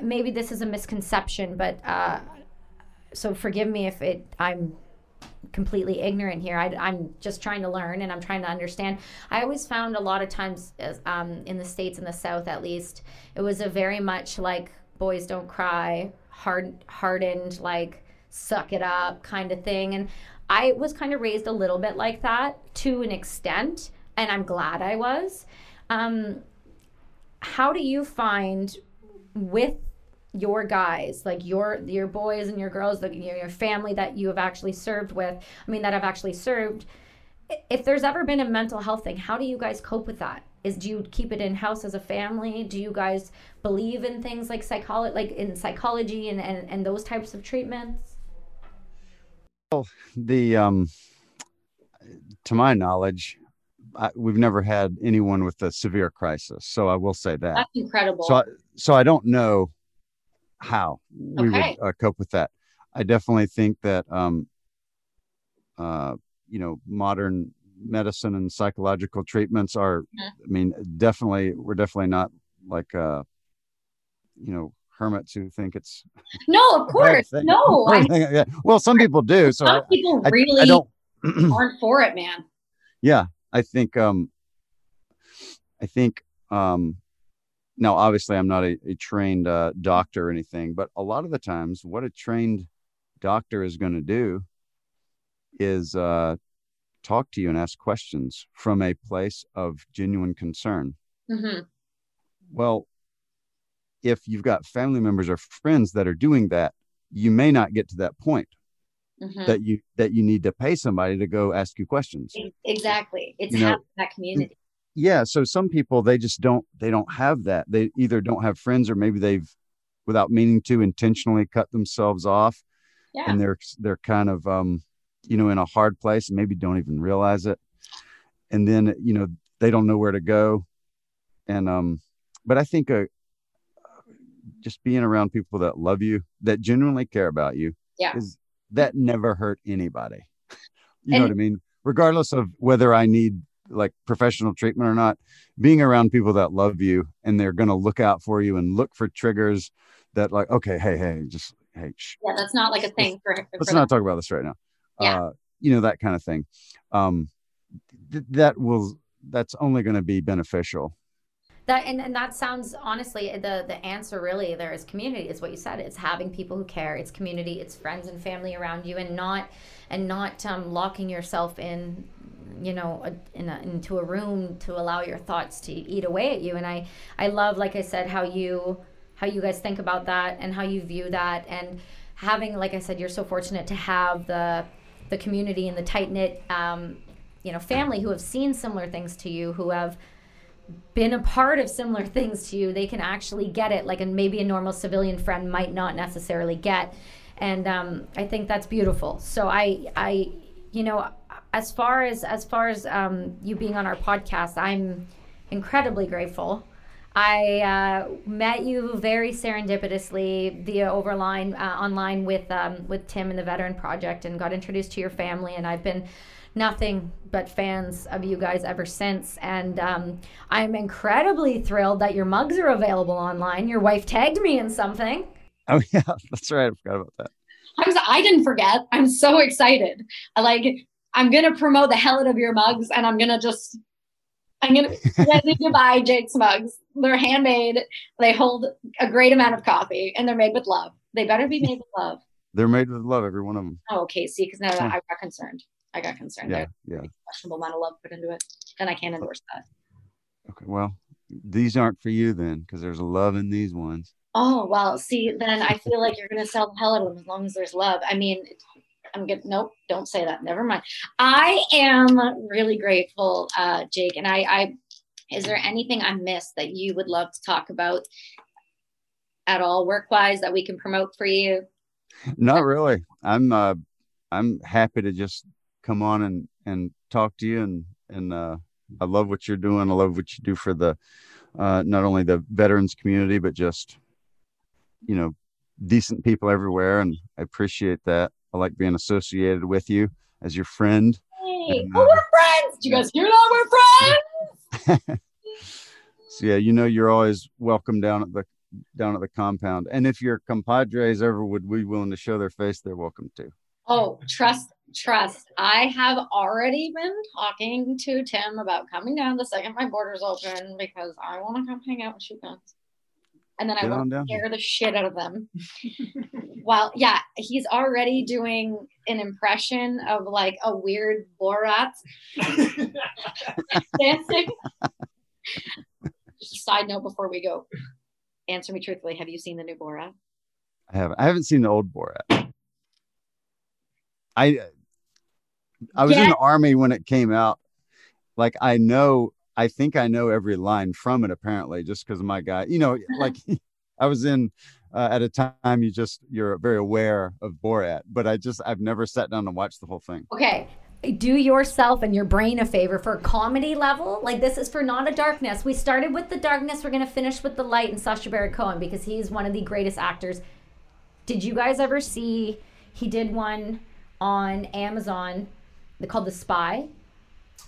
Maybe this is a misconception, but so forgive me if I'm completely ignorant here. I'm just trying to learn and I'm trying to understand. I always found a lot of times in the States, in the South at least, it was a very much like boys don't cry, hardened, like suck it up kind of thing. And I was kind of raised a little bit like that to an extent, and I'm glad I was. How do you find with your guys, like your boys and your girls, your family that you have actually served with, if there's ever been a mental health thing, how do you guys cope with that? Do you keep it in-house as a family? Do you guys believe in things like psychology and those types of treatments? Well, to my knowledge, we've never had anyone with a severe crisis. So I will say that. That's incredible. So I don't know how we would cope with that. I definitely think that, modern medicine and psychological treatments are, we're definitely not like, hermits who think it's. No, of course. No. Well, some people do. So some people really aren't for it, man. Yeah. I think, now, obviously, I'm not a trained doctor or anything, but a lot of the times what a trained doctor is going to do is talk to you and ask questions from a place of genuine concern. Mm-hmm. Well, if you've got family members or friends that are doing that, you may not get to that point. mm-hmm. that you need to pay somebody to go ask you questions. Exactly. It's half that community. Yeah. So some people, they just don't have that. They either don't have friends, or maybe they've, without meaning to, intentionally cut themselves off. Yeah. And they're kind of, in a hard place, and maybe don't even realize it. And then, they don't know where to go. And, but I think, just being around people that love you, that genuinely care about you, is that never hurt anybody. Know what I mean? Regardless of whether I need like professional treatment or not, being around people that love you and they're going to look out for you and look for triggers that like, okay, hey, that's not like a thing for let's not talk about this right now. Yeah. That kind of thing. That's only going to be beneficial. That, and that sounds, honestly, the answer really there is community, is what you said. It's having people who care. It's community. It's friends and family around you, and not locking yourself in, into a room to allow your thoughts to eat away at you. And I love, like I said, how you guys think about that and how you view that, and having, like I said, you're so fortunate to have the community and the tight knit, family who have seen similar things to you, who have been a part of similar things to you. They can actually get it, like, and maybe a normal civilian friend might not necessarily get. And I think that's beautiful. So I as far as you being on our podcast, I'm incredibly grateful. I met you very serendipitously via online with Tim and the Veteran Project, and got introduced to your family, and I've been nothing but fans of you guys ever since. And I'm incredibly thrilled that your mugs are available online. Your wife tagged me in something. Oh yeah, that's right. I forgot about that. I didn't forget. I'm so excited. I'm going to promote the hell out of your mugs, and you can buy Jake's mugs. They're handmade. They hold a great amount of coffee, and they're made with love. They better be made with love. They're made with love, every one of them. Oh, okay. See, because now I got concerned. Yeah. A questionable amount of love put into it, and I can't endorse that. Okay, well, these aren't for you then, because there's love in these ones. Oh, well, see, then I feel like you're going to sell the hell out of them as long as there's love. I mean, nope, don't say that. Never mind. I am really grateful, Jake. And I, is there anything I missed that you would love to talk about at all, work-wise, that we can promote for you? Not really. I'm happy to just come on and talk to you. And I love what you're doing. I love what you do for the, not only the veterans community, but just, decent people everywhere. And I appreciate that. I like being associated with you as your friend. Hey, and, we're friends. Did you guys hear that? We're friends. So yeah, you're always welcome down at the compound. And if your compadres ever would be willing to show their face, they're welcome too. Oh, trust. I have already been talking to Tim about coming down the second my border's open, because I want to come hang out with you guys. And then I will scare the shit out of them. Well, yeah, he's already doing an impression of like a weird Borat dancing. Just a side note before we go. Answer me truthfully. Have you seen the new Borat? I haven't. I haven't seen the old Borat. I was in the army when it came out. Like, I think I know every line from it, apparently, just because my guy, like I was in at a time you're very aware of Borat, but I've never sat down and watched the whole thing. Okay. Do yourself and your brain a favor for comedy level. Like, this is for not a darkness. We started with the darkness. We're going to finish with the light and Sacha Baron Cohen, because he's one of the greatest actors. Did you guys ever see, he did one on Amazon called The Spy?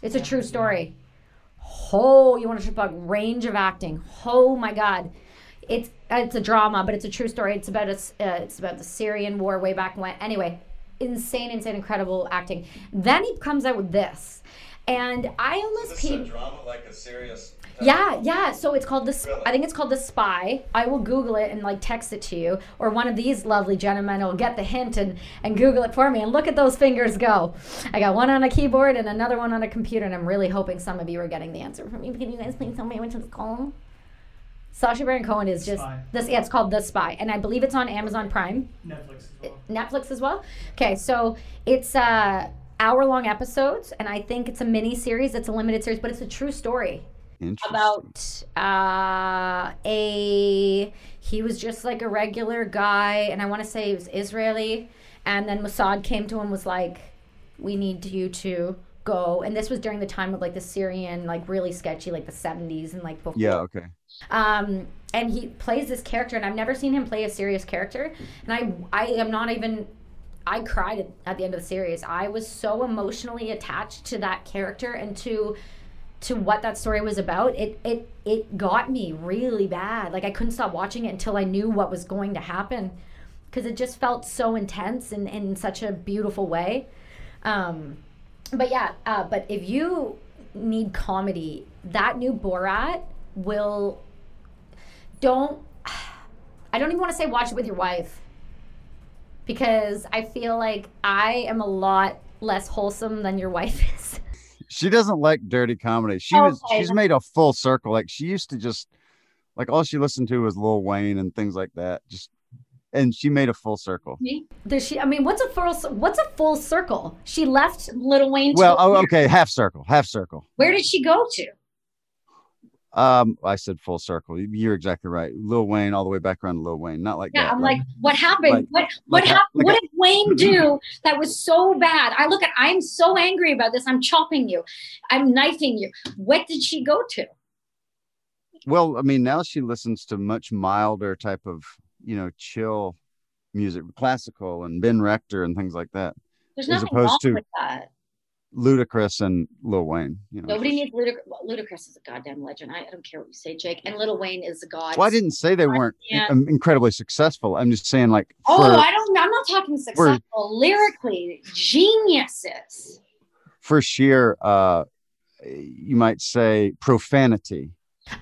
It's a true story. Oh, you want to talk about range of acting? Oh my God, it's a drama, but it's a true story. It's about it's about the Syrian war way back when. Anyway, insane, incredible acting. Then he comes out with this, and I almost. Is this a drama, like a serious? Yeah. So it's called I think it's called The Spy. I will Google it and like text it to you, or one of these lovely gentlemen will get the hint and Google it for me, and look at those fingers go. I got one on a keyboard and another one on a computer, and I'm really hoping some of you are getting the answer from me. Can you guys please tell me which it's called? Sacha Baron Cohen is just this. Yeah, it's called The Spy, and I believe it's on Amazon Prime. Netflix as well. Netflix as well. Okay, so it's hour-long episodes, and I think it's a mini series. It's a limited series, but it's a true story about he was just like a regular guy, and I want to say he was Israeli, and then Mossad came to him, was like, "We need you to go," and this was during the time of like the Syrian, like really sketchy, like the 70s and like before. Yeah, okay. And he plays this character, and I've never seen him play a serious character, and I am not even, I cried at the end of the series. I was so emotionally attached to that character and to what that story was about. It got me really bad. Like I couldn't stop watching it until I knew what was going to happen, because it just felt so intense and in such a beautiful way. But yeah, but if you need comedy, that new Borat will, I don't even want to say watch it with your wife, because I feel like I am a lot less wholesome than your wife is. She doesn't like dirty comedy. She's made a full circle. Like she used to just, like all she listened to was Lil Wayne and things like that. And she made a full circle. Does she? I mean, what's a full circle? She left Lil Wayne. Well, oh, okay, half circle. Where did she go to? I said full circle. You're exactly right. Lil Wayne, all the way back around to Lil Wayne. Not like yeah. That. I'm like, what happened? Like, what happened? Like, what did Wayne do that was so bad? I'm so angry about this. I'm chopping you. I'm knifing you. What did she go to? Well, I mean, now she listens to much milder type of, you know, chill music, classical and Ben Rector and things like that. There's nothing wrong with that. Ludacris and Lil Wayne. You know, nobody needs Ludacris. Ludacris is a goddamn legend. I don't care what you say, Jake. And Lil Wayne is a god. Well, I didn't say they weren't incredibly successful. I'm just saying, like, I'm not talking successful. Lyrically, geniuses. For sheer, you might say, profanity.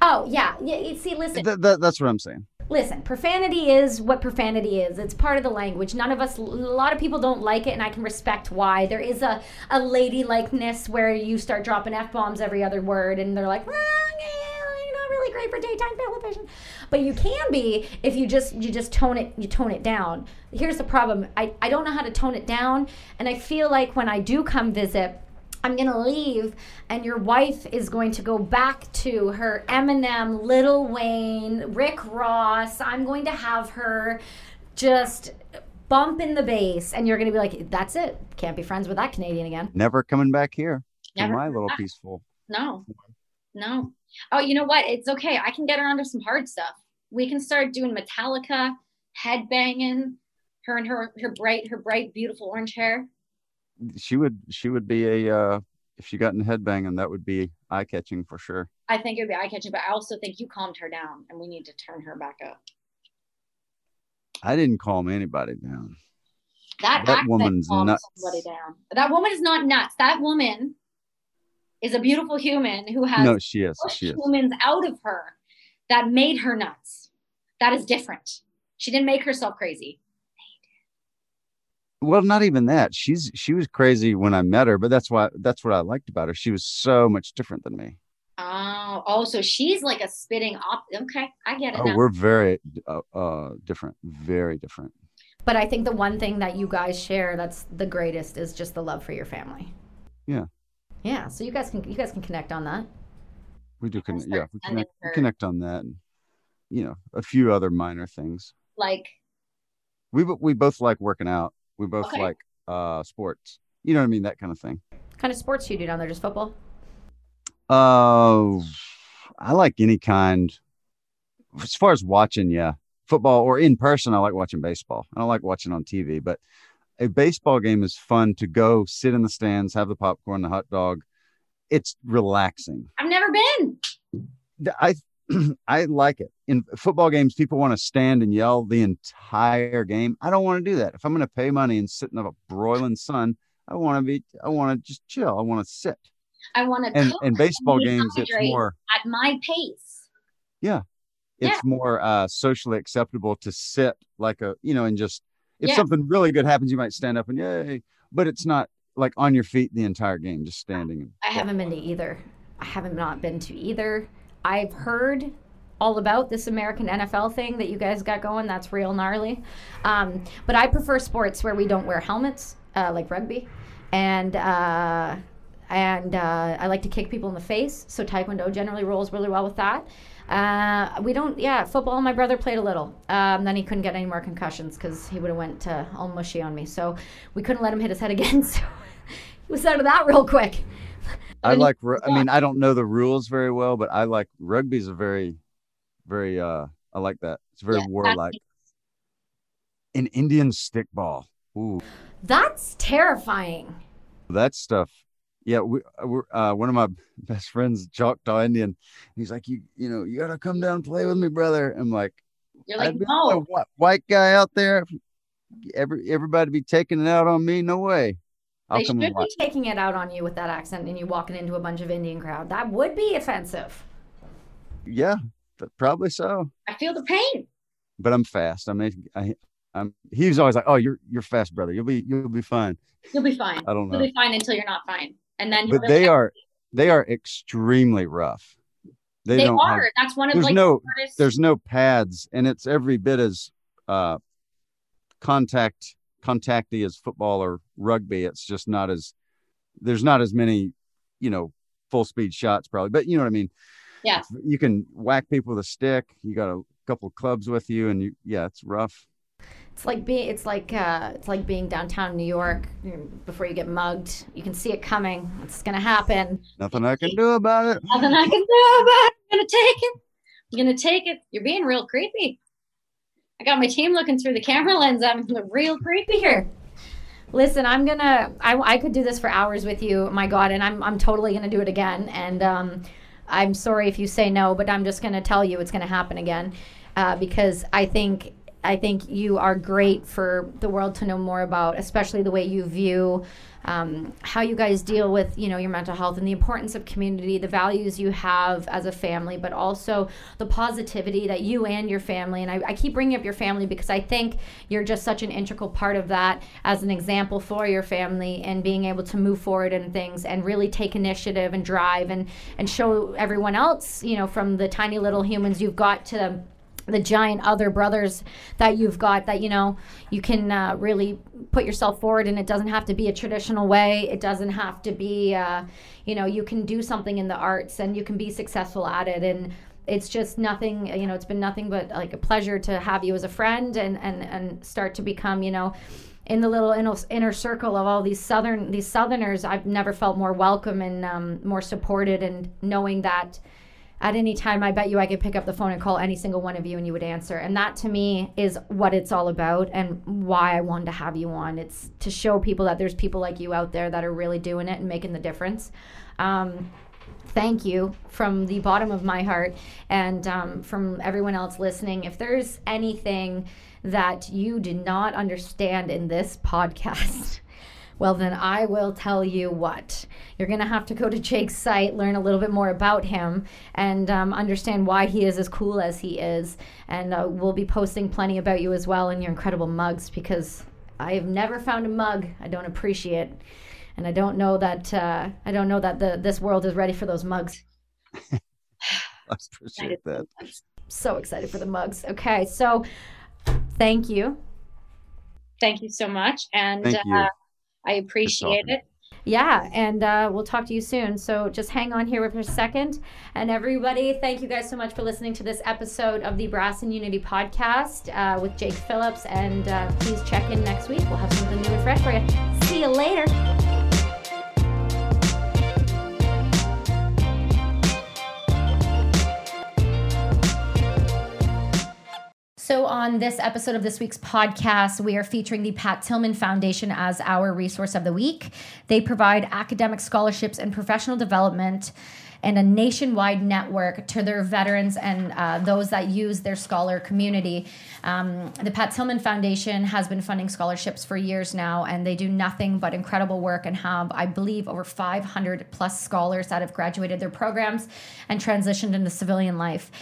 Oh yeah, yeah. See, listen. That's what I'm saying. Listen, profanity is what profanity is. It's part of the language. A lot of people don't like it, and I can respect why. There is a ladylikeness where you start dropping F-bombs every other word, and they're like, well, yeah, you're not really great for daytime television. But you can be if you just tone it down. Here's the problem. I don't know how to tone it down, and I feel like when I do come visit, I'm going to leave, and your wife is going to go back to her Eminem, Lil Wayne, Rick Ross. I'm going to have her just bump in the bass, and you're going to be like, that's it. Can't be friends with that Canadian again. Never coming back here. Never. My little peaceful. No. No. Oh, you know what? It's okay. I can get her under some hard stuff. We can start doing Metallica, headbanging, her and her bright, beautiful orange hair. She would be a if she got in headbanging, that would be eye-catching for sure. I think it would be eye-catching, but I also think you calmed her down, and we need to turn her back up. I didn't calm anybody down. That woman's nuts. Somebody down. That woman is not nuts. That woman is a beautiful human who has pushed humans out of her that made her nuts. That is different. She didn't make herself crazy. Well, not even that. She was crazy when I met her, but that's what I liked about her. She was so much different than me. Oh, so she's like a spitting op. Okay, I get it. Oh, now. We're very different, very different. But I think the one thing that you guys share that's the greatest is just the love for your family. Yeah. Yeah. So you guys can connect on that. We do connect. Yeah, we connect on that, and you know, a few other minor things. Like we both like working out. We both like sports. You know what I mean? That kind of thing. What kind of sports do you do down there? Just football? I like any kind. As far as watching, yeah. Football or in person, I like watching baseball. I don't like watching on TV, but a baseball game is fun to go sit in the stands, have the popcorn, the hot dog. It's relaxing. I've never been. I like it. In football games, people want to stand and yell the entire game. I don't want to do that. If I'm going to pay money and sit in a broiling sun, I want to just chill. I want to sit. I want to. And in baseball games, it's more at my pace. Yeah, it's more socially acceptable to sit like a, you know, and just if something really good happens, you might stand up and yay. But it's not like on your feet the entire game, just standing. I haven't been to either. I haven't not been to either. I've heard all about this American NFL thing that you guys got going. That's real gnarly. But I prefer sports where we don't wear helmets, like rugby. And I like to kick people in the face, so Taekwondo generally rolls really well with that. Football, my brother played a little. Then he couldn't get any more concussions because he would have went all mushy on me. So we couldn't let him hit his head again, so he was out of that real quick. I don't know the rules very well, but I like rugby's a very, very, I like that. It's very warlike. An Indian stickball. Ooh. That's terrifying. That stuff. Yeah, we're one of my best friends, Choctaw Indian. He's like, you know, you gotta come down and play with me, brother. I'm like, you're like, no, white guy out there. Everybody be taking it out on me. No way. They should be taking it out on you with that accent and you walking into a bunch of Indian crowd. That would be offensive. Yeah, probably so. I feel the pain. But I'm fast. I mean, he was always like, "Oh, you're fast, brother. You'll be fine. You'll be fine." I don't know. You'll be fine until you're not fine. And then they are extremely rough. They are. That's one of there's no pads, and it's every bit as contacty as football or rugby. It's just there's not as many, you know, full speed shots probably, but you know what I mean? Yeah. You can whack people with a stick. You got a couple of clubs with you and it's rough. It's like being downtown New York before you get mugged. You can see it coming. It's going to happen. Nothing I can do about it. I'm going to take it. You're being real creepy. I got my team looking through the camera lens. I'm real creepy here. Listen, I could do this for hours with you. My God. And I'm totally going to do it again. And I'm sorry if you say no, but I'm just going to tell you it's going to happen again. Because I think you are great for the world to know more about, especially the way you view how you guys deal with, you know, your mental health and the importance of community, the values you have as a family, but also the positivity that you and your family, and I keep bringing up your family because I think you're just such an integral part of that as an example for your family and being able to move forward in things and really take initiative and drive and show everyone else, you know, from the tiny little humans you've got to the giant other brothers that you've got, that, you know, you can really put yourself forward, and it doesn't have to be a traditional way. It doesn't have to be, you know, you can do something in the arts and you can be successful at it. And it's just nothing, you know, it's been nothing but like a pleasure to have you as a friend and start to become, you know, in the little inner circle of all these Southerners. I've never felt more welcome and more supported, and knowing that at any time, I bet you I could pick up the phone and call any single one of you and you would answer. And that to me is what it's all about and why I wanted to have you on. It's to show people that there's people like you out there that are really doing it and making the difference. Thank you from the bottom of my heart, and from everyone else listening. If there's anything that you did not understand in this podcast, well, then I will tell you what. You're going to have to go to Jake's site, learn a little bit more about him, and understand why he is as cool as he is. And we'll be posting plenty about you as well, and your incredible mugs, because I have never found a mug I don't appreciate. And I don't know that this world is ready for those mugs. I appreciate that. I'm so excited for the mugs. Okay, so thank you. Thank you so much. And thank you. I appreciate it. Yeah, and we'll talk to you soon. So just hang on here for a second. And everybody, thank you guys so much for listening to this episode of the Brass and Unity podcast with Jake Phillips. And please check in next week. We'll have something new and fresh for you. See you later. So on this episode of this week's podcast, we are featuring the Pat Tillman Foundation as our resource of the week. They provide academic scholarships and professional development and a nationwide network to their veterans and those that use their scholar community. The Pat Tillman Foundation has been funding scholarships for years now, and they do nothing but incredible work and have, I believe, over 500 plus scholars that have graduated their programs and transitioned into civilian life.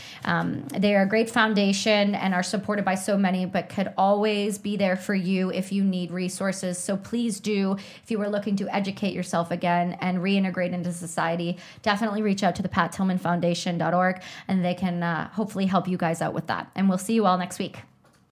They are a great foundation and are supported by so many, but could always be there for you if you need resources. So please do, if you are looking to educate yourself again and reintegrate into society, definitely reach out to the PatTillmanFoundation.org, and they can hopefully help you guys out with that. And we'll see you all next week.